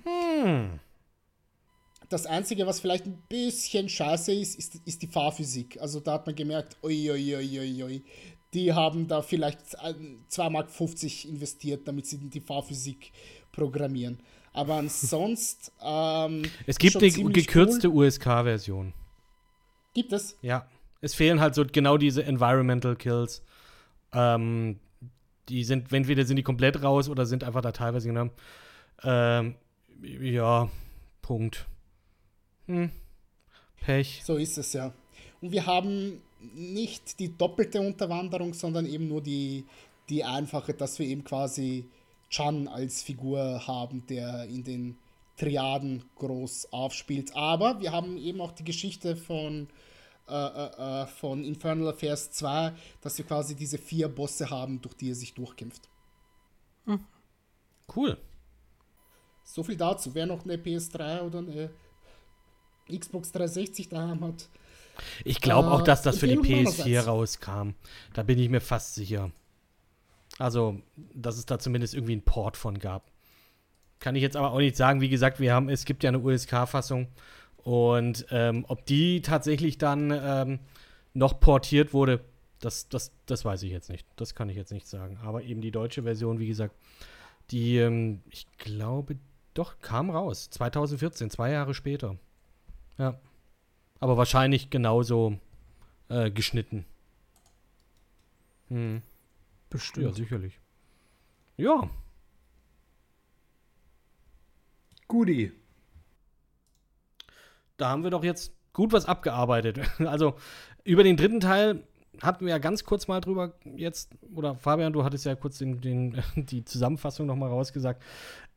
Das Einzige, was vielleicht ein bisschen scheiße ist die Fahrphysik. Also da hat man gemerkt, die haben da vielleicht 2,50 Mark investiert, damit sie die Fahrphysik programmieren. Aber ansonsten es gibt die gekürzte cool. USK-Version. Gibt es? Ja. Es fehlen halt so genau diese Environmental Kills. Die sind, entweder sind die komplett raus oder sind einfach da teilweise genommen. Ja, Punkt. Pech. So ist es, ja. Und wir haben nicht die doppelte Unterwanderung, sondern eben nur die einfache, dass wir eben quasi Chan als Figur haben, der in den Triaden groß aufspielt. Aber wir haben eben auch die Geschichte von Infernal Affairs 2, dass wir quasi diese 4 Bosse haben, durch die er sich durchkämpft. Hm. Cool. So viel dazu. Wer noch eine PS3 oder eine Xbox 360 daheim hat. Ich glaube auch, dass das für die PS4 rauskam. Da bin ich mir fast sicher. Also, dass es da zumindest irgendwie einen Port von gab. Kann ich jetzt aber auch nicht sagen. Wie gesagt, es gibt ja eine USK-Fassung. Und ob die tatsächlich dann noch portiert wurde, das weiß ich jetzt nicht. Das kann ich jetzt nicht sagen. Aber eben die deutsche Version, wie gesagt, die, ich glaube, doch kam raus. 2014, 2 Jahre später. Ja. Aber wahrscheinlich genauso geschnitten. Hm. Bestimmt. Ja, sicherlich. Ja. Guti. Da haben wir doch jetzt gut was abgearbeitet. Also über den dritten Teil hatten wir ja ganz kurz mal drüber jetzt, oder Fabian, du hattest ja kurz die Zusammenfassung noch mal rausgesagt.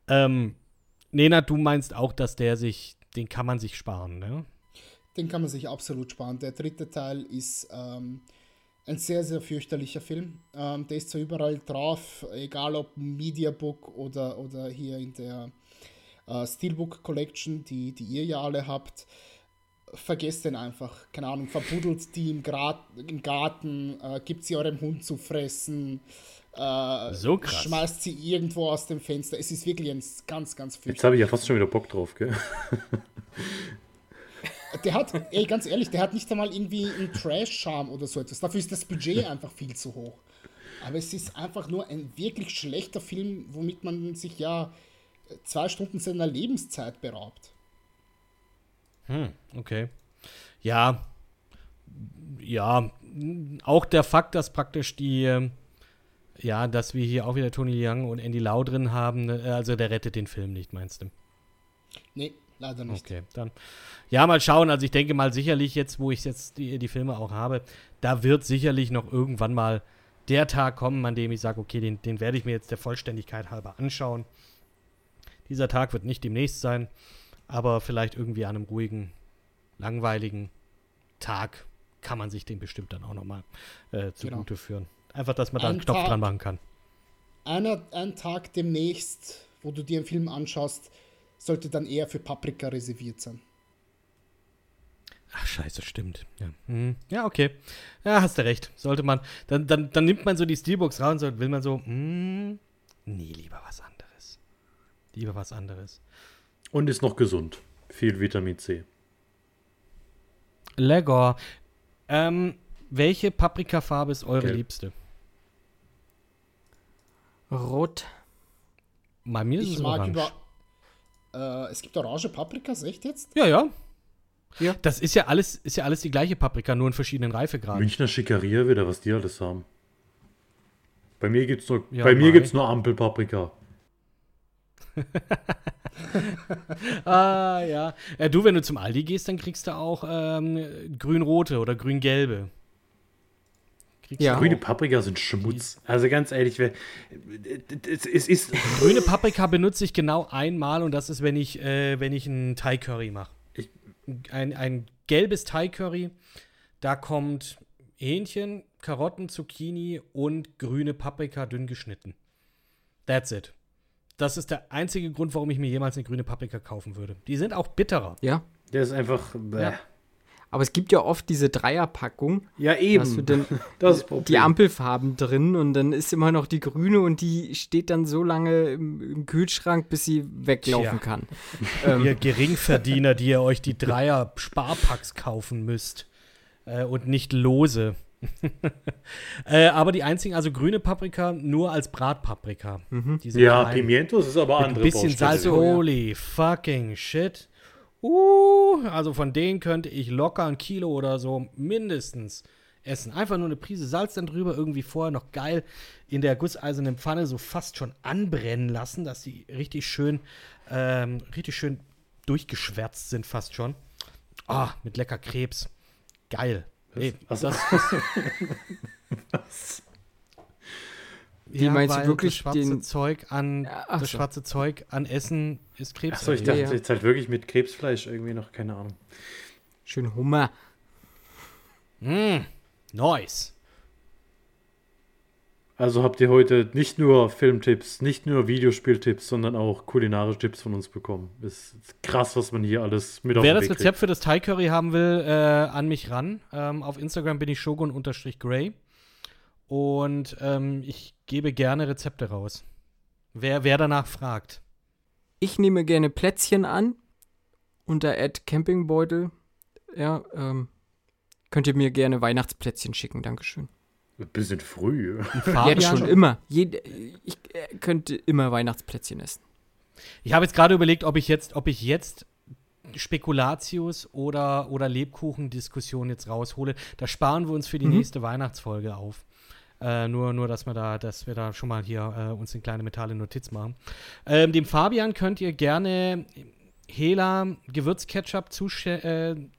Nenad, du meinst auch, dass den kann man sich sparen, ne? Den kann man sich absolut sparen. Der dritte Teil ist ein sehr, sehr fürchterlicher Film. Der ist zwar überall drauf, egal ob Mediabook oder hier in der Steelbook Collection, die ihr ja alle habt. Vergesst den einfach. Keine Ahnung, verbuddelt die im Garten, gibt sie eurem Hund zu fressen, so krass. Schmeißt sie irgendwo aus dem Fenster. Es ist wirklich ein ganz, ganz fürchterlich. Jetzt habe ich ja fast schon wieder Bock drauf, gell? Der hat, ganz ehrlich, der hat nicht einmal irgendwie einen Trash-Charme oder so etwas. Dafür ist das Budget einfach viel zu hoch. Aber es ist einfach nur ein wirklich schlechter Film, womit man sich ja 2 Stunden seiner Lebenszeit beraubt. Okay. Ja, auch der Fakt, dass praktisch dass wir hier auch wieder Tony Leung und Andy Lau drin haben, also der rettet den Film nicht, meinst du? Nee. Leider nicht. Okay, dann. Ja, mal schauen. Also ich denke mal sicherlich jetzt, wo ich jetzt die Filme auch habe, da wird sicherlich noch irgendwann mal der Tag kommen, an dem ich sage, okay, den werde ich mir jetzt der Vollständigkeit halber anschauen. Dieser Tag wird nicht demnächst sein, aber vielleicht irgendwie an einem ruhigen, langweiligen Tag kann man sich den bestimmt dann auch nochmal zugute führen. Einfach, dass man da einen Knopf dran machen kann. Ein Tag demnächst, wo du dir einen Film anschaust, sollte dann eher für Paprika reserviert sein. Ach, scheiße, stimmt. Ja, ja, okay. Ja, hast du recht. Sollte man, dann nimmt man so die Steelbox raus und will man so, nee, lieber was anderes. Und ist noch gesund. Viel Vitamin C. Lecker. Welche Paprikafarbe ist eure liebste? Rot. Bei mir ist es orange. Es gibt orange Paprikas, echt jetzt? Ja. Das ist ja alles die gleiche Paprika, nur in verschiedenen Reifegraden. Münchner Schickeria wieder, was die alles haben. Bei mir gibt's nur, Ampelpaprika. Ah, ja. Du, wenn du zum Aldi gehst, dann kriegst du auch grün-rote oder grün-gelbe. Ja. Grüne Paprika sind Schmutz. Also ganz ehrlich, es ist. Grüne Paprika benutze ich genau einmal und das ist, wenn ich einen Thai-Curry mache. Ein gelbes Thai-Curry, da kommt Hähnchen, Karotten, Zucchini und grüne Paprika dünn geschnitten. That's it. Das ist der einzige Grund, warum ich mir jemals eine grüne Paprika kaufen würde. Die sind auch bitterer. Ja. Der ist einfach. Ja. Aber es gibt ja oft diese Dreierpackung. Ja, eben. Da hast du dann die Ampelfarben drin und dann ist immer noch die grüne und die steht dann so lange im Kühlschrank, bis sie weglaufen kann. Ihr Geringverdiener, die ihr euch die Dreier-Sparpacks kaufen müsst und nicht lose. Aber die einzigen, also grüne Paprika nur als Bratpaprika. Mhm. Ja, Pimientos ist aber andere. Ein bisschen Salz. Holy fucking shit. Also von denen könnte ich locker 1 Kilo oder so mindestens essen. Einfach nur eine Prise Salz dann drüber, irgendwie vorher noch geil in der gusseisernen Pfanne so fast schon anbrennen lassen, dass die richtig schön durchgeschwärzt sind fast schon. Ah, mit lecker Krebs. Geil. Ey, was? Wie ja, meinst du wirklich das schwarze Zeug an Essen ist Krebs? Achso, ich dachte jetzt halt wirklich mit Krebsfleisch irgendwie noch, keine Ahnung. Schön Hummer. Nice. Also habt ihr heute nicht nur Filmtipps, nicht nur Videospieltipps, sondern auch kulinarische Tipps von uns bekommen. Ist krass, was man hier alles mit auf den Weg kriegt. Wer das Rezept für das Thai Curry haben will, an mich ran. Auf Instagram bin ich shogun_grey. Und ich gebe gerne Rezepte raus. Wer danach fragt. Ich nehme gerne Plätzchen an. Unter @campingbeutel. Ja, könnt ihr mir gerne Weihnachtsplätzchen schicken. Dankeschön. Ein bisschen früh. Jetzt schon immer. Ich könnte immer Weihnachtsplätzchen essen. Ich habe jetzt gerade überlegt, ob ich jetzt Spekulatius oder Lebkuchen-Diskussion jetzt raushole. Da sparen wir uns für die nächste Weihnachtsfolge auf. Nur, dass wir da schon mal hier uns eine kleine mentale Notiz machen. Dem Fabian könnt ihr gerne Hela Gewürzketchup zustecken.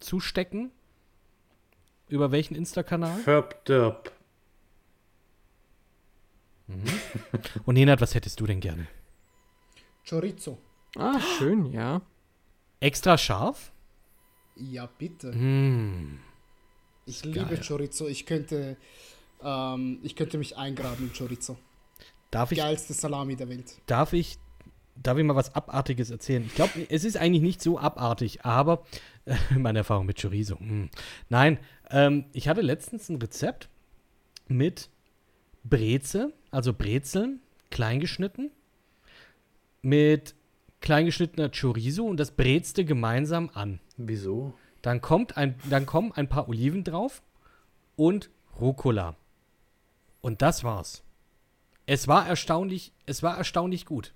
Über welchen Insta-Kanal? Furpderp. Mhm. Und Nenad, was hättest du denn gerne? Chorizo. Ah, schön, ja. Extra scharf? Ja, bitte. Ich liebe Chorizo. Ich könnte mich eingraben im Chorizo. Geilste Salami der Welt. Darf ich mal was Abartiges erzählen? Ich glaube, es ist eigentlich nicht so abartig, aber meine Erfahrung mit Chorizo. Nein, ich hatte letztens ein Rezept mit Brezeln, kleingeschnitten, mit kleingeschnittener Chorizo und das brezte gemeinsam an. Wieso? Dann kommen ein paar Oliven drauf und Rucola. Und das war's. Es war erstaunlich gut.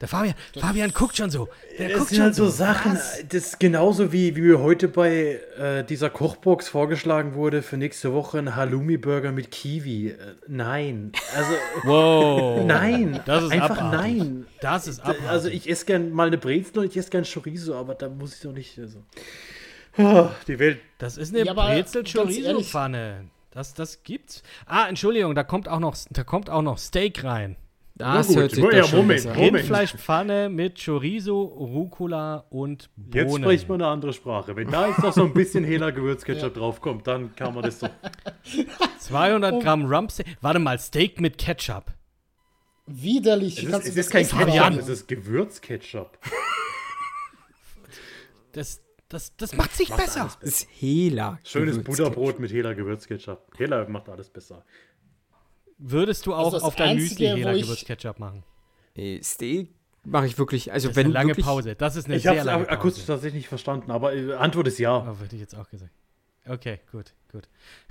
Der Fabian guckt schon so. Das sind halt so Sachen, das ist genauso wie mir heute bei dieser Kochbox vorgeschlagen wurde, für nächste Woche ein Halloumi-Burger mit Kiwi. Nein. Also, wow. Nein. Das ist einfach abartig. Nein. Das ist abartig. Also ich esse gern mal eine Brezel und ich esse gern Chorizo, aber da muss ich doch nicht. Also. Oh, die Welt. Das ist eine Brezel-Chorizo-Pfanne. Das gibt's. Entschuldigung, da kommt auch noch Steak rein. Das hört sich ja schon besser. Rindfleischpfanne mit Chorizo, Rucola und Bohnen. Jetzt spricht man eine andere Sprache. Wenn da jetzt noch so ein bisschen Hela Gewürzketchup draufkommt, dann kann man das doch. 200 Gramm Rumpsteak. Warte mal, Steak mit Ketchup. Widerlich. Es ist kein Ketchup, es ist Gewürzketchup. Das macht sich besser. Das ist Hela. Schönes Butterbrot mit Hela Gewürzketchup. Hela macht alles besser. Würdest du auch auf dein Müsli Hela Gewürzketchup machen? Steak mache ich wirklich. Also das ist eine lange Pause. Das ist eine sehr lange Pause. Ich habe es akustisch tatsächlich nicht verstanden, aber Antwort ist ja. Oh, hätte ich jetzt auch gesagt. Okay, gut.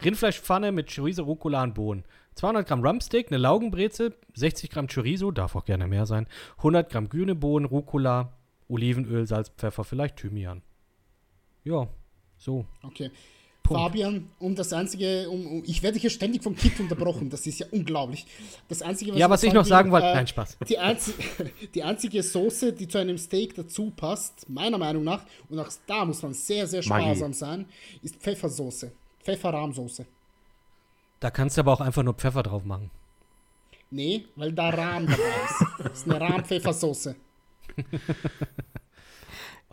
Rindfleischpfanne mit Chorizo, Rucola und Bohnen. 200 Gramm Rumpsteak, eine Laugenbrezel, 60 Gramm Chorizo, darf auch gerne mehr sein, 100 Gramm grüne Bohnen, Rucola, Olivenöl, Salz, Pfeffer, vielleicht Thymian. Ja, so. Okay. Punkt. Fabian, ich werde hier ständig vom Kick unterbrochen, das ist ja unglaublich. Das Einzige, was ich noch sagen wollte, nein, Spaß. Die einzige Soße, die zu einem Steak dazu passt, meiner Meinung nach, und auch da muss man sehr, sehr sparsam sein, ist Pfeffersoße, Pfefferrahmsoße. Da kannst du aber auch einfach nur Pfeffer drauf machen. Nee, weil da Rahm dabei ist. Das ist eine Rahmpfeffersoße.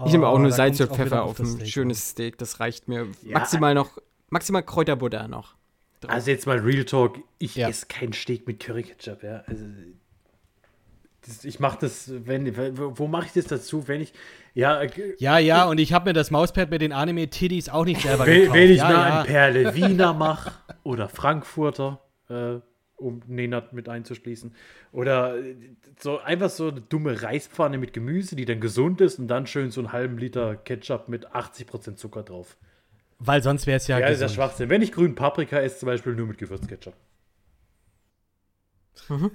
Ich nehme auch nur Salz und Pfeffer auf ein schönes Steak. Das reicht mir. Ja. Maximal Kräuterbutter noch. Drauf. Also jetzt mal Real Talk. Ich esse kein Steak mit Curry-Ketchup. Ja. Also, ich mache das, wo mache ich das dazu, wenn ich, und ich habe mir das Mauspad mit den Anime-Tiddies auch nicht selber gekauft. Wenn ich mal ein Perle Wiener mache oder Frankfurter, um Nenad mit einzuschließen. Oder so einfach so eine dumme Reispfanne mit Gemüse, die dann gesund ist und dann schön so einen halben Liter Ketchup mit 80% Zucker drauf. Weil sonst wäre es ja gesund. Ja, das ist der Schwachsinn. Wenn ich grünen Paprika esse, zum Beispiel nur mit Gewürzketchup. Mhm.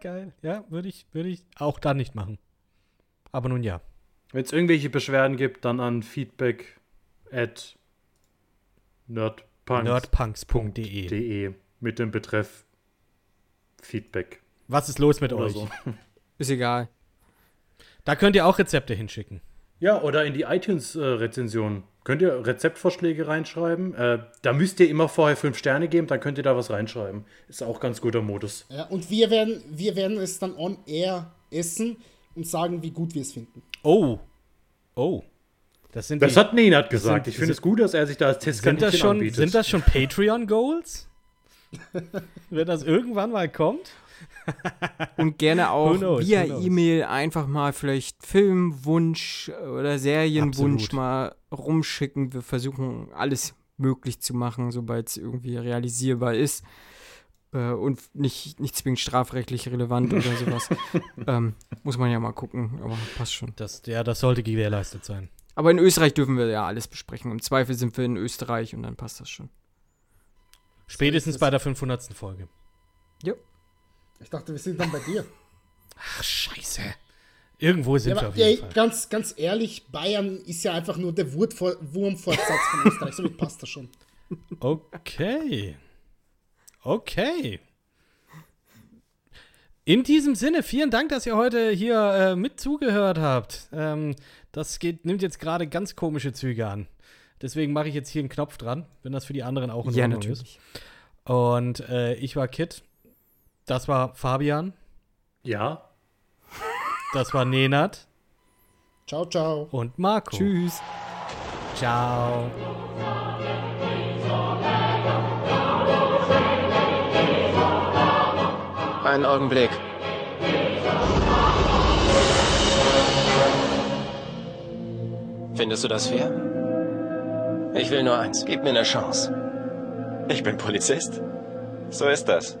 Geil. Ja, würde ich auch dann nicht machen. Aber nun ja. Wenn es irgendwelche Beschwerden gibt, dann an feedback@nerd.com. nerdpunks.de mit dem Betreff Feedback. Was ist los mit euch? So. Ist egal. Da könnt ihr auch Rezepte hinschicken. Ja, oder in die iTunes-Rezension. Könnt ihr Rezeptvorschläge reinschreiben? Da müsst ihr immer vorher 5 Sterne geben, dann könnt ihr da was reinschreiben. Ist auch ganz guter Modus. Ja, und wir werden es dann on air essen und sagen, wie gut wir es finden. Oh. Das hat Nenad gesagt. Ich finde es gut, dass er sich da als Testkandidat anbietet. Sind das schon Patreon-Goals? Wenn das irgendwann mal kommt? Und gerne auch via E-Mail einfach mal vielleicht Filmwunsch oder Serienwunsch mal rumschicken. Wir versuchen, alles möglich zu machen, sobald es irgendwie realisierbar ist und nicht zwingend strafrechtlich relevant oder sowas. Muss man ja mal gucken, aber passt schon. Das sollte gewährleistet sein. Aber in Österreich dürfen wir ja alles besprechen. Im Zweifel sind wir in Österreich und dann passt das schon. Spätestens bei der 500. Folge. Jo. Ich dachte, wir sind dann bei dir. Ach, scheiße. Irgendwo sind wir auf jeden Fall. Ganz ehrlich, Bayern ist ja einfach nur der Wurmfortsatz von Österreich. So passt das schon. Okay. In diesem Sinne, vielen Dank, dass ihr heute hier mit zugehört habt. Das nimmt jetzt gerade ganz komische Züge an. Deswegen mache ich jetzt hier einen Knopf dran, wenn das für die anderen auch in Ordnung natürlich ist. Und ich war Kit. Das war Fabian. Ja. Das war Nenad. Ciao, ciao. Und Marco. Tschüss. Ciao. Einen Augenblick. Findest du das fair? Ich will nur eins. Gib mir eine Chance. Ich bin Polizist. So ist das.